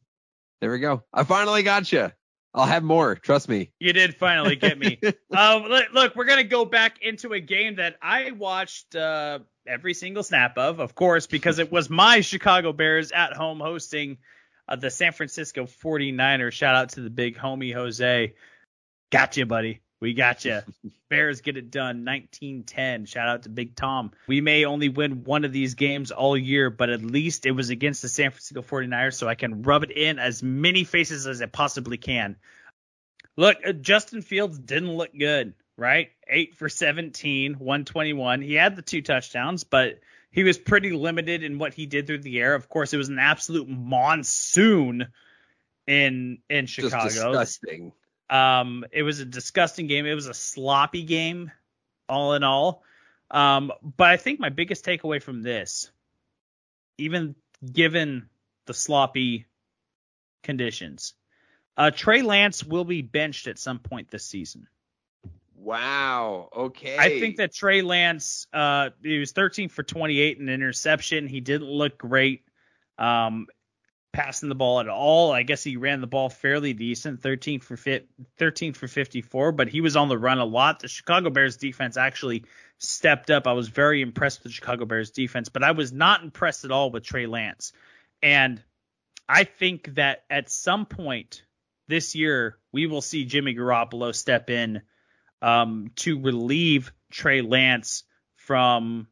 there we go. I finally got you. I'll have more. Trust me. You did finally get me. um, look, we're going to go back into a game that I watched uh, every single snap of, of course, because it was my Chicago Bears at home hosting uh, the San Francisco 49ers. Shout out to the big homie, Jose. Gotcha, buddy. We gotcha. Bears get it done. nineteen ten. Shout out to Big Tom. We may only win one of these games all year, but at least it was against the San Francisco 49ers, so I can rub it in as many faces as I possibly can. Look, Justin Fields didn't look good, right? eight for seventeen, one twenty-one. He had the two touchdowns, but he was pretty limited in what he did through the air. Of course, it was an absolute monsoon in in Chicago. Just disgusting. Um, it was a disgusting game. It was a sloppy game, all in all. Um, but I think my biggest takeaway from this, even given the sloppy conditions, uh, Trey Lance will be benched at some point this season. Wow. Okay. I think that Trey Lance, uh, he was thirteen for twenty-eight in interception. He didn't look great. Um, passing the ball at all. I guess he ran the ball fairly decent, thirteen for fifty-four, but he was on the run a lot. The Chicago Bears defense actually stepped up. I was very impressed with the Chicago Bears defense, but I was not impressed at all with Trey Lance. And I think that at some point this year, we will see Jimmy Garoppolo step in um, to relieve Trey Lance from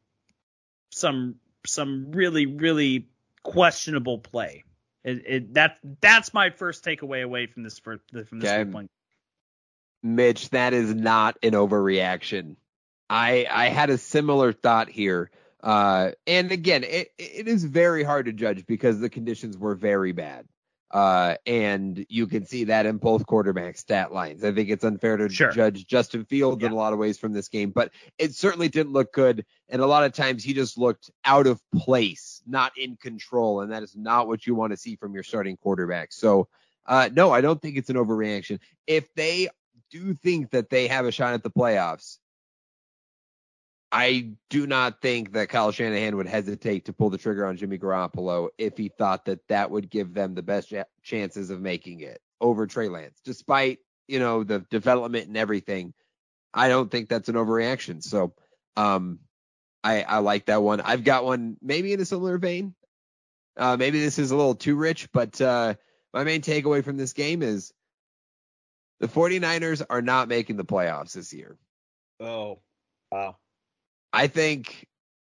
some some really, really questionable play. It, it, that that's my first takeaway away from this for, from this okay. point. Mitch, that is not an overreaction. I I had a similar thought here, uh, and again, it it is very hard to judge because the conditions were very bad, uh, and you can see that in both quarterback stat lines. I think it's unfair to sure. judge Justin Fields yeah. in a lot of ways from this game, but it certainly didn't look good, and a lot of times he just looked out of place. Not in control, and that is not what you want to see from your starting quarterback. So, uh, no, I don't think it's an overreaction. If they do think that they have a shot at the playoffs, I do not think that Kyle Shanahan would hesitate to pull the trigger on Jimmy Garoppolo if he thought that that would give them the best chances of making it over Trey Lance, despite, you know, the development and everything. I don't think that's an overreaction. So, um, I, I like that one. I've got one maybe in a similar vein. Uh, maybe this is a little too rich, but uh, my main takeaway from this game is the 49ers are not making the playoffs this year. Oh, wow. I think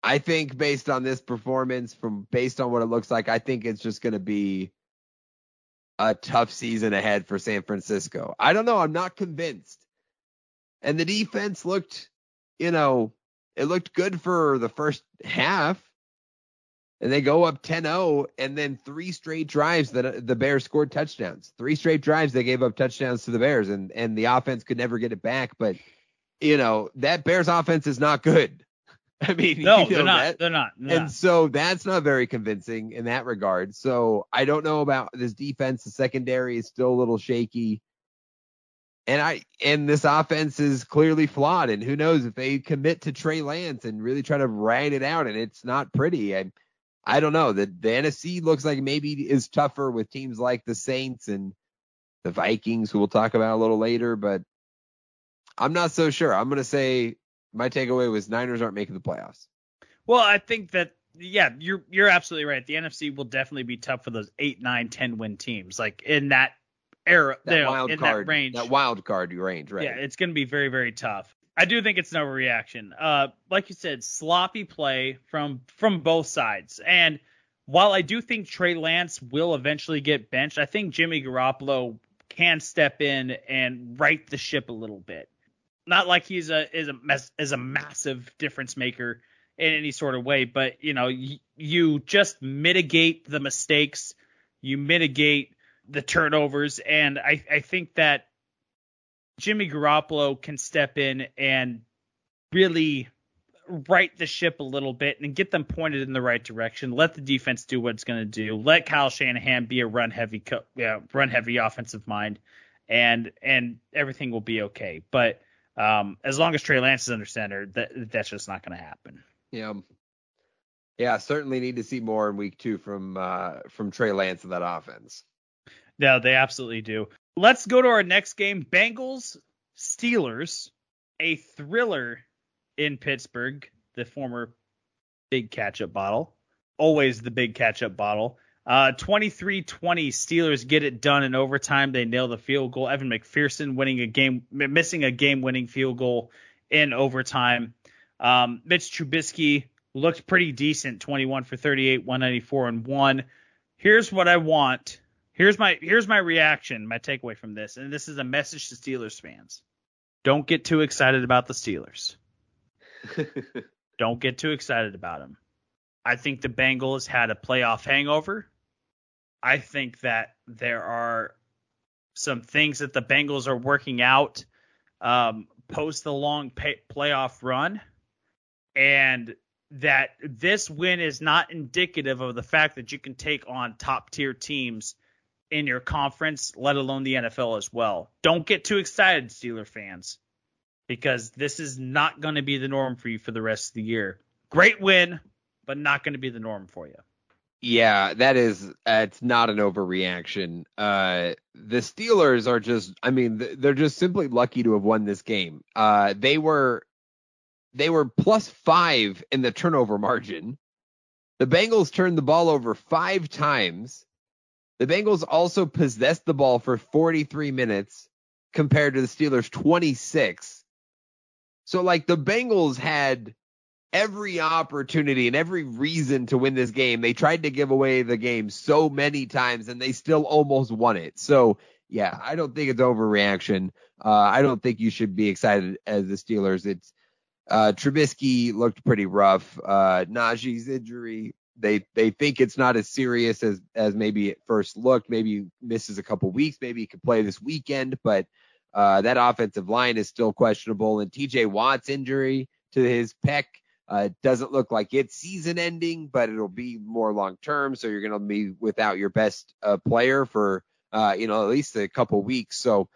I think based on this performance, from based on what it looks like, I think it's just going to be a tough season ahead for San Francisco. I don't know. I'm not convinced. And the defense looked, you know, it looked good for the first half, and they go up ten oh, and then three straight drives that the Bears scored touchdowns. Three straight drives they gave up touchdowns to the Bears, and, and the offense could never get it back. But, you know, that Bears offense is not good. I mean, no, you know they're not, that. they're not. They're and not. So that's not very convincing in that regard. So I don't know about this defense. The secondary is still a little shaky. And I and this offense is clearly flawed, and who knows if they commit to Trey Lance and really try to ride it out, and it's not pretty. I I don't know. The the N F C looks like maybe is tougher with teams like the Saints and the Vikings, who we'll talk about a little later, but I'm not so sure. I'm gonna say my takeaway was Niners aren't making the playoffs. Well, I think that yeah, you're you're absolutely right. The N F C will definitely be tough for those eight, nine, ten win teams. Like in that Era, that, you know, wild in card, that, range. that wild card range, right? Yeah, it's going to be very, very tough. I do think it's an overreaction. Uh, like you said, sloppy play from from both sides. And while I do think Trey Lance will eventually get benched, I think Jimmy Garoppolo can step in and right the ship a little bit. Not like he's a is a mess, is a massive difference maker in any sort of way, but you know, y- you just mitigate the mistakes, you mitigate the turnovers, and I, I think that Jimmy Garoppolo can step in and really right the ship a little bit and get them pointed in the right direction. Let the defense do what it's going to do. Let Kyle Shanahan be a run heavy, co- yeah, run heavy offensive mind, and and everything will be okay. But um, as long as Trey Lance is under center, that that's just not going to happen. Yeah. Yeah. Certainly need to see more in week two from uh, from Trey Lance in that offense. No, they absolutely do. Let's go to our next game. Bengals, Steelers, a thriller in Pittsburgh, the former big catch-up bottle. Always the big catch-up bottle. Uh, twenty-three twenty, Steelers get it done in overtime. They nail the field goal. Evan McPherson winning a game, missing a game-winning field goal in overtime. Um, Mitch Trubisky looked pretty decent, twenty-one for thirty-eight, one ninety-four and one. Here's what I want. Here's my here's my reaction, my takeaway from this, and this is a message to Steelers fans. Don't get too excited about the Steelers. Don't get too excited about them. I think the Bengals had a playoff hangover. I think that there are some things that the Bengals are working out um, post the long pay- playoff run, and that this win is not indicative of the fact that you can take on top-tier teams in your conference, let alone the N F L as well. Don't get too excited, Steeler fans, because this is not going to be the norm for you for the rest of the year. Great win, but not going to be the norm for you. Yeah, that is, uh, it's not an overreaction. Uh, the Steelers are just, I mean, th- they're just simply lucky to have won this game. Uh, they were, They were plus five in the turnover margin. The Bengals turned the ball over five times. The Bengals also possessed the ball for forty-three minutes compared to the Steelers' twenty-six. So, like, the Bengals had every opportunity and every reason to win this game. They tried to give away the game so many times, and they still almost won it. So, yeah, I don't think it's overreaction. Uh, I don't think you should be excited as the Steelers. It's Uh, Trubisky looked pretty rough. Uh, Najee's injury, they they think it's not as serious as as maybe it first looked. Maybe he misses a couple weeks. Maybe he could play this weekend, but uh, that offensive line is still questionable. And T J Watt's injury to his pec uh, doesn't look like it's season-ending, but it'll be more long-term. So you're going to be without your best uh, player for uh, you know at least a couple weeks. So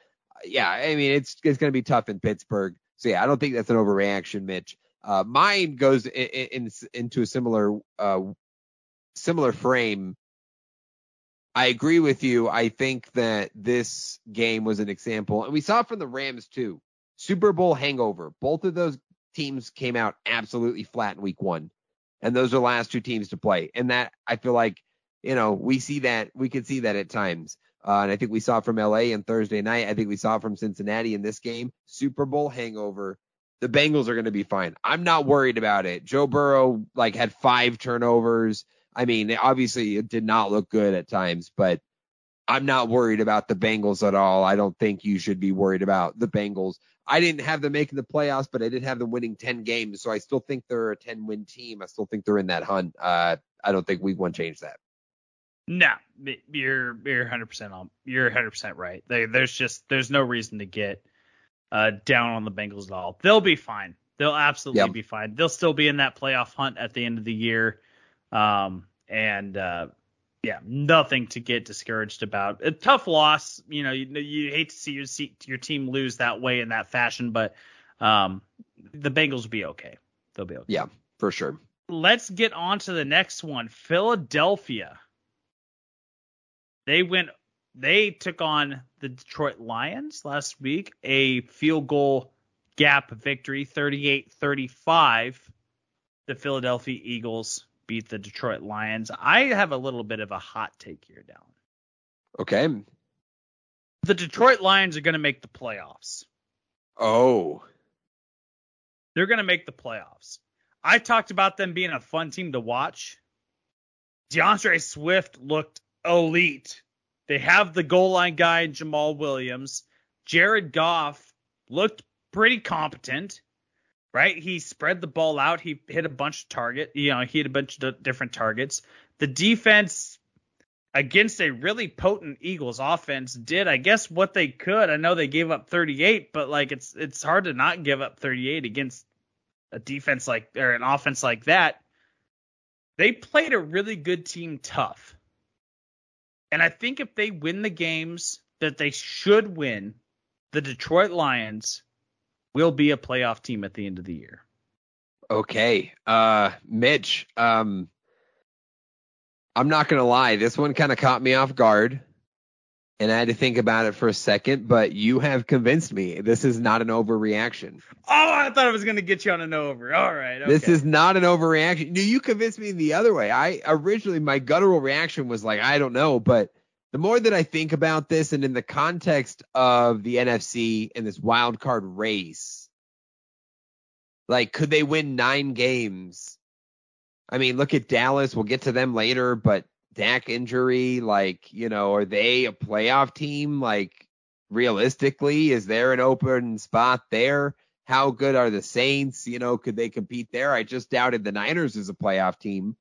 yeah, I mean it's it's going to be tough in Pittsburgh. So, yeah, I don't think that's an overreaction, Mitch. Uh, mine goes in, in, into a similar uh, similar frame. I agree with you. I think that this game was an example. And we saw it from the Rams, too. Super Bowl hangover. Both of those teams came out absolutely flat in week one. And those are the last two teams to play. And that, I feel like, you know, we see that. We could see that at times. Uh, and I think we saw from L A on Thursday night. I think we saw from Cincinnati in this game. Super Bowl hangover. The Bengals are going to be fine. I'm not worried about it. Joe Burrow like had five turnovers. I mean, obviously it did not look good at times, but I'm not worried about the Bengals at all. I don't think you should be worried about the Bengals. I didn't have them making the playoffs, but I did have them winning ten games. So I still think they're a ten win team. I still think they're in that hunt. Uh, I don't think week one changed that. No, you're you're one hundred percent on. You're one hundred percent right. They, there's just there's no reason to get uh, down on the Bengals at all. They'll be fine. They'll absolutely yep. be fine. They'll still be in that playoff hunt at the end of the year. Um, and uh, yeah, nothing to get discouraged about. A tough loss. You know, you, you hate to see your see, your team lose that way in that fashion, but um, the Bengals will be okay. They'll be okay. Yeah, for sure. Let's get on to the next one. Philadelphia. They went. They took on the Detroit Lions last week, a field goal gap victory, thirty-eight thirty-five. The Philadelphia Eagles beat the Detroit Lions. I have a little bit of a hot take here, Dallin. Okay. The Detroit Lions are going to make the playoffs. Oh. They're going to make the playoffs. I talked about them being a fun team to watch. DeAndre Swift looked elite. They have the goal line guy, Jamal Williams. Jared Goff looked pretty competent, right? He spread the ball out. He hit a bunch of target. You know, he hit a bunch of different targets. The defense against a really potent Eagles offense did, I guess, what they could. I know they gave up thirty-eight, but like it's it's hard to not give up thirty-eight against a defense like or an offense like that. They played a really good team tough. And I think if they win the games that they should win, the Detroit Lions will be a playoff team at the end of the year. Okay. Uh, Mitch, um, I'm not going to lie. This one kind of caught me off guard. and I had to think about it for a second, but you have convinced me. This is not an overreaction. Oh, I thought I was going to get you on an over. All right. Okay. This is not an overreaction. No, you convinced me the other way. I originally, my guttural reaction was like, I don't know. But the more that I think about this, and in the context of the N F C and this wild card race, like, could they win nine games? I mean, look at Dallas. We'll get to them later, but Dak injury, like, you know, are they a playoff team? Like, realistically, is there an open spot there? How good are the Saints? You know, could they compete there? I just doubted the Niners as a playoff team,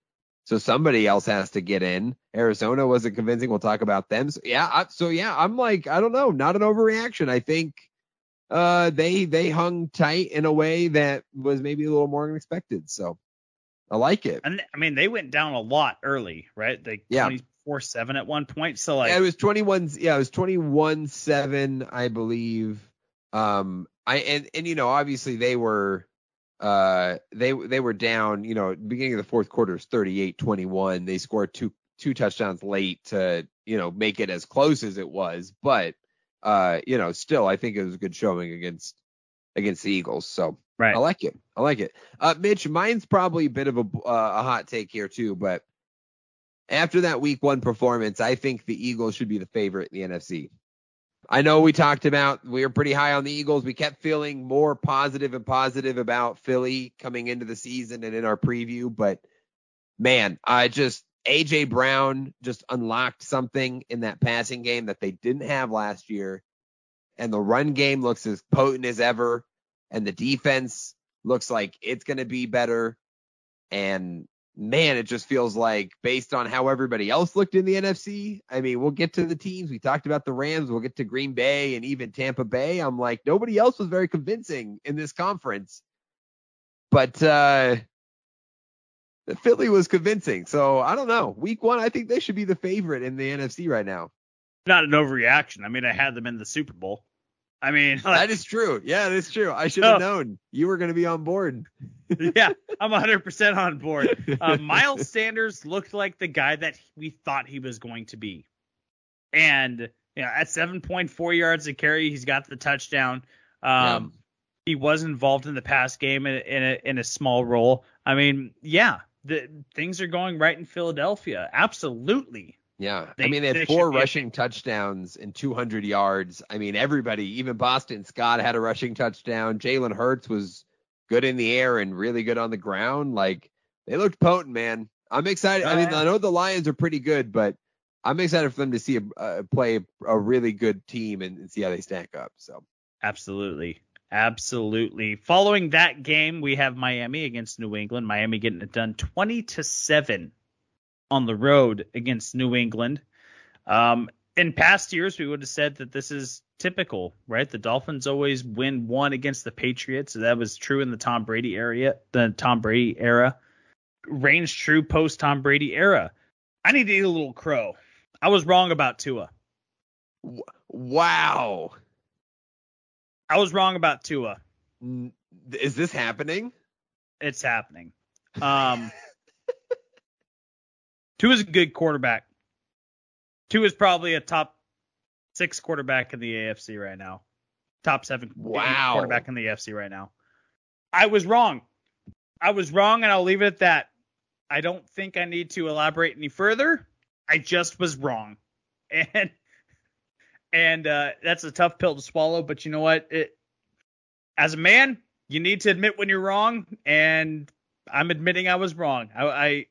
so somebody else has to get in. Arizona wasn't convincing. We'll talk about them. So yeah, I, so yeah, I'm like, I don't know, not an overreaction. I think uh, they they hung tight in a way that was maybe a little more than expected. So I like it. And I mean, they went down a lot early, right? Like yeah. twenty-four seven at one point. So like yeah, it was twenty-one. Yeah, it was twenty-one seven, I believe. Um, I and, and you know, obviously they were uh they they were down. You know, beginning of the fourth quarter is thirty-eight twenty-one. They scored two two touchdowns late to, you know, make it as close as it was. But uh, you know, still, I think it was a good showing against against the Eagles. So. Right. I like it. I like it. Uh, Mitch, mine's probably a bit of a, uh, a hot take here, too. But after that week one performance, I think the Eagles should be the favorite in the N F C. I know we talked about we were pretty high on the Eagles. We kept feeling more positive and positive about Philly coming into the season and in our preview. But, man, I just A J Brown just unlocked something in that passing game that they didn't have last year. And the run game looks as potent as ever. And the defense looks like it's going to be better. And, man, it just feels like, based on how everybody else looked in the N F C, I mean, we'll get to the teams. We talked about the Rams. We'll get to Green Bay and even Tampa Bay. I'm like, nobody else was very convincing in this conference. But uh, the Philly was convincing. So, I don't know. Week one, I think they should be the favorite in the N F C right now. Not an overreaction. I mean, I had them in the Super Bowl. I mean, like, that is true. Yeah, that's true. I should have oh. known you were going to be on board. Yeah, I'm one hundred percent on board. Uh, Miles Sanders looked like the guy that we thought he was going to be. And you know, at seven point four yards a carry, he's got the touchdown. Um, yeah. He was involved in the pass game in, in, a, in a small role. I mean, yeah, the, things are going right in Philadelphia. Absolutely. Yeah, they, I mean, they had they four rushing be. touchdowns and two hundred yards. I mean, everybody, even Boston Scott had a rushing touchdown. Jalen Hurts was good in the air and really good on the ground. Like, they looked potent, man. I'm excited. I mean, I know the Lions are pretty good, but I'm excited for them to see a, uh, play a really good team and, and see how they stack up. So, absolutely. Absolutely. Following that game, we have Miami against New England. Miami getting it done twenty to seven. On the road against New England. Um, in past years, we would have said that this is typical, right? The Dolphins always win one against the Patriots. So that was true in the Tom Brady area, the Tom Brady era. Reigns true post Tom Brady era. I need to eat a little crow. I was wrong about Tua. Wow. I was wrong about Tua. Is this happening? It's happening. Um, Tua is a good quarterback. Tua is probably a top six quarterback in the A F C right now. Top seven wow. quarterback in the A F C right now. I was wrong. I was wrong, and I'll leave it at that. I don't think I need to elaborate any further. I just was wrong. And and uh, that's a tough pill to swallow, but you know what? It, as a man, you need to admit when you're wrong, and I'm admitting I was wrong. I... I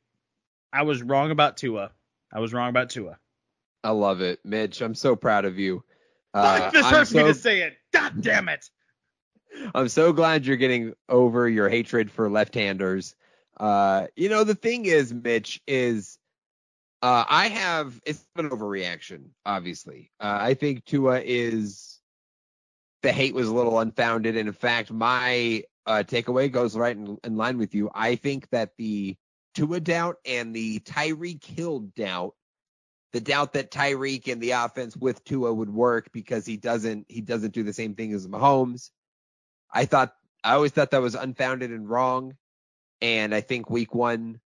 I was wrong about Tua. I was wrong about Tua. I love it, Mitch. I'm so proud of you. Uh, this hurts so, me to say it. God damn it. I'm so glad you're getting over your hatred for left-handers. Uh, you know, the thing is, Mitch, is uh, I have – it's an overreaction, obviously. Uh, I think Tua is – the hate was a little unfounded. And, in fact, my uh, takeaway goes right in, in line with you. I think that the – Tua doubt and the Tyreek Hill doubt, the doubt that Tyreek and the offense with Tua would work because he doesn't he doesn't do the same thing as Mahomes. I thought I always thought that was unfounded and wrong, and I think week one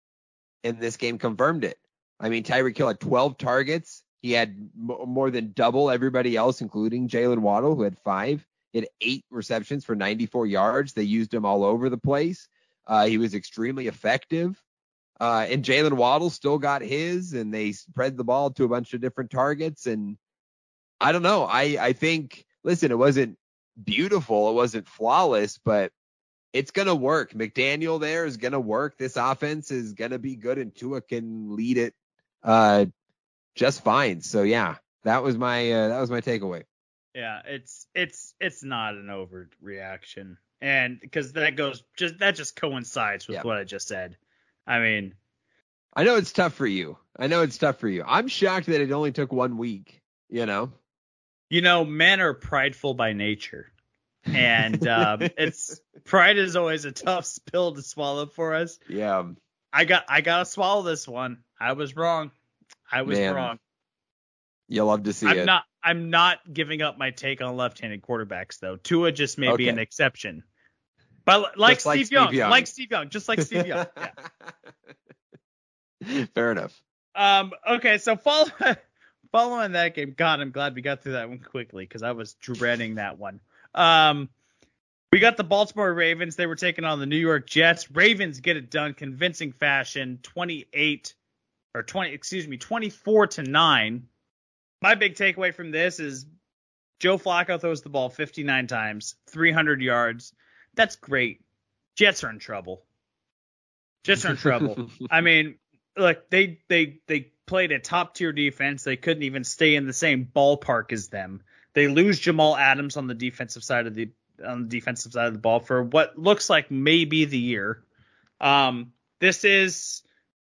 in this game confirmed it. I mean, Tyreek Hill had twelve targets, He had m- more than double everybody else, including Jaylen Waddle, who had five. He had eight receptions for ninety-four yards. They used him all over the place. Uh, he was extremely effective. Uh, and Jaylen Waddle still got his, and they spread the ball to a bunch of different targets. And I don't know. I, I think, listen, it wasn't beautiful. It wasn't flawless, but it's going to work. McDaniel there is going to work. This offense is going to be good, and Tua can lead it uh, just fine. So, yeah, that was my uh, that was my takeaway. Yeah, it's it's it's not an overreaction. And because that goes just that just coincides with yeah. what I just said. I mean, I know it's tough for you. I know it's tough for you. I'm shocked that it only took one week, you know, you know, men are prideful by nature, and um, it's pride is always a tough pill to swallow for us. Yeah, I got I got to swallow this one. I was wrong. I was Man. wrong. You'll love to see I'm it. I'm not I'm not giving up my take on left-handed quarterbacks, though. Tua just may okay. be an exception. But like, Steve, like Young, Steve Young, like Steve Young, just like Steve Young. Yeah. Fair enough. Um. Okay. So follow, following that game. God, I'm glad we got through that one quickly because I was dreading that one. Um, we got the Baltimore Ravens. They were taking on the New York Jets. Ravens get it done, convincing fashion, twenty-eight or twenty, excuse me, twenty-four to nine. My big takeaway from this is Joe Flacco throws the ball fifty-nine times, three hundred yards. That's great. Jets are in trouble. Jets are in trouble. I mean, look, they they they played a top-tier defense. They couldn't even stay in the same ballpark as them. They lose Jamal Adams on the defensive side of the on the defensive side of the ball for what looks like maybe the year. Um, this is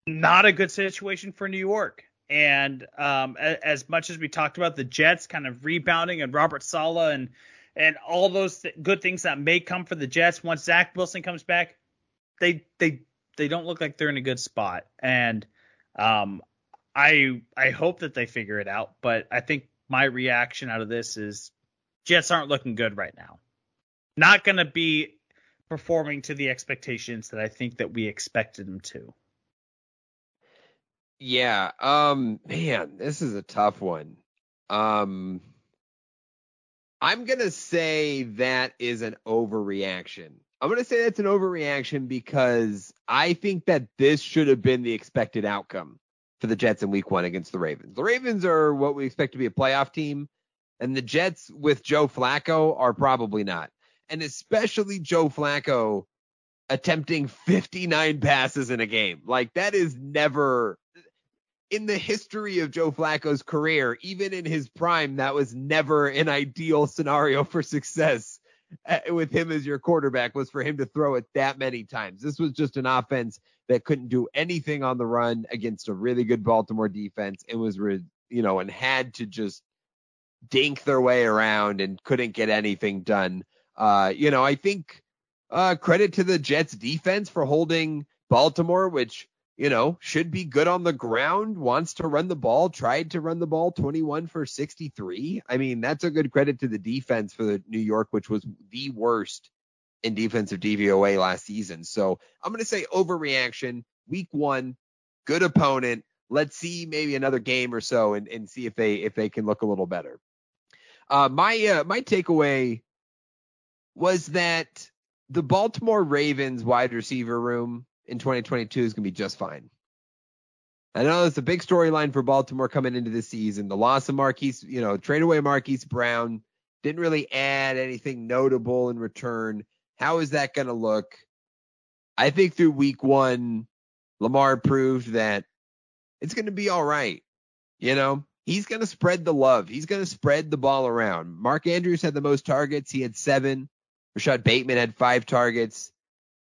not a good situation for New York. And um, a, as much as we talked about the Jets kind of rebounding and Robert Saleh and And all those th- good things that may come for the Jets once Zach Wilson comes back, they they they don't look like they're in a good spot. And um, I I hope that they figure it out. But I think my reaction out of this is Jets aren't looking good right now. Not going to be performing to the expectations that I think that we expected them to. Yeah, um, man, this is a tough one. Um. I'm going to say that is an overreaction. I'm going to say that's an overreaction because I think that this should have been the expected outcome for the Jets in week one against the Ravens. The Ravens are what we expect to be a playoff team, and the Jets with Joe Flacco are probably not. And especially Joe Flacco attempting fifty-nine passes in a game. Like, that is never in the history of Joe Flacco's career, even in his prime, that was never an ideal scenario for success with him as your quarterback, was for him to throw it that many times. This was just an offense that couldn't do anything on the run against a really good Baltimore defense. It was, re- you know, and had to just dink their way around and couldn't get anything done. Uh, you know, I think uh, credit to the Jets defense for holding Baltimore, which, you know, should be good on the ground, wants to run the ball, tried to run the ball twenty-one for sixty-three. I mean, that's a good credit to the defense for the New York, which was the worst in defensive D V O A last season. So I'm going to say overreaction, week one, good opponent. Let's see maybe another game or so and, and see if they if they can look a little better. Uh, my uh, my takeaway was that the Baltimore Ravens wide receiver room in twenty twenty-two is going to be just fine. I know it's a big storyline for Baltimore coming into this season. The loss of Marquise, you know, trade away Marquise Brown, didn't really add anything notable in return. How is that going to look? I think through week one, Lamar proved that it's going to be all right. You know, he's going to spread the love. He's going to spread the ball around. Mark Andrews had the most targets. He had seven. Rashad Bateman had five targets.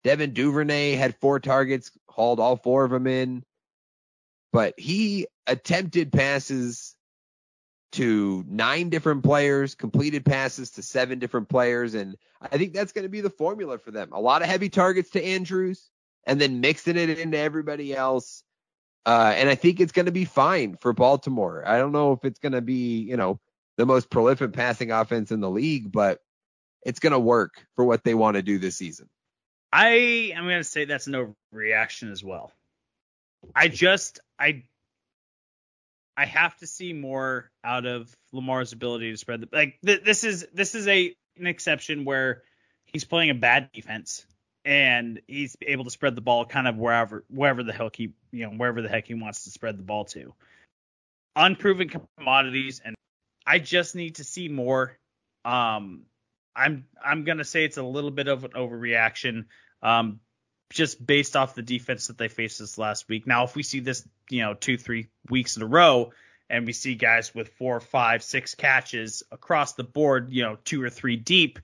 Devin Duvernay had four targets, hauled all four of them in, but he attempted passes to nine different players, completed passes to seven different players, and I think that's going to be the formula for them. A lot of heavy targets to Andrews, and then mixing it into everybody else, uh, and I think it's going to be fine for Baltimore. I don't know if it's going to be, you know, the most prolific passing offense in the league, but it's going to work for what they want to do this season. I am going to say that's an overreaction as well. I just, I, I have to see more out of Lamar's ability to spread the like. Th- this is this is a an exception where he's playing a bad defense and he's able to spread the ball kind of wherever wherever the hell he you know wherever the heck he wants to spread the ball to. Unproven commodities, and I just need to see more. Um, I'm I'm gonna say it's a little bit of an overreaction. Um, just based off the defense that they faced this last week. Now, if we see this, you know, two, three weeks in a row and we see guys with four, five, six catches across the board, you know, two or three deep,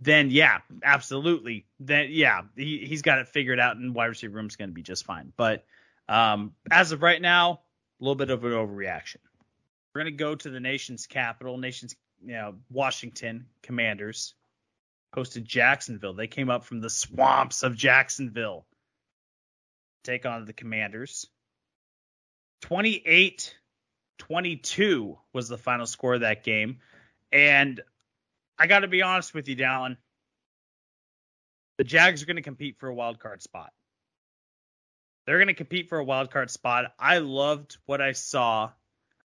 then, yeah, absolutely. Then, yeah, he, he's got it figured out and wide receiver room is going to be just fine. But um, as of right now, a little bit of an overreaction. We're going to go to the nation's capital, nation's, you know, Washington Commanders. Hosted Jacksonville. They came up from the swamps of Jacksonville. Take on the Commanders. twenty-eight twenty-two was the final score of that game. And I got to be honest with you, Dallin. The Jags are going to compete for a wild card spot. They're going to compete for a wild card spot. I loved what I saw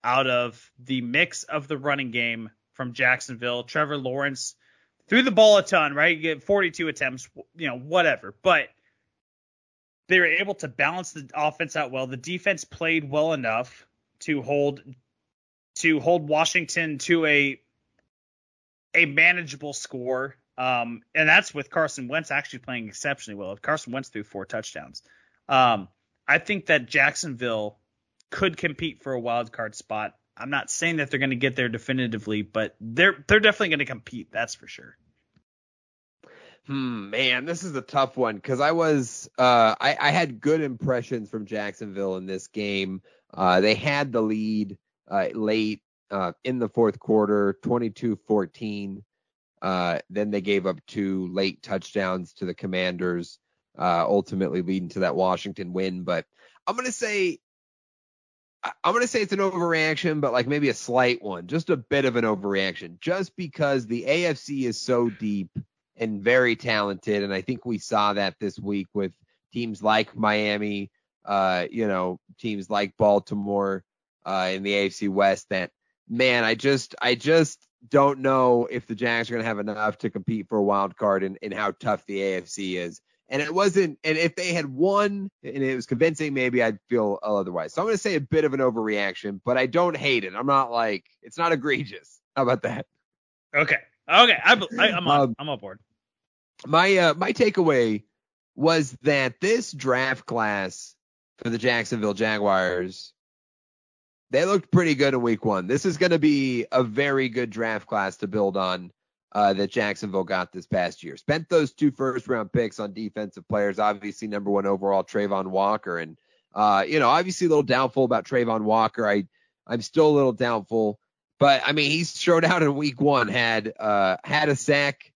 out of the mix of the running game from Jacksonville. Trevor Lawrence threw the ball a ton, right? You get forty-two attempts, you know, whatever. But they were able to balance the offense out well. The defense played well enough to hold to hold Washington to a a manageable score. Um, and that's with Carson Wentz actually playing exceptionally well. Carson Wentz threw four touchdowns. Um, I think that Jacksonville could compete for a wild card spot. I'm not saying that they're going to get there definitively, but they're they're definitely going to compete. That's for sure. Hmm, man, this is a tough one because I was uh, I, I had good impressions from Jacksonville in this game. Uh, they had the lead uh, late uh, in the fourth quarter, twenty-two fourteen. Uh, then they gave up two late touchdowns to the Commanders, uh, ultimately leading to that Washington win. But I'm going to say. I'm going to say it's an overreaction, but like maybe a slight one, just a bit of an overreaction, just because the A F C is so deep and very talented. And I think we saw that this week with teams like Miami, uh, you know, teams like Baltimore uh, in the A F C West that, man, I just I just don't know if the Jags are going to have enough to compete for a wild card and, and how tough the A F C is. And it wasn't, and if they had won and it was convincing, maybe I'd feel otherwise. So I'm going to say a bit of an overreaction, but I don't hate it. I'm not like, it's not egregious. How about that? Okay. Okay. I, I, I'm on, um, I'm on board. My, uh, my takeaway was that this draft class for the Jacksonville Jaguars, they looked pretty good in week one. This is going to be a very good draft class to build on. Uh, that Jacksonville got this past year. Spent those two first-round picks on defensive players, obviously number one overall, Trayvon Walker. And, uh, you know, obviously a little doubtful about Trayvon Walker. I, I'm still a little doubtful. But, I mean, he showed out in week one, had uh, had a sack,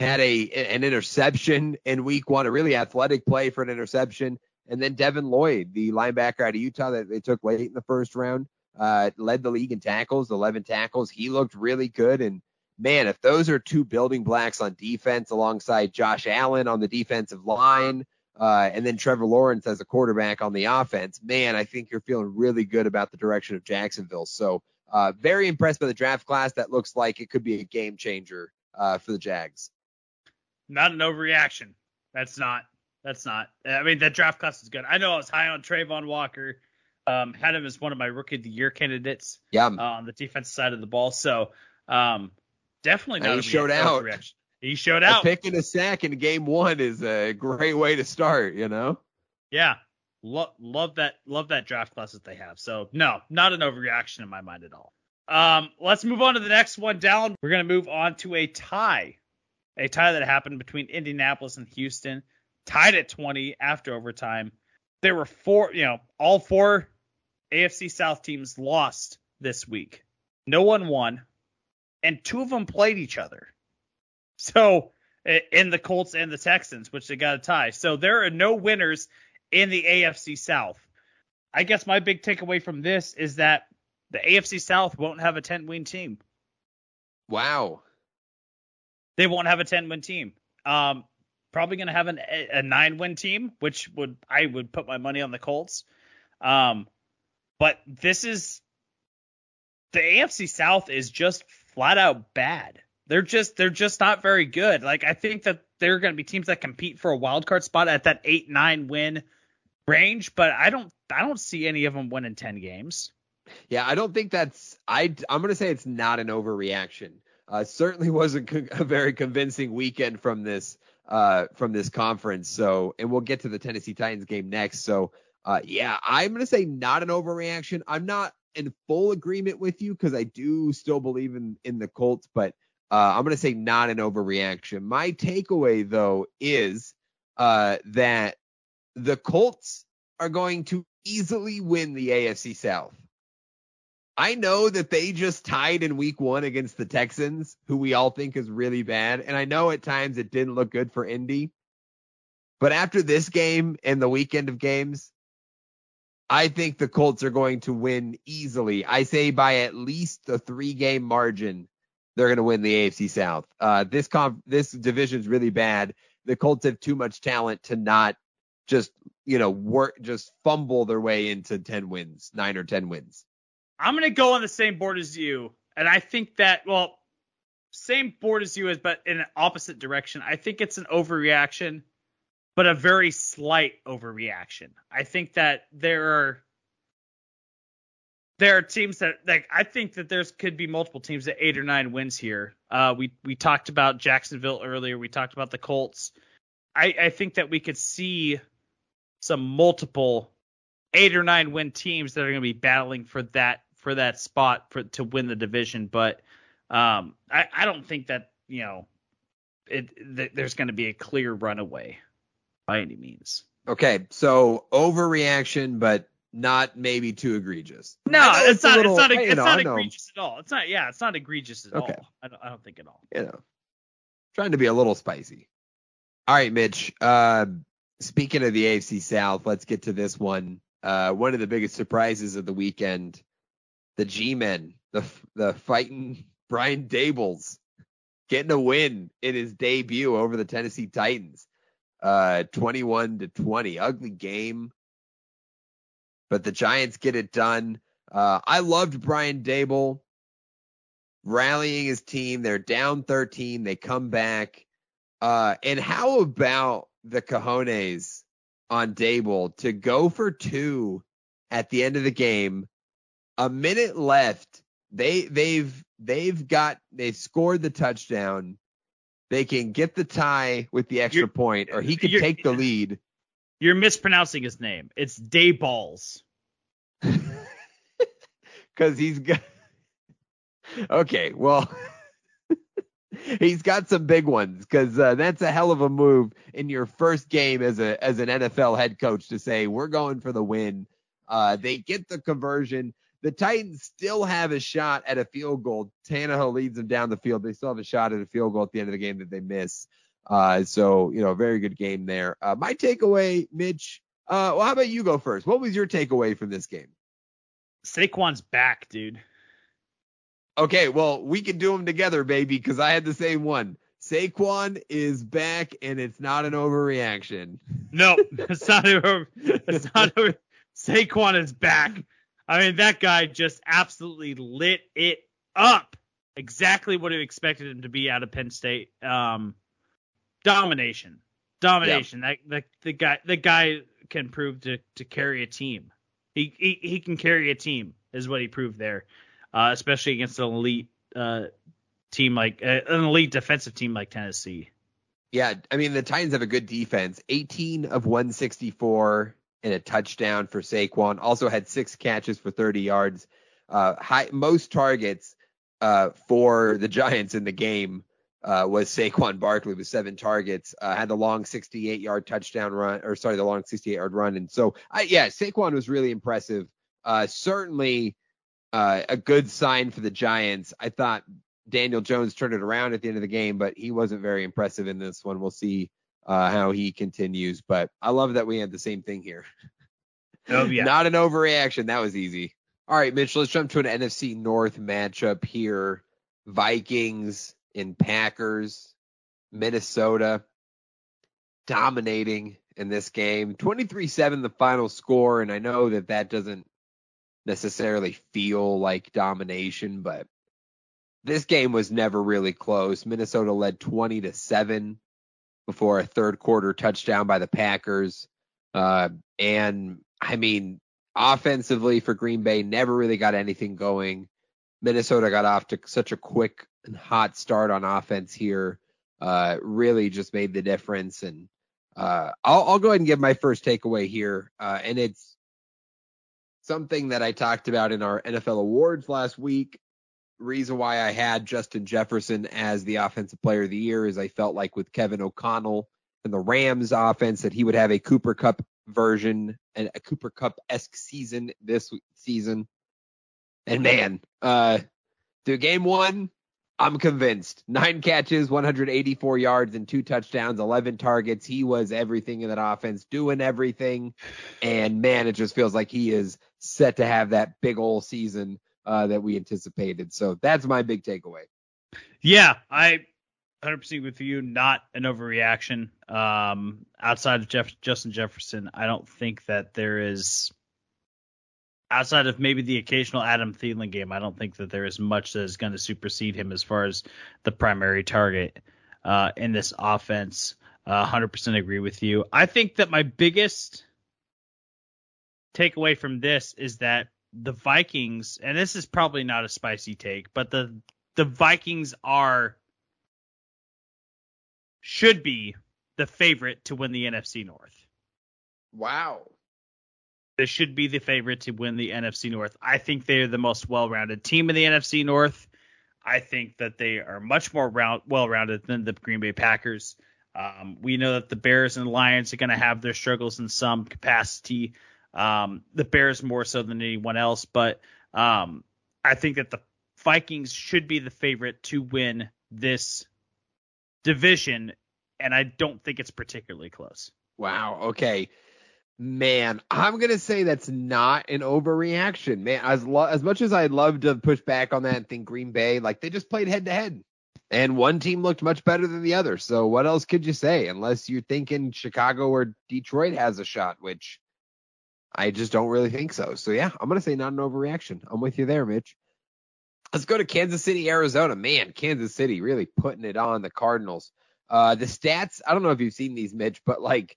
had a an interception in week one, a really athletic play for an interception. And then Devin Lloyd, the linebacker out of Utah that they took late in the first round, uh, led the league in tackles, eleven tackles. He looked really good. And, man, if those are two building blocks on defense alongside Josh Allen on the defensive line, uh, and then Trevor Lawrence as a quarterback on the offense, man, I think you're feeling really good about the direction of Jacksonville. So uh, very impressed by the draft class. That looks like it could be a game changer uh, for the Jags. Not an overreaction. That's not. That's not. I mean, that draft class is good. I know I was high on Trayvon Walker. Um, had him as one of my rookie of the year candidates yeah. uh, on the defensive side of the ball. So, um Definitely not. He showed out. He showed out. Picking a sack in game one is a great way to start, you know? Yeah. Lo- love that. Love that draft class that they have. So, no, not an overreaction in my mind at all. Um, let's move on to the next one, Dallin. We're going to move on to a tie. A tie that happened between Indianapolis and Houston. Tied at twenty after overtime. There were four, you know, all four A F C South teams lost this week. No one won. And two of them played each other. So in the Colts and the Texans, which they got a tie. So there are no winners in the A F C South. I guess my big takeaway from this is that the A F C South won't have a ten-win team. Wow. They won't have a ten-win team. Um, probably going to have an, a nine-win team, which would I would put my money on the Colts. Um, but this is the A F C South is just flat out bad. They're just they're just not very good. Like, I think that there are going to be teams that compete for a wild card spot at that eight, nine win range, but I don't I don't see any of them winning ten games. Yeah, I don't think that's I I'm going to say it's not an overreaction. Uh, certainly wasn't a, a very convincing weekend from this uh, from this conference. So, and we'll get to the Tennessee Titans game next. So, uh, yeah, I'm going to say not an overreaction. I'm not in full agreement with you because I do still believe in in the Colts, but Uh, I'm going to say not an overreaction. My takeaway, though, is uh, that the Colts are going to easily win the A F C South. I know that they just tied in week one against the Texans, who we all think is really bad. And I know at times it didn't look good for Indy. But after this game and the weekend of games, I think the Colts are going to win easily. I say by at least a three-game margin. They're going to win the A F C South. Uh, this conf- this division's really bad. The Colts have too much talent to not just, you know, work, just fumble their way into ten wins, nine or ten wins. I'm going to go on the same board as you. And I think that, well, same board as you is, but in an opposite direction. I think it's an overreaction, but a very slight overreaction. I think that there are, There are teams that, like, I think that there's could be multiple teams at eight or nine wins here. Uh, we we talked about Jacksonville earlier. We talked about the Colts. I, I think that we could see some multiple eight or nine win teams that are going to be battling for that for that spot for to win the division. But um, I I don't think that you know it th- there's going to be a clear runaway by any means. Okay, so overreaction, but. Not maybe too egregious. No, it's, it's not. Little, it's not. It's know, not egregious at all. It's not. Yeah, it's not egregious at okay. all. I don't, I don't think at all. You know, trying to be a little spicy. All right, Mitch. Uh, speaking of the A F C South, let's get to this one. Uh, one of the biggest surprises of the weekend: the G-men, the the fighting Brian Daboll's getting a win in his debut over the Tennessee Titans, uh, twenty-one to twenty. Ugly game. But the Giants get it done. Uh, I loved Brian Daboll rallying his team. They're down thirteen. They come back. Uh, and how about the cojones on Daboll to go for two at the end of the game? A minute left. They they've they've got they've scored the touchdown. They can get the tie with the extra you're, point, or he could take the lead. You're mispronouncing his name. It's Daboll's. Because he's got... Okay, well... he's got some big ones. Because uh, that's a hell of a move in your first game as a as an N F L head coach to say, we're going for the win. Uh, they get the conversion. The Titans still have a shot at a field goal. Tannehill leads them down the field. They still have a shot at a field goal at the end of the game that they miss. Uh, so, you know, very good game there. Uh, my takeaway, Mitch, uh, well, how about you go first? What was your takeaway from this game? Saquon's back, dude. Okay. Well, we can do them together, baby. Cause I had the same one. Saquon is back and it's not an overreaction. No, it's not. Over, it's not over, Saquon is back. I mean, that guy just absolutely lit it up. Exactly what we expected him to be out of Penn State. Um, Domination, domination. Yeah. That, that the guy, the guy can prove to, to carry a team. He, he he can carry a team is what he proved there, uh, especially against an elite uh, team like uh, an elite defensive team like Tennessee. Yeah, I mean the Titans have a good defense. eighteen of one sixty-four and a touchdown for Saquon. Also had six catches for thirty yards. Uh, high most targets uh, for the Giants in the game. Uh, was Saquon Barkley with seven targets, uh, had the long sixty-eight yard touchdown run, or sorry, the long sixty-eight yard run. And so, I, yeah, Saquon was really impressive. Uh, certainly uh, a good sign for the Giants. I thought Daniel Jones turned it around at the end of the game, but he wasn't very impressive in this one. We'll see uh, how he continues. But I love that we had the same thing here. Oh, yeah. Not an overreaction. That was easy. All right, Mitch, let's jump to an N F C North matchup here. Vikings in Packers, Minnesota dominating in this game, twenty-three seven the final score. And I know that that doesn't necessarily feel like domination, but this game was never really close. Minnesota led twenty to seven before a third quarter touchdown by the Packers. Uh, and I mean, offensively for Green Bay, never really got anything going. Minnesota got off to such a quick and hot start on offense here. Uh, really just made the difference. And uh, I'll, I'll go ahead and give my first takeaway here. Uh, and it's something that I talked about in our N F L awards last week. Reason why I had Justin Jefferson as the offensive player of the year is I felt like with Kevin O'Connell and the Rams offense that he would have a Cooper Kupp version and a Cooper Kupp-esque season this season. And man, uh, through game one, I'm convinced. Nine catches, one hundred eighty-four yards, and two touchdowns, eleven targets. He was everything in that offense, doing everything. And man, it just feels like he is set to have that big old season uh, that we anticipated. So that's my big takeaway. Yeah, I one hundred percent with you. Not an overreaction. Um, outside of Jeff, Justin Jefferson, I don't think that there is. Outside of maybe the occasional Adam Thielen game, I don't think that there is much that is going to supersede him as far as the primary target uh, in this offense. Uh, one hundred percent agree with you. I think that my biggest takeaway from this is that the Vikings, and this is probably not a spicy take, but the the Vikings are, should be the favorite to win the N F C North. Wow. They should be the favorite to win the N F C North. I think they're the most well-rounded team in the N F C North. I think that they are much more round, well-rounded than the Green Bay Packers. Um, we know that the Bears and Lions are going to have their struggles in some capacity. Um, the Bears more so than anyone else. But um, I think that the Vikings should be the favorite to win this division. And I don't think it's particularly close. Wow. Okay. Man, I'm going to say that's not an overreaction. Man, as lo- as much as I'd love to push back on that and think Green Bay, like they just played head to head and one team looked much better than the other. So what else could you say unless you're thinking Chicago or Detroit has a shot, which I just don't really think so. So, yeah, I'm going to say not an overreaction. I'm with you there, Mitch. Let's go to Kansas City, Arizona. Man, Kansas City really putting it on the Cardinals. Uh, the stats, I don't know if you've seen these, Mitch, but like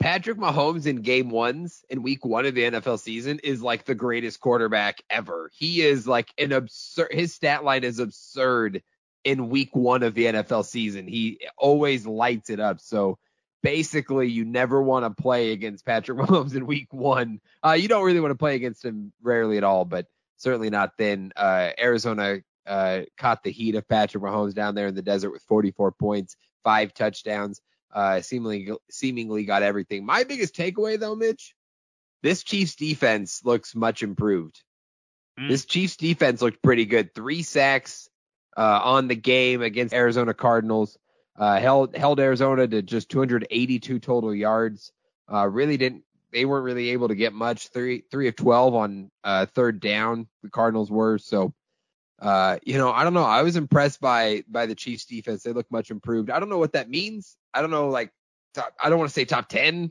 Patrick Mahomes in game ones in week one of the N F L season is like the greatest quarterback ever. He is like an absurd. His stat line is absurd in week one of the N F L season. He always lights it up. So basically you never want to play against Patrick Mahomes in week one. Uh, you don't really want to play against him rarely at all, but certainly not then. Uh, Arizona uh, caught the heat of Patrick Mahomes down there in the desert with forty-four points, five touchdowns. Uh, seemingly, seemingly got everything. My biggest takeaway, though, Mitch, this Chiefs defense looks much improved. Mm. This Chiefs defense looked pretty good. Three sacks uh, on the game against Arizona Cardinals. Uh, held held Arizona to just two hundred eighty-two total yards. Uh, really didn't. They weren't really able to get much. Three three of twelve on uh, third down. The Cardinals were so. Uh, you know, I don't know. I was impressed by by the Chiefs defense. They look much improved. I don't know what that means. I don't know, like, top, I don't want to say top ten.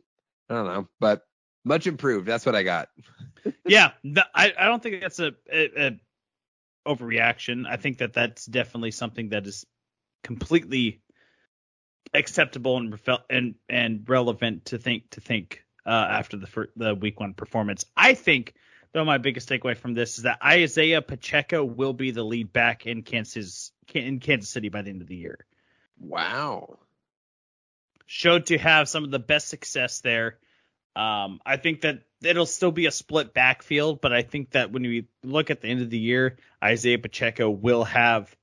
I don't know, but much improved. That's what I got. yeah, the, I, I don't think that's a, a, a overreaction. I think that that's definitely something that is completely acceptable and and and relevant to think to think uh, after the first, the week one performance. I think. So my biggest takeaway from this is that Isaiah Pacheco will be the lead back in Kansas in Kansas City by the end of the year. Wow. Showed to have some of the best success there. Um, I think that it'll still be a split backfield, but I think that when we look at the end of the year, Isaiah Pacheco will have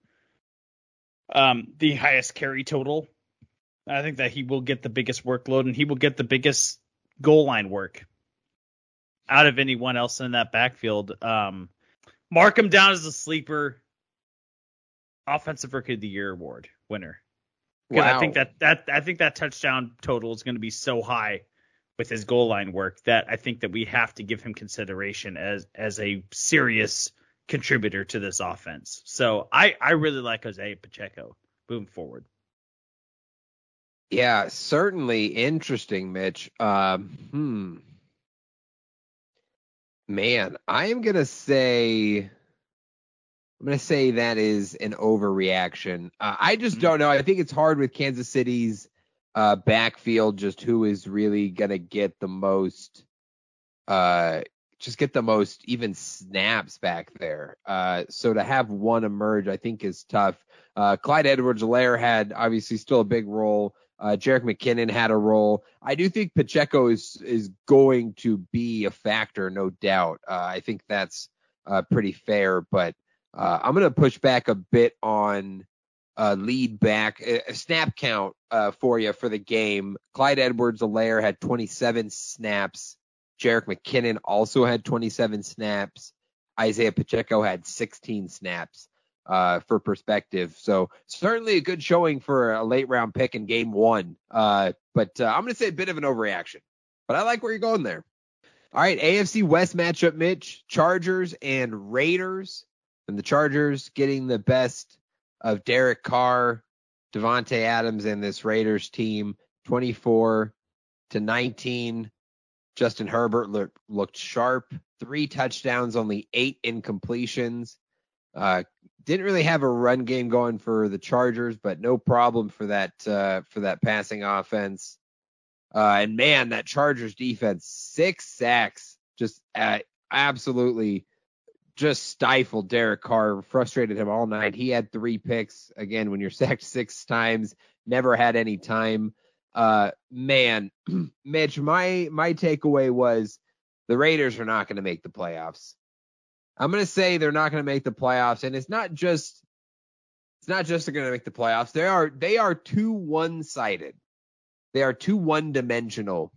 um, the highest carry total. I think that he will get the biggest workload and he will get the biggest goal line work out of anyone else in that backfield. Um, mark him down as a sleeper offensive rookie of the year award winner. Wow. I think that, that I think that touchdown total is going to be so high with his goal line work that I think that we have to give him consideration as as a serious contributor to this offense. So I, I really like Isaiah Pacheco moving forward. Yeah, certainly interesting, Mitch. Um, hmm. Man, I am going to say, I'm going to say that is an overreaction. Uh, I just don't know. I think it's hard with Kansas City's uh, backfield, just who is really going to get the most, uh, just get the most even snaps back there. Uh, so to have one emerge, I think is tough. Uh, Clyde Edwards-Helaire had obviously still a big role. Uh, Jerick McKinnon had a role. I do think Pacheco is is going to be a factor, no doubt. Uh, I think that's uh, pretty fair, but uh, I'm going to push back a bit on uh, lead back, a snap count uh, for you for the game. Clyde Edwards-Helaire had twenty-seven snaps. Jerick McKinnon also had twenty-seven snaps. Isaiah Pacheco had sixteen snaps. Uh, for perspective. So certainly a good showing for a late round pick in game one. Uh, but uh, I'm going to say a bit of an overreaction, but I like where you're going there. All right. A F C West matchup, Mitch, Chargers and Raiders, and the Chargers getting the best of Derek Carr, Devontae Adams, and this Raiders team, twenty-four to nineteen. Justin Herbert look, looked sharp, three touchdowns, only eight incompletions. Uh, Didn't really have a run game going for the Chargers, but no problem for that uh, for that passing offense. Uh, and, man, that Chargers defense, six sacks, just uh, absolutely just stifled Derek Carr, frustrated him all night. He had three picks. Again, when you're sacked six times, never had any time. Uh, man, Mitch, my, my takeaway was the Raiders are not going to make the playoffs. I'm going to say they're not going to make the playoffs, and it's not just it's not just they're going to make the playoffs. They are they are too one-sided. They are too one-dimensional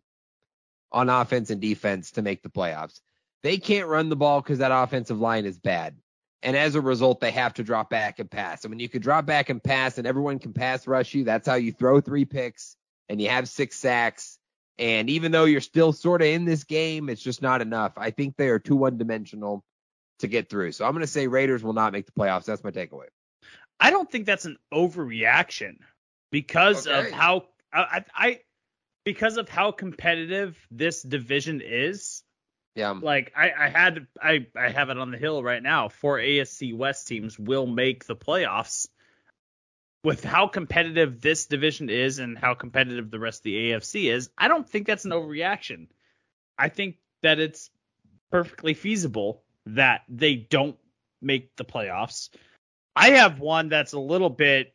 on offense and defense to make the playoffs. They can't run the ball because that offensive line is bad, and as a result, they have to drop back and pass. I mean, you could drop back and pass, and everyone can pass rush you. That's how you throw three picks, and you have six sacks. And even though you're still sort of in this game, it's just not enough. I think they are too one-dimensional to get through. So I'm going to say Raiders will not make the playoffs. That's my takeaway. I don't think that's an overreaction because okay. of how I, I because of how competitive this division is. Yeah. Like I, I had I, I have it on the hill right now. Four A F C West teams will make the playoffs. With how competitive this division is and how competitive the rest of the A F C is, I don't think that's an overreaction. I think that it's perfectly feasible that they don't make the playoffs. I have one that's a little bit,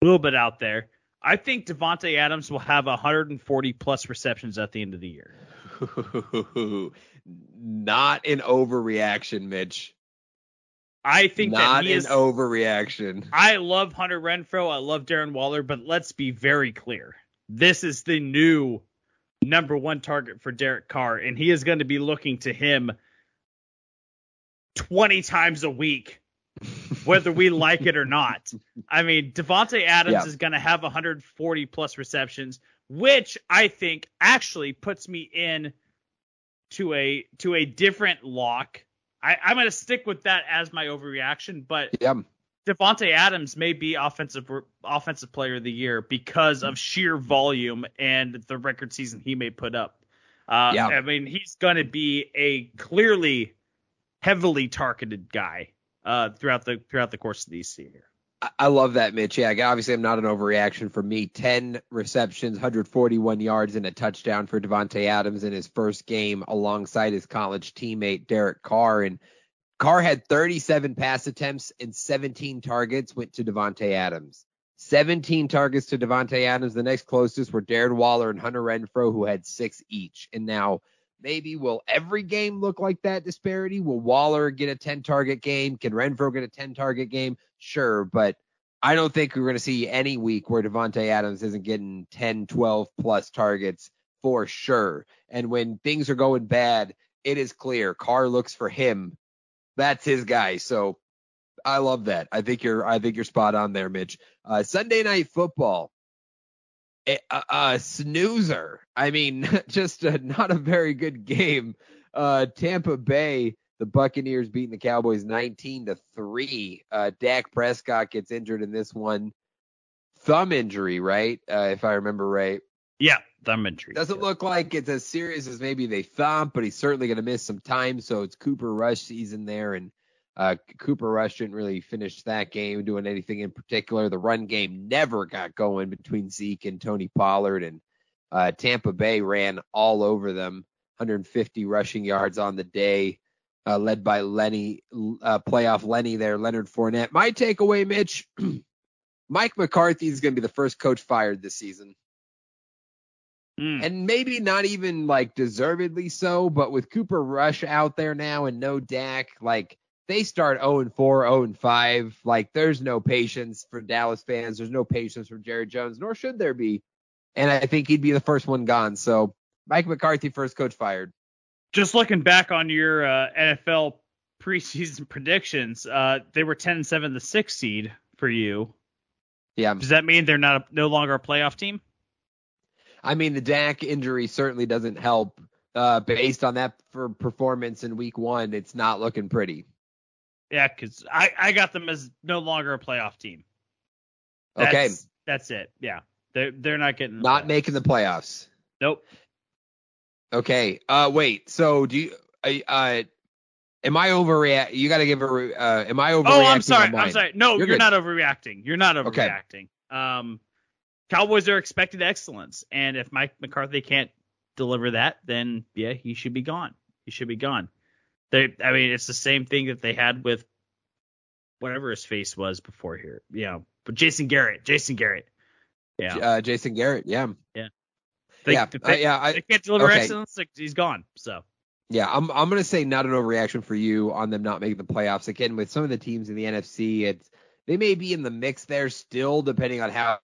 a little bit out there. I think Devontae Adams will have one hundred forty plus receptions at the end of the year. Not an overreaction, Mitch. I think Not that he is. Not an overreaction. I love Hunter Renfrow. I love Darren Waller, but let's be very clear. This is the new number one target for Derek Carr, and he is going to be looking to him twenty times a week, whether we like it or not. I mean, Devontae Adams yeah. is going to have one hundred forty plus receptions, which I think actually puts me in to a to a different lock. I, I'm going to stick with that as my overreaction, but yeah. Devontae Adams may be offensive offensive player of the year because of sheer volume and the record season he may put up. Uh, yeah. I mean, he's going to be a clearly heavily targeted guy uh, throughout the throughout the course of the year. I love that, Mitch. Yeah, obviously I'm not an overreaction for me. ten receptions, one hundred forty-one yards, and a touchdown for Devontae Adams in his first game alongside his college teammate Derek Carr. And Carr had thirty-seven pass attempts and seventeen targets went to Devontae Adams. seventeen targets to Devontae Adams. The next closest were Darren Waller and Hunter Renfrow, who had six each. And now maybe will every game look like that disparity? Will Waller get a ten-target game? Can Renfrow get a ten-target game? Sure, but I don't think we're going to see any week where Devontae Adams isn't getting ten, twelve-plus targets for sure. And when things are going bad, it is clear. Carr looks for him. That's his guy. So I love that. I think you're I think you're spot on there, Mitch. Uh, Sunday Night Football, a, a, a snoozer. I mean, just a, not a very good game. Uh, Tampa Bay, the Buccaneers beating the Cowboys nineteen to three. Uh, Dak Prescott gets injured in this one. Thumb injury, right? Uh, if I remember right. Yeah, thumb injury. Doesn't look like it's as serious as maybe they thought, but he's certainly going to miss some time. So it's Cooper Rush season there, and uh, Cooper Rush didn't really finish that game doing anything in particular. The run game never got going between Zeke and Tony Pollard, and uh, Tampa Bay ran all over them, one hundred fifty rushing yards on the day, uh, led by Lenny, uh, playoff Lenny there, Leonard Fournette. My takeaway, Mitch, Mike McCarthy is going to be the first coach fired this season. Mm. And maybe not even like deservedly so, but with Cooper Rush out there now and no Dak, like they start oh and four, oh and five. Like there's no patience for Dallas fans. There's no patience for Jerry Jones, nor should there be. And I think he'd be the first one gone. So Mike McCarthy, first coach fired. Just looking back on your uh, N F L preseason predictions, uh, they were ten and seven, the sixth seed for you. Yeah. Does that mean they're not a, no longer a playoff team? I mean, the Dak injury certainly doesn't help. Uh, based on that for performance in week one, it's not looking pretty. Yeah, because I, I got them as no longer a playoff team. That's, okay. That's it. Yeah. They're, they're not getting. Not playoffs. Making the playoffs. Nope. Okay. Uh, wait. So do you? Uh, uh am I overreact? You got to give a. Re- uh, am I overreacting? Oh, I'm sorry. I'm sorry. No, you're, you're not overreacting. You're not overreacting. Okay. Um, Cowboys are expected excellence, and if Mike McCarthy can't deliver that, then yeah, he should be gone. He should be gone. They, I mean, it's the same thing that they had with whatever his face was before here. You know, but Jason Garrett, Jason Garrett. Yeah, uh, Jason Garrett. Yeah, yeah, they, yeah. They, uh, yeah I, they can't deliver okay. excellence. He's gone. So yeah, I'm I'm gonna say not an overreaction for you on them not making the playoffs again. With some of the teams in the N F C, it's they may be in the mix there still, depending on how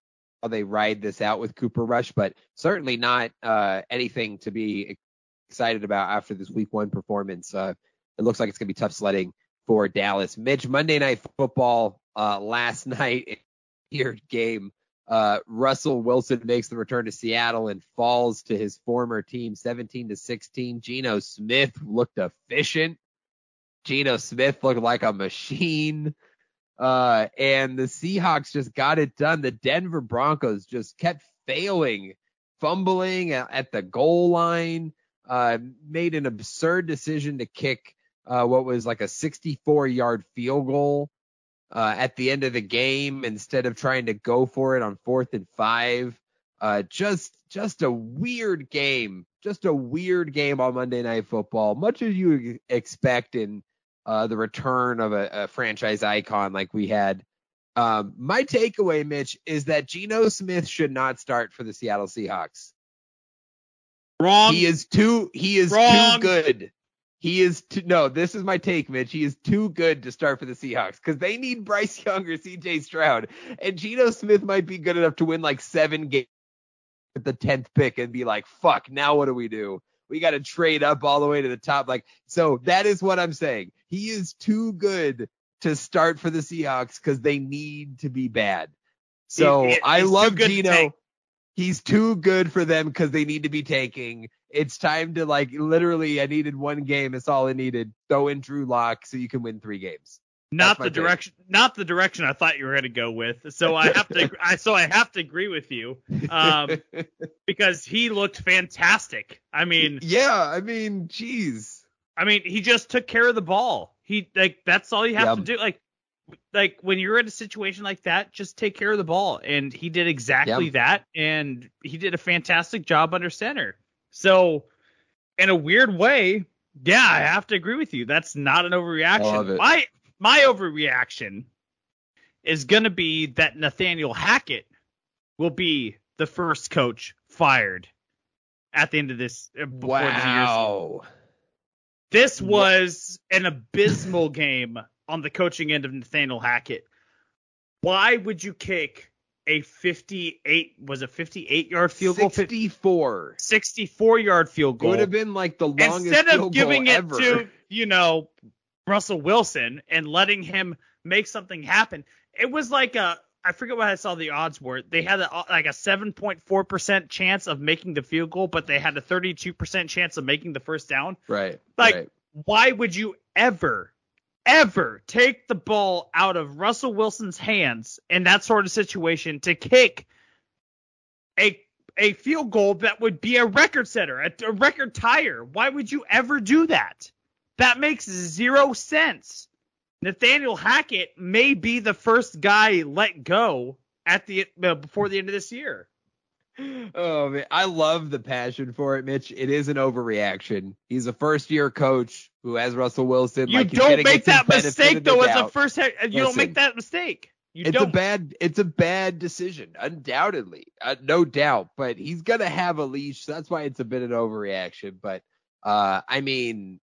they ride this out with Cooper Rush, but certainly not uh, anything to be excited about after this week one performance. Uh, it looks like it's going to be tough sledding for Dallas. Mitch, Monday Night Football uh, last night, weird game. Uh, Russell Wilson makes the return to Seattle and falls to his former team, seventeen to sixteen. Geno Smith looked efficient. Geno Smith looked like a machine. Uh, and the Seahawks just got it done. The Denver Broncos just kept failing, fumbling at, at the goal line, uh, made an absurd decision to kick uh, what was like a sixty-four yard field goal uh, at the end of the game instead of trying to go for it on fourth and five. Uh, just just a weird game, just a weird game on Monday Night Football, much as you expect in Uh, the return of a, a franchise icon like we had. Um, my takeaway, Mitch, is that Geno Smith should not start for the Seattle Seahawks. Wrong. He is too. He is Wrong. too good. He is too. No, this is my take, Mitch. He is too good to start for the Seahawks because they need Bryce Young or C J Stroud, and Geno Smith might be good enough to win like seven games at the tenth pick and be like, "Fuck, now what do we do? We got to trade up all the way to the top." Like, so that is what I'm saying. He is too good to start for the Seahawks because they need to be bad. So it, it, I love Geno. He's too good for them because they need to be tanking. It's time to, like, literally, I needed one game. It's all I needed. Throw in Drew Lock so you can win three games. Not the direction, not the direction I thought you were going to go with. So I have to, I, so I have to agree with you, um, because he looked fantastic. I mean, yeah, I mean, geez, I mean, he just took care of the ball. He like, that's all you have yep. to do. Like, like when you're in a situation like that, just take care of the ball. And he did exactly yep. that. And he did a fantastic job under center. So in a weird way, yeah, I have to agree with you. That's not an overreaction. I love it. My, My overreaction is going to be that Nathaniel Hackett will be the first coach fired at the end of this. Wow. The this was an abysmal game on the coaching end of Nathaniel Hackett. Why would you kick a fifty-eight, was a fifty-eight yard field goal? sixty-four. sixty-four yard field goal. It would have been like the longest Instead of field giving goal it ever. to, you know, Russell Wilson and letting him make something happen. It was like a, I forget what I saw the odds were. They had a, like a seven point four percent chance of making the field goal, but they had a thirty-two percent chance of making the first down. Right. Like, right. Why would you ever, ever take the ball out of Russell Wilson's hands in that sort of situation to kick a a field goal that would be a record setter, a, a record tire. Why would you ever do that? That makes zero sense. Nathaniel Hackett may be the first guy let go at the uh, before the end of this year. Oh, man. I love the passion for it, Mitch. It is an overreaction. He's a first-year coach who has Russell Wilson. You like, don't make that mistake, though, as a first head. You Listen, don't make that mistake. You it's don't. a bad. It's a bad decision, undoubtedly, uh, no doubt. But he's gonna have a leash. So that's why it's a bit of an overreaction. But uh, I mean,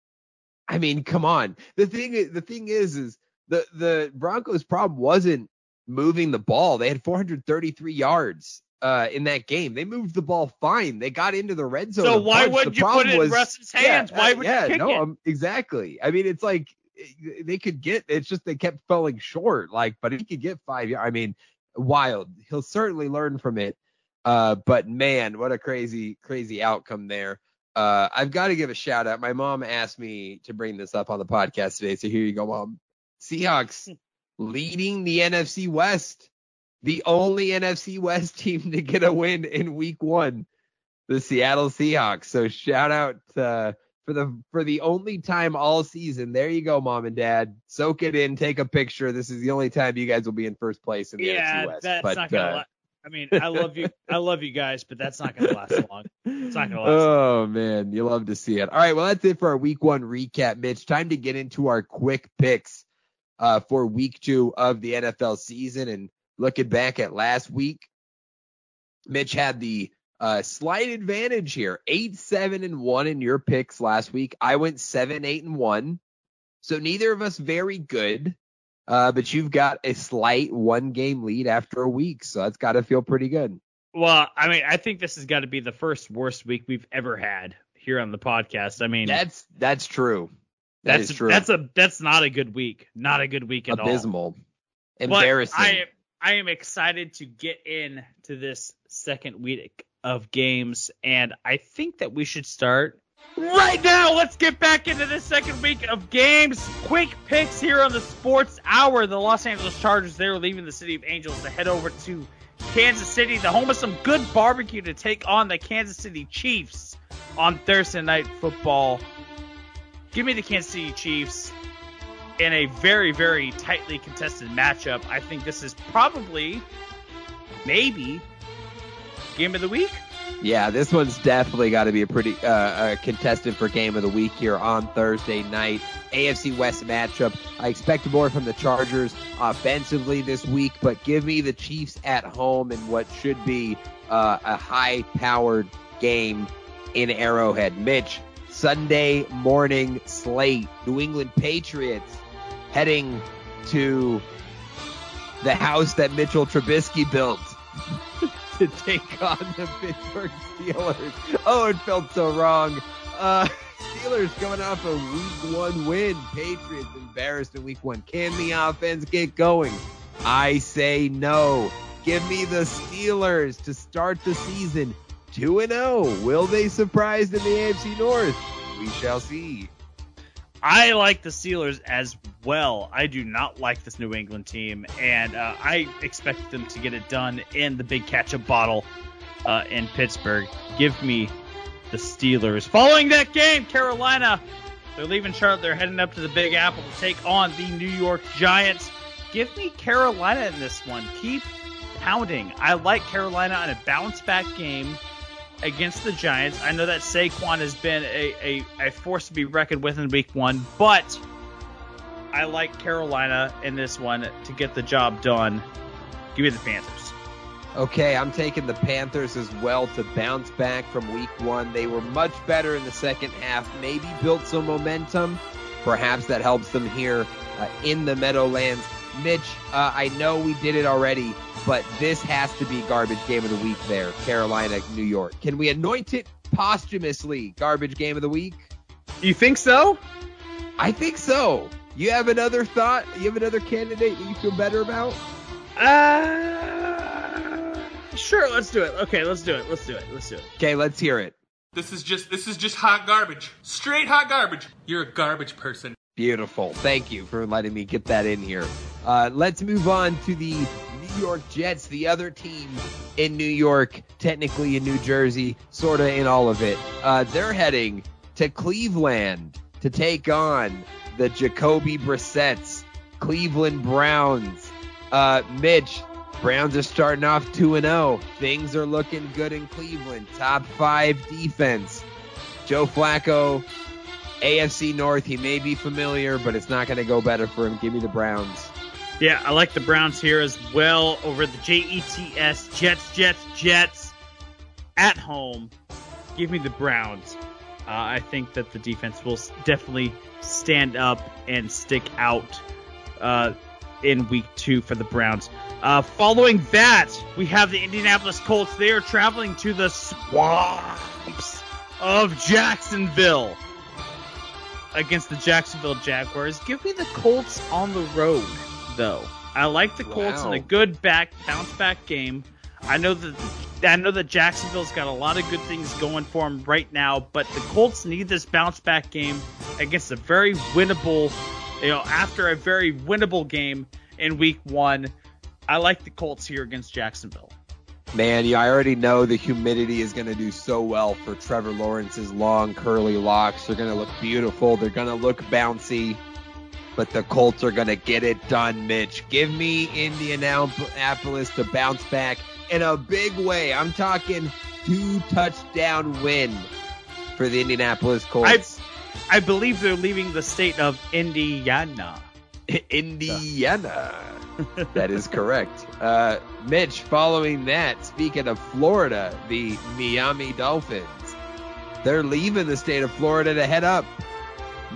I mean, come on. The thing. The thing is, is the the Broncos' problem wasn't moving the ball. They had four hundred thirty-three yards. Uh, in that game, they moved the ball fine. They got into the red zone. So why would you put it in Russ's hands? Yeah, why would yeah, you kick no, it? Um, exactly. I mean, it's like they could get. It's just they kept falling short. Like, but he could get five yards. I mean, wild. He'll certainly learn from it. Uh, but man, what a crazy, crazy outcome there. Uh, I've got to give a shout out. My mom asked me to bring this up on the podcast today, so here you go, Mom. Seahawks leading the N F C West. The only N F C West team to get a win in week one, the Seattle Seahawks. So shout out uh, for the for the only time all season. There you go, Mom and Dad. Soak it in. Take a picture. This is the only time you guys will be in first place in the yeah, N F C West. That's but, not gonna uh, last. I mean, I love you. I love you guys, but that's not going to last long. It's not going to last oh, long. Oh, man. You love to see it. All right. Well, that's it for our week one recap, Mitch. Time to get into our quick picks uh, for week two of the N F L season. And looking back at last week, Mitch had the uh, slight advantage here. eight, seven, and one in your picks last week. I went seven, eight, and one. So neither of us very good, uh, but you've got a slight one-game lead after a week, so that's got to feel pretty good. Well, I mean, I think this has got to be the first worst week we've ever had here on the podcast. I mean, that's that's true. That that's is true. That's a that's not a good week. Not a good week at Abysmal. all. Abysmal. Embarrassing. I am excited to get in to this second week of games, and I think that we should start right now. Let's get back into this second week of games. Quick picks here on the Sports Hour. The Los Angeles Chargers, they're leaving the City of Angels to head over to Kansas City, the home of some good barbecue, to take on the Kansas City Chiefs on Thursday Night Football. Give me the Kansas City Chiefs. In a very, very tightly contested matchup. I think this is probably, maybe, game of the week. Yeah, this one's definitely got to be a pretty uh, a contested for game of the week here on Thursday night. A F C West matchup. I expect more from the Chargers offensively this week, but give me the Chiefs at home in what should be uh, a high-powered game in Arrowhead. Mitch, Sunday morning slate, New England Patriots heading to the house that Mitchell Trubisky built to take on the Pittsburgh Steelers. Oh, it felt so wrong. Uh, Steelers coming off a week one win. Patriots embarrassed in week one. Can the offense get going? I say no. Give me the Steelers to start the season. two and oh. Will they surprise in the A F C North? We shall see. I like the Steelers as well. I do not like this New England team, and uh, I expect them to get it done in the big catch-up bottle uh, in Pittsburgh. Give me the Steelers. Following that game, Carolina, they're leaving Charlotte. They're heading up to the Big Apple to take on the New York Giants. Give me Carolina in this one. Keep pounding. I like Carolina on a bounce-back game against the Giants. I know that Saquon has been a, a, a force to be reckoned with in week one, but I like Carolina in this one to get the job done. Give me the Panthers. Okay, I'm taking the Panthers as well to bounce back from week one. They were much better in the second half, maybe built some momentum. Perhaps that helps them here uh, in the Meadowlands. Mitch, uh, I know we did it already, but this has to be garbage game of the week there. Carolina, New York. Can we anoint it posthumously garbage game of the week? You think so? I think so. You have another thought? You have another candidate that you feel better about? Uh, sure, let's do it. Okay, let's do it. Let's do it. Let's do it. Okay, let's hear it. This is just this is just hot garbage. Straight hot garbage. You're a garbage person. Beautiful. Thank you for letting me get that in here. Uh, let's move on to the York Jets, the other team in New York, technically in New Jersey, sort of in all of it. Uh, they're heading to Cleveland to take on the Jacoby Brissett's Cleveland Browns. Uh, Mitch, Browns are starting off two and oh. Things are looking good in Cleveland. Top five defense. Joe Flacco, A F C North, he may be familiar, but it's not going to go better for him. Give me the Browns. Yeah, I like the Browns here as well over the J E T S, Jets, Jets, Jets, at home. Give me the Browns. Uh, I think that the defense will definitely stand up and stick out uh, in week two for the Browns. Uh, following that, we have the Indianapolis Colts. They are traveling to the swamps of Jacksonville against the Jacksonville Jaguars. Give me the Colts on the road, though. I like the Colts wow. in a good back bounce back game. I know that I know that Jacksonville's got a lot of good things going for them right now, but the Colts need this bounce back game against a very winnable, you know, after a very winnable game in week one. I like the Colts here against Jacksonville. Man, yeah, I already know the humidity is going to do so well for Trevor Lawrence's long, curly locks. They're going to look beautiful. They're going to look bouncy. But the Colts are going to get it done, Mitch. Give me Indianapolis to bounce back in a big way. I'm talking two-touchdown win for the Indianapolis Colts. I, I believe they're leaving the state of Indiana. Indiana. That is correct. Uh, Mitch, following that, speaking of Florida, the Miami Dolphins, they're leaving the state of Florida to head up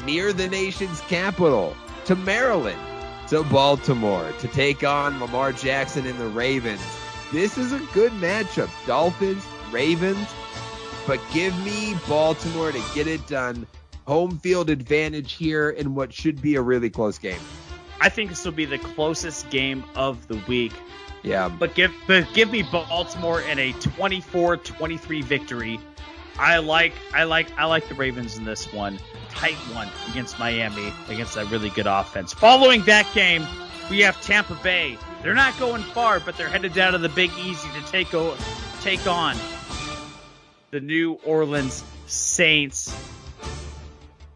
near the nation's capital to Maryland, to Baltimore, to take on Lamar Jackson and the Ravens. This is a good matchup. Dolphins, Ravens, but give me Baltimore to get it done. Home field advantage here in what should be a really close game. I think this will be the closest game of the week. Yeah. But give but give me Baltimore in a twenty-four twenty-three victory. I like I like I like the Ravens in this one. Tight one against Miami, against a really good offense. Following that game, we have Tampa Bay. They're not going far, but they're headed down to the Big Easy to take o- take on the New Orleans Saints.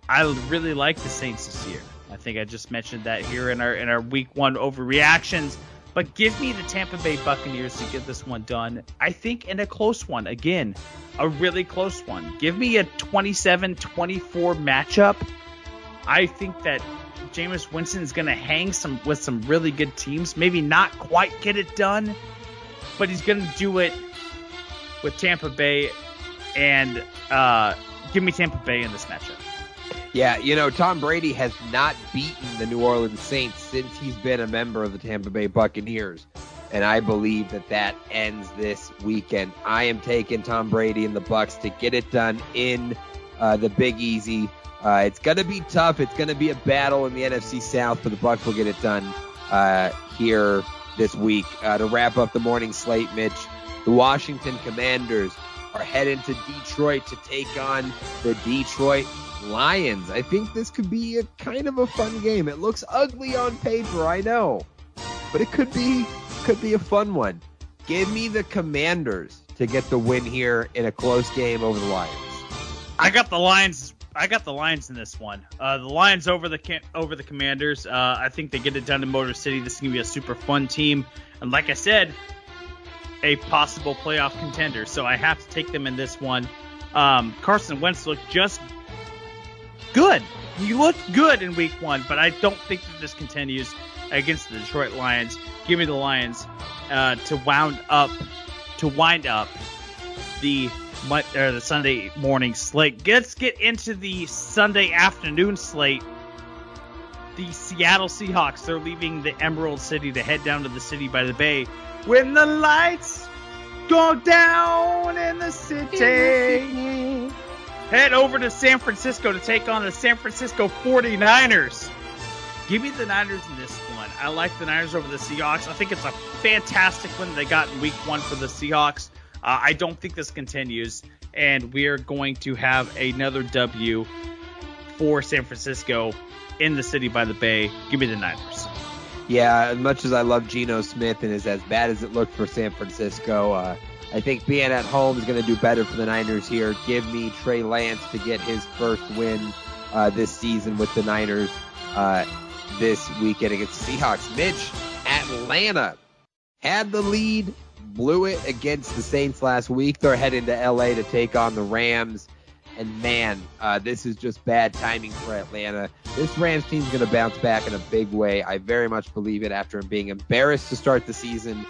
I really like the Saints this year. I think I just mentioned that here in our in our week one overreactions. But give me the Tampa Bay Buccaneers to get this one done. I think in a close one. Again, a really close one. Give me a twenty-seven twenty-four matchup. I think that Jameis Winston's going to hang some with some really good teams. Maybe not quite get it done, but he's going to do it with Tampa Bay. And uh, give me Tampa Bay in this matchup. Yeah, you know, Tom Brady has not beaten the New Orleans Saints since he's been a member of the Tampa Bay Buccaneers, and I believe that that ends this weekend. I am taking Tom Brady and the Bucs to get it done in uh, the Big Easy. Uh, it's going to be tough. It's going to be a battle in the N F C South, but the Bucs will get it done uh, here this week. Uh, to wrap up the morning slate, Mitch, the Washington Commanders are heading to Detroit to take on the Detroit Lions. I think this could be a kind of a fun game. It looks ugly on paper, I know, but it could be could be a fun one. Give me the Commanders to get the win here in a close game over the Lions. I got the Lions. I got the Lions in this one. Uh, the Lions over the over the Commanders. Uh, I think they get it done in Motor City. This is gonna be a super fun team, and like I said, a possible playoff contender. So I have to take them in this one. Um, Carson Wentz looked just. Good. You looked good in week one, but I don't think that this continues against the Detroit Lions. Give me the Lions uh, to wound up, to wind up the or the Sunday morning slate. Let's get into the Sunday afternoon slate. The Seattle Seahawks, they're leaving the Emerald City to head down to the city by the bay. When the lights go down in the city. In the city. Head over to San Francisco to take on the San Francisco forty-niners. Give me the Niners in this one. I like the Niners over the Seahawks. I think it's a fantastic win they got in week one for the Seahawks. Uh, I don't think this continues, and we are going to have another W for San Francisco in the city by the bay. Give me the Niners. yeah, as much as I love Geno Smith and is as bad as it looked for San Francisco, uh, I think being at home is going to do better for the Niners here. Give me Trey Lance to get his first win uh, this season with the Niners uh, this weekend against the Seahawks. Mitch, Atlanta had the lead, blew it against the Saints last week. They're heading to L A to take on the Rams. And, man, uh, this is just bad timing for Atlanta. This Rams team's going to bounce back in a big way. I very much believe it after being embarrassed to start the season.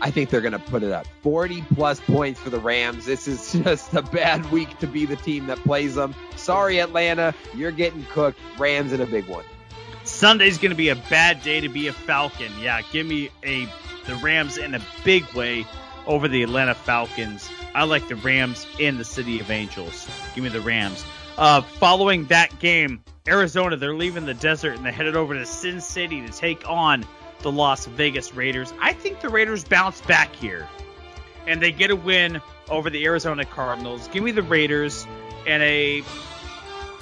I think they're going to put it up. forty-plus points for the Rams. This is just a bad week to be the team that plays them. Sorry, Atlanta. You're getting cooked. Rams in a big one. Sunday's going to be a bad day to be a Falcon. Yeah, give me a the Rams in a big way over the Atlanta Falcons. I like the Rams in the City of Angels. Give me the Rams. Uh, following that game, Arizona, they're leaving the desert, and they're headed over to Sin City to take on the Las Vegas Raiders. I think the Raiders bounce back here, and they get a win over the Arizona Cardinals. Give me the Raiders and a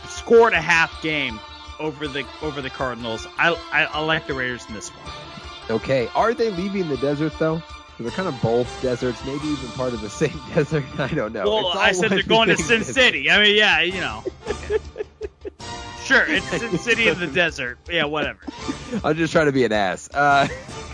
score and a half game over the over the Cardinals. I, I, I like the Raiders in this one. Okay. Are they leaving the desert, though? They're kind of both deserts, maybe even part of the same desert. I don't know. Well, I said they're going to Sin City. I mean, yeah, you know. Sure, it's Sin City in the desert. Yeah, whatever. I'm just trying to be an ass. Uh,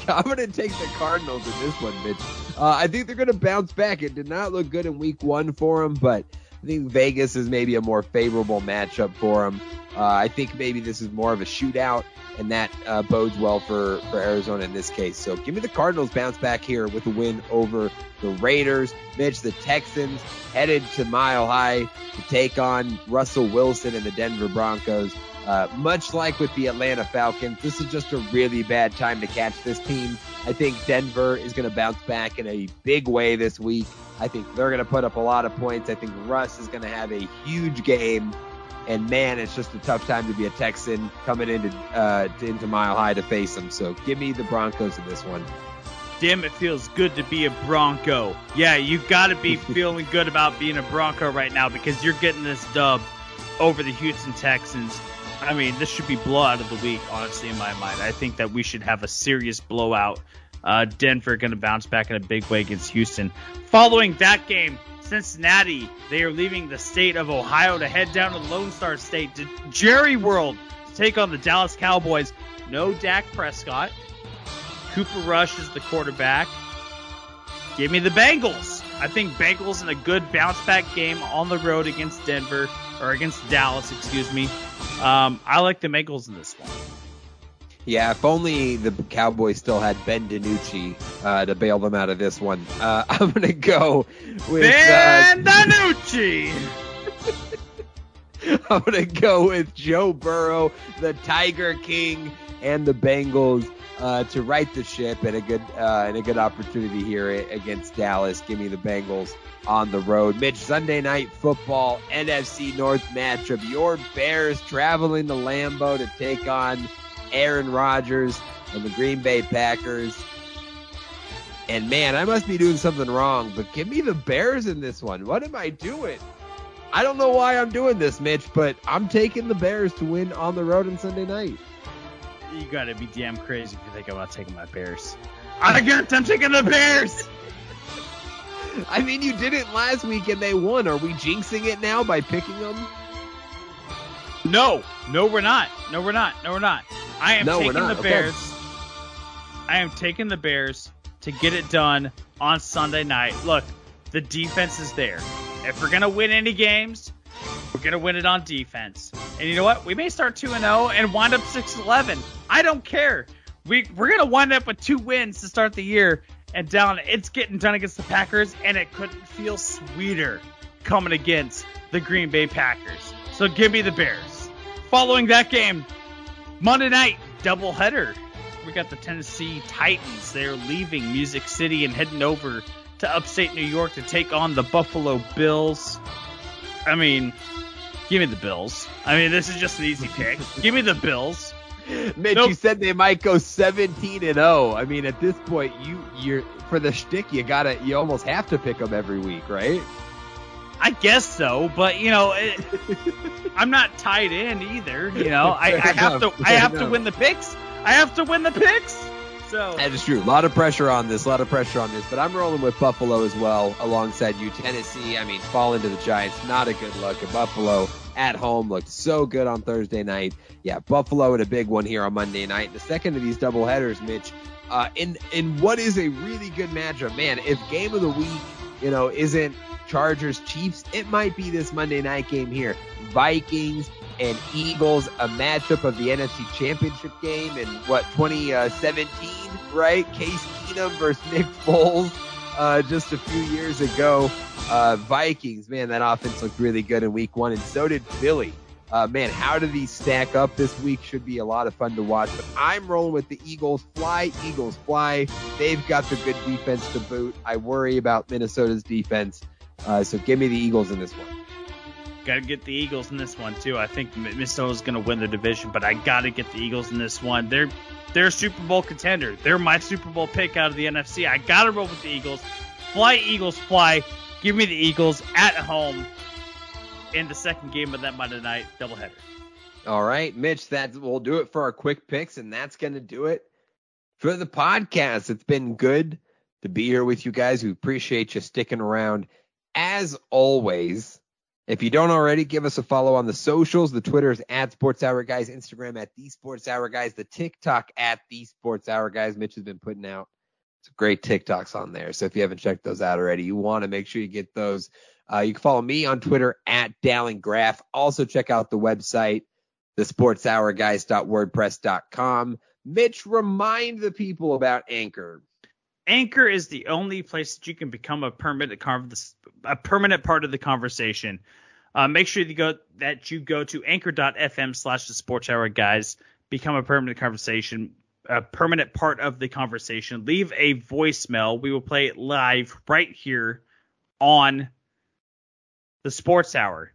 I'm going to take the Cardinals in this one, Mitch. Uh, I think they're going to bounce back. It did not look good in week one for them, but I think Vegas is maybe a more favorable matchup for them. Uh, I think maybe this is more of a shootout, and that uh, bodes well for, for Arizona in this case. So give me the Cardinals bounce back here with a win over the Raiders. Mitch, the Texans headed to Mile High to take on Russell Wilson and the Denver Broncos. Uh, much like with the Atlanta Falcons, this is just a really bad time to catch this team. I think Denver is going to bounce back in a big way this week. I think they're going to put up a lot of points. I think Russ is going to have a huge game. And, man, it's just a tough time to be a Texan coming into uh, into Mile High to face them. So give me the Broncos in this one. Damn, it feels good to be a Bronco. Yeah, you've got to be feeling good about being a Bronco right now because you're getting this dub over the Houston Texans. I mean, this should be blowout of the week, honestly, in my mind. I think that we should have a serious blowout. Uh, Denver going to bounce back in a big way against Houston. Following that game, Cincinnati, they are leaving the state of Ohio to head down to Lone Star State to Jerry World to take on the Dallas Cowboys. No Dak Prescott. Cooper Rush is the quarterback. Give me the Bengals. I think Bengals in a good bounce-back game on the road against Denver, or against Dallas, excuse me. Um, I like the Bengals in this one. Yeah, if only the Cowboys still had Ben DiNucci uh, to bail them out of this one. Uh, I'm going to go with... Ben uh, DiNucci! I'm going to go with Joe Burrow, the Tiger King, and the Bengals uh, to right the ship and a good uh, and a good opportunity here against Dallas. Give me the Bengals on the road. Mitch, Sunday Night Football, N F C North matchup. Your Bears traveling to Lambeau to take on Aaron Rodgers and the Green Bay Packers. And, man, I must be doing something wrong, but give me the Bears in this one. What am I doing? I don't know why I'm doing this, Mitch, but I'm taking the Bears to win on the road on Sunday night. You got to be damn crazy if you think I'm not taking my Bears. I guess I'm taking the Bears! I mean, you did it last week and they won. Are we jinxing it now by picking them? No. No, we're not. No, we're not. No, we're not. I am no, taking the Bears. Okay. I am taking the Bears to get it done on Sunday night. Look, the defense is there. If we're going to win any games, we're going to win it on defense. And you know what? We may start two and oh and wind up six and eleven. I don't care. We, we're going to wind up with two wins to start the year. And down, it's getting done against the Packers, and it couldn't feel sweeter coming against the Green Bay Packers. So give me the Bears. Following that game, Monday night doubleheader. We got the Tennessee Titans. They're leaving Music City and heading over to upstate New York to take on the Buffalo Bills. I mean, give me the Bills. I mean, this is just an easy pick. Give me the Bills. Mitch, nope. You said they might go seventeen and oh. I mean, at this point, you you're for the shtick, you gotta you almost have to pick them every week, right? I guess so, but you know, it, I'm not tied in either. You know, I, I have to. I have to win the picks. I have to win the picks. So that is true. A lot of pressure on this, a lot of pressure on this. But I'm rolling with Buffalo as well alongside you. Tennessee, I mean, falling to the Giants, not a good look. And Buffalo at home looked so good on Thursday night. Yeah, Buffalo and a big one here on Monday night. The second of these doubleheaders, Mitch, uh, in, in what is a really good matchup. Man, if game of the week, you know, isn't Chargers, Chiefs, it might be this Monday night game here. Vikings and Eagles, a matchup of the N F C Championship game in, what, twenty seventeen, right? Case Keenum versus Nick Foles uh, just a few years ago. Uh, Vikings, man, that offense looked really good in week one, and so did Philly. Uh, man, how do these stack up this week? Should be a lot of fun to watch. But I'm rolling with the Eagles. Fly, Eagles, fly. They've got the good defense to boot. I worry about Minnesota's defense. Uh, so give me the Eagles in this one. Got to get the Eagles in this one, too. I think Minnesota's going to win the division, but I got to get the Eagles in this one. They're, they're a Super Bowl contender. They're my Super Bowl pick out of the N F C. I got to roll with the Eagles. Fly, Eagles, fly. Give me the Eagles at home in the second game of that Monday night doubleheader. All right, Mitch, that will do it for our quick picks, and that's going to do it for the podcast. It's been good to be here with you guys. We appreciate you sticking around. As always, if you don't already, give us a follow on the socials. The Twitter is at Sports Hour Guys, Instagram at The Sports Hour Guys, the TikTok at The Sports Hour Guys. Mitch has been putting out some great TikToks on there. So if you haven't checked those out already, you want to make sure you get those. Uh, you can follow me on Twitter at Dallin Graf. Also check out the website, the sports hour guys dot wordpress dot com. Mitch, remind the people about Anchor. Anchor is the only place that you can become a permanent a permanent part of the conversation. Uh, make sure you go that you go to anchor dot f m slash the sports hour guys, become a permanent conversation, a permanent part of the conversation. Leave a voicemail. We will play it live right here on the Sports Hour.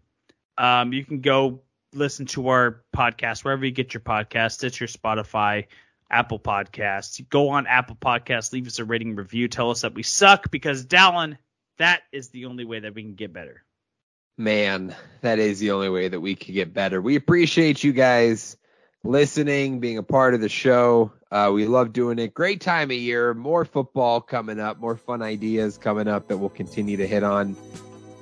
Um, you can go listen to our podcast wherever you get your podcast. Stitcher, Spotify, Apple Podcasts. Go on Apple Podcasts, leave us a rating, review, tell us that we suck, because Dallin, that is the only way that we can get better. Man, that is the only way that we can get better. We appreciate you guys listening, being a part of the show. Uh, we love doing it. Great time of year. More football coming up, more fun ideas coming up that we'll continue to hit on.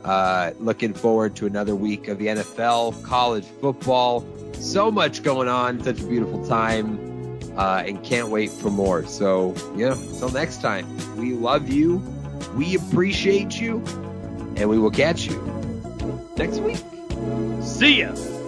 Uh, looking forward to another week of the N F L, college football. So much going on. Such a beautiful time. Uh, and can't wait for more. So, yeah, until next time, we love you, we appreciate you, and we will catch you next week. See ya!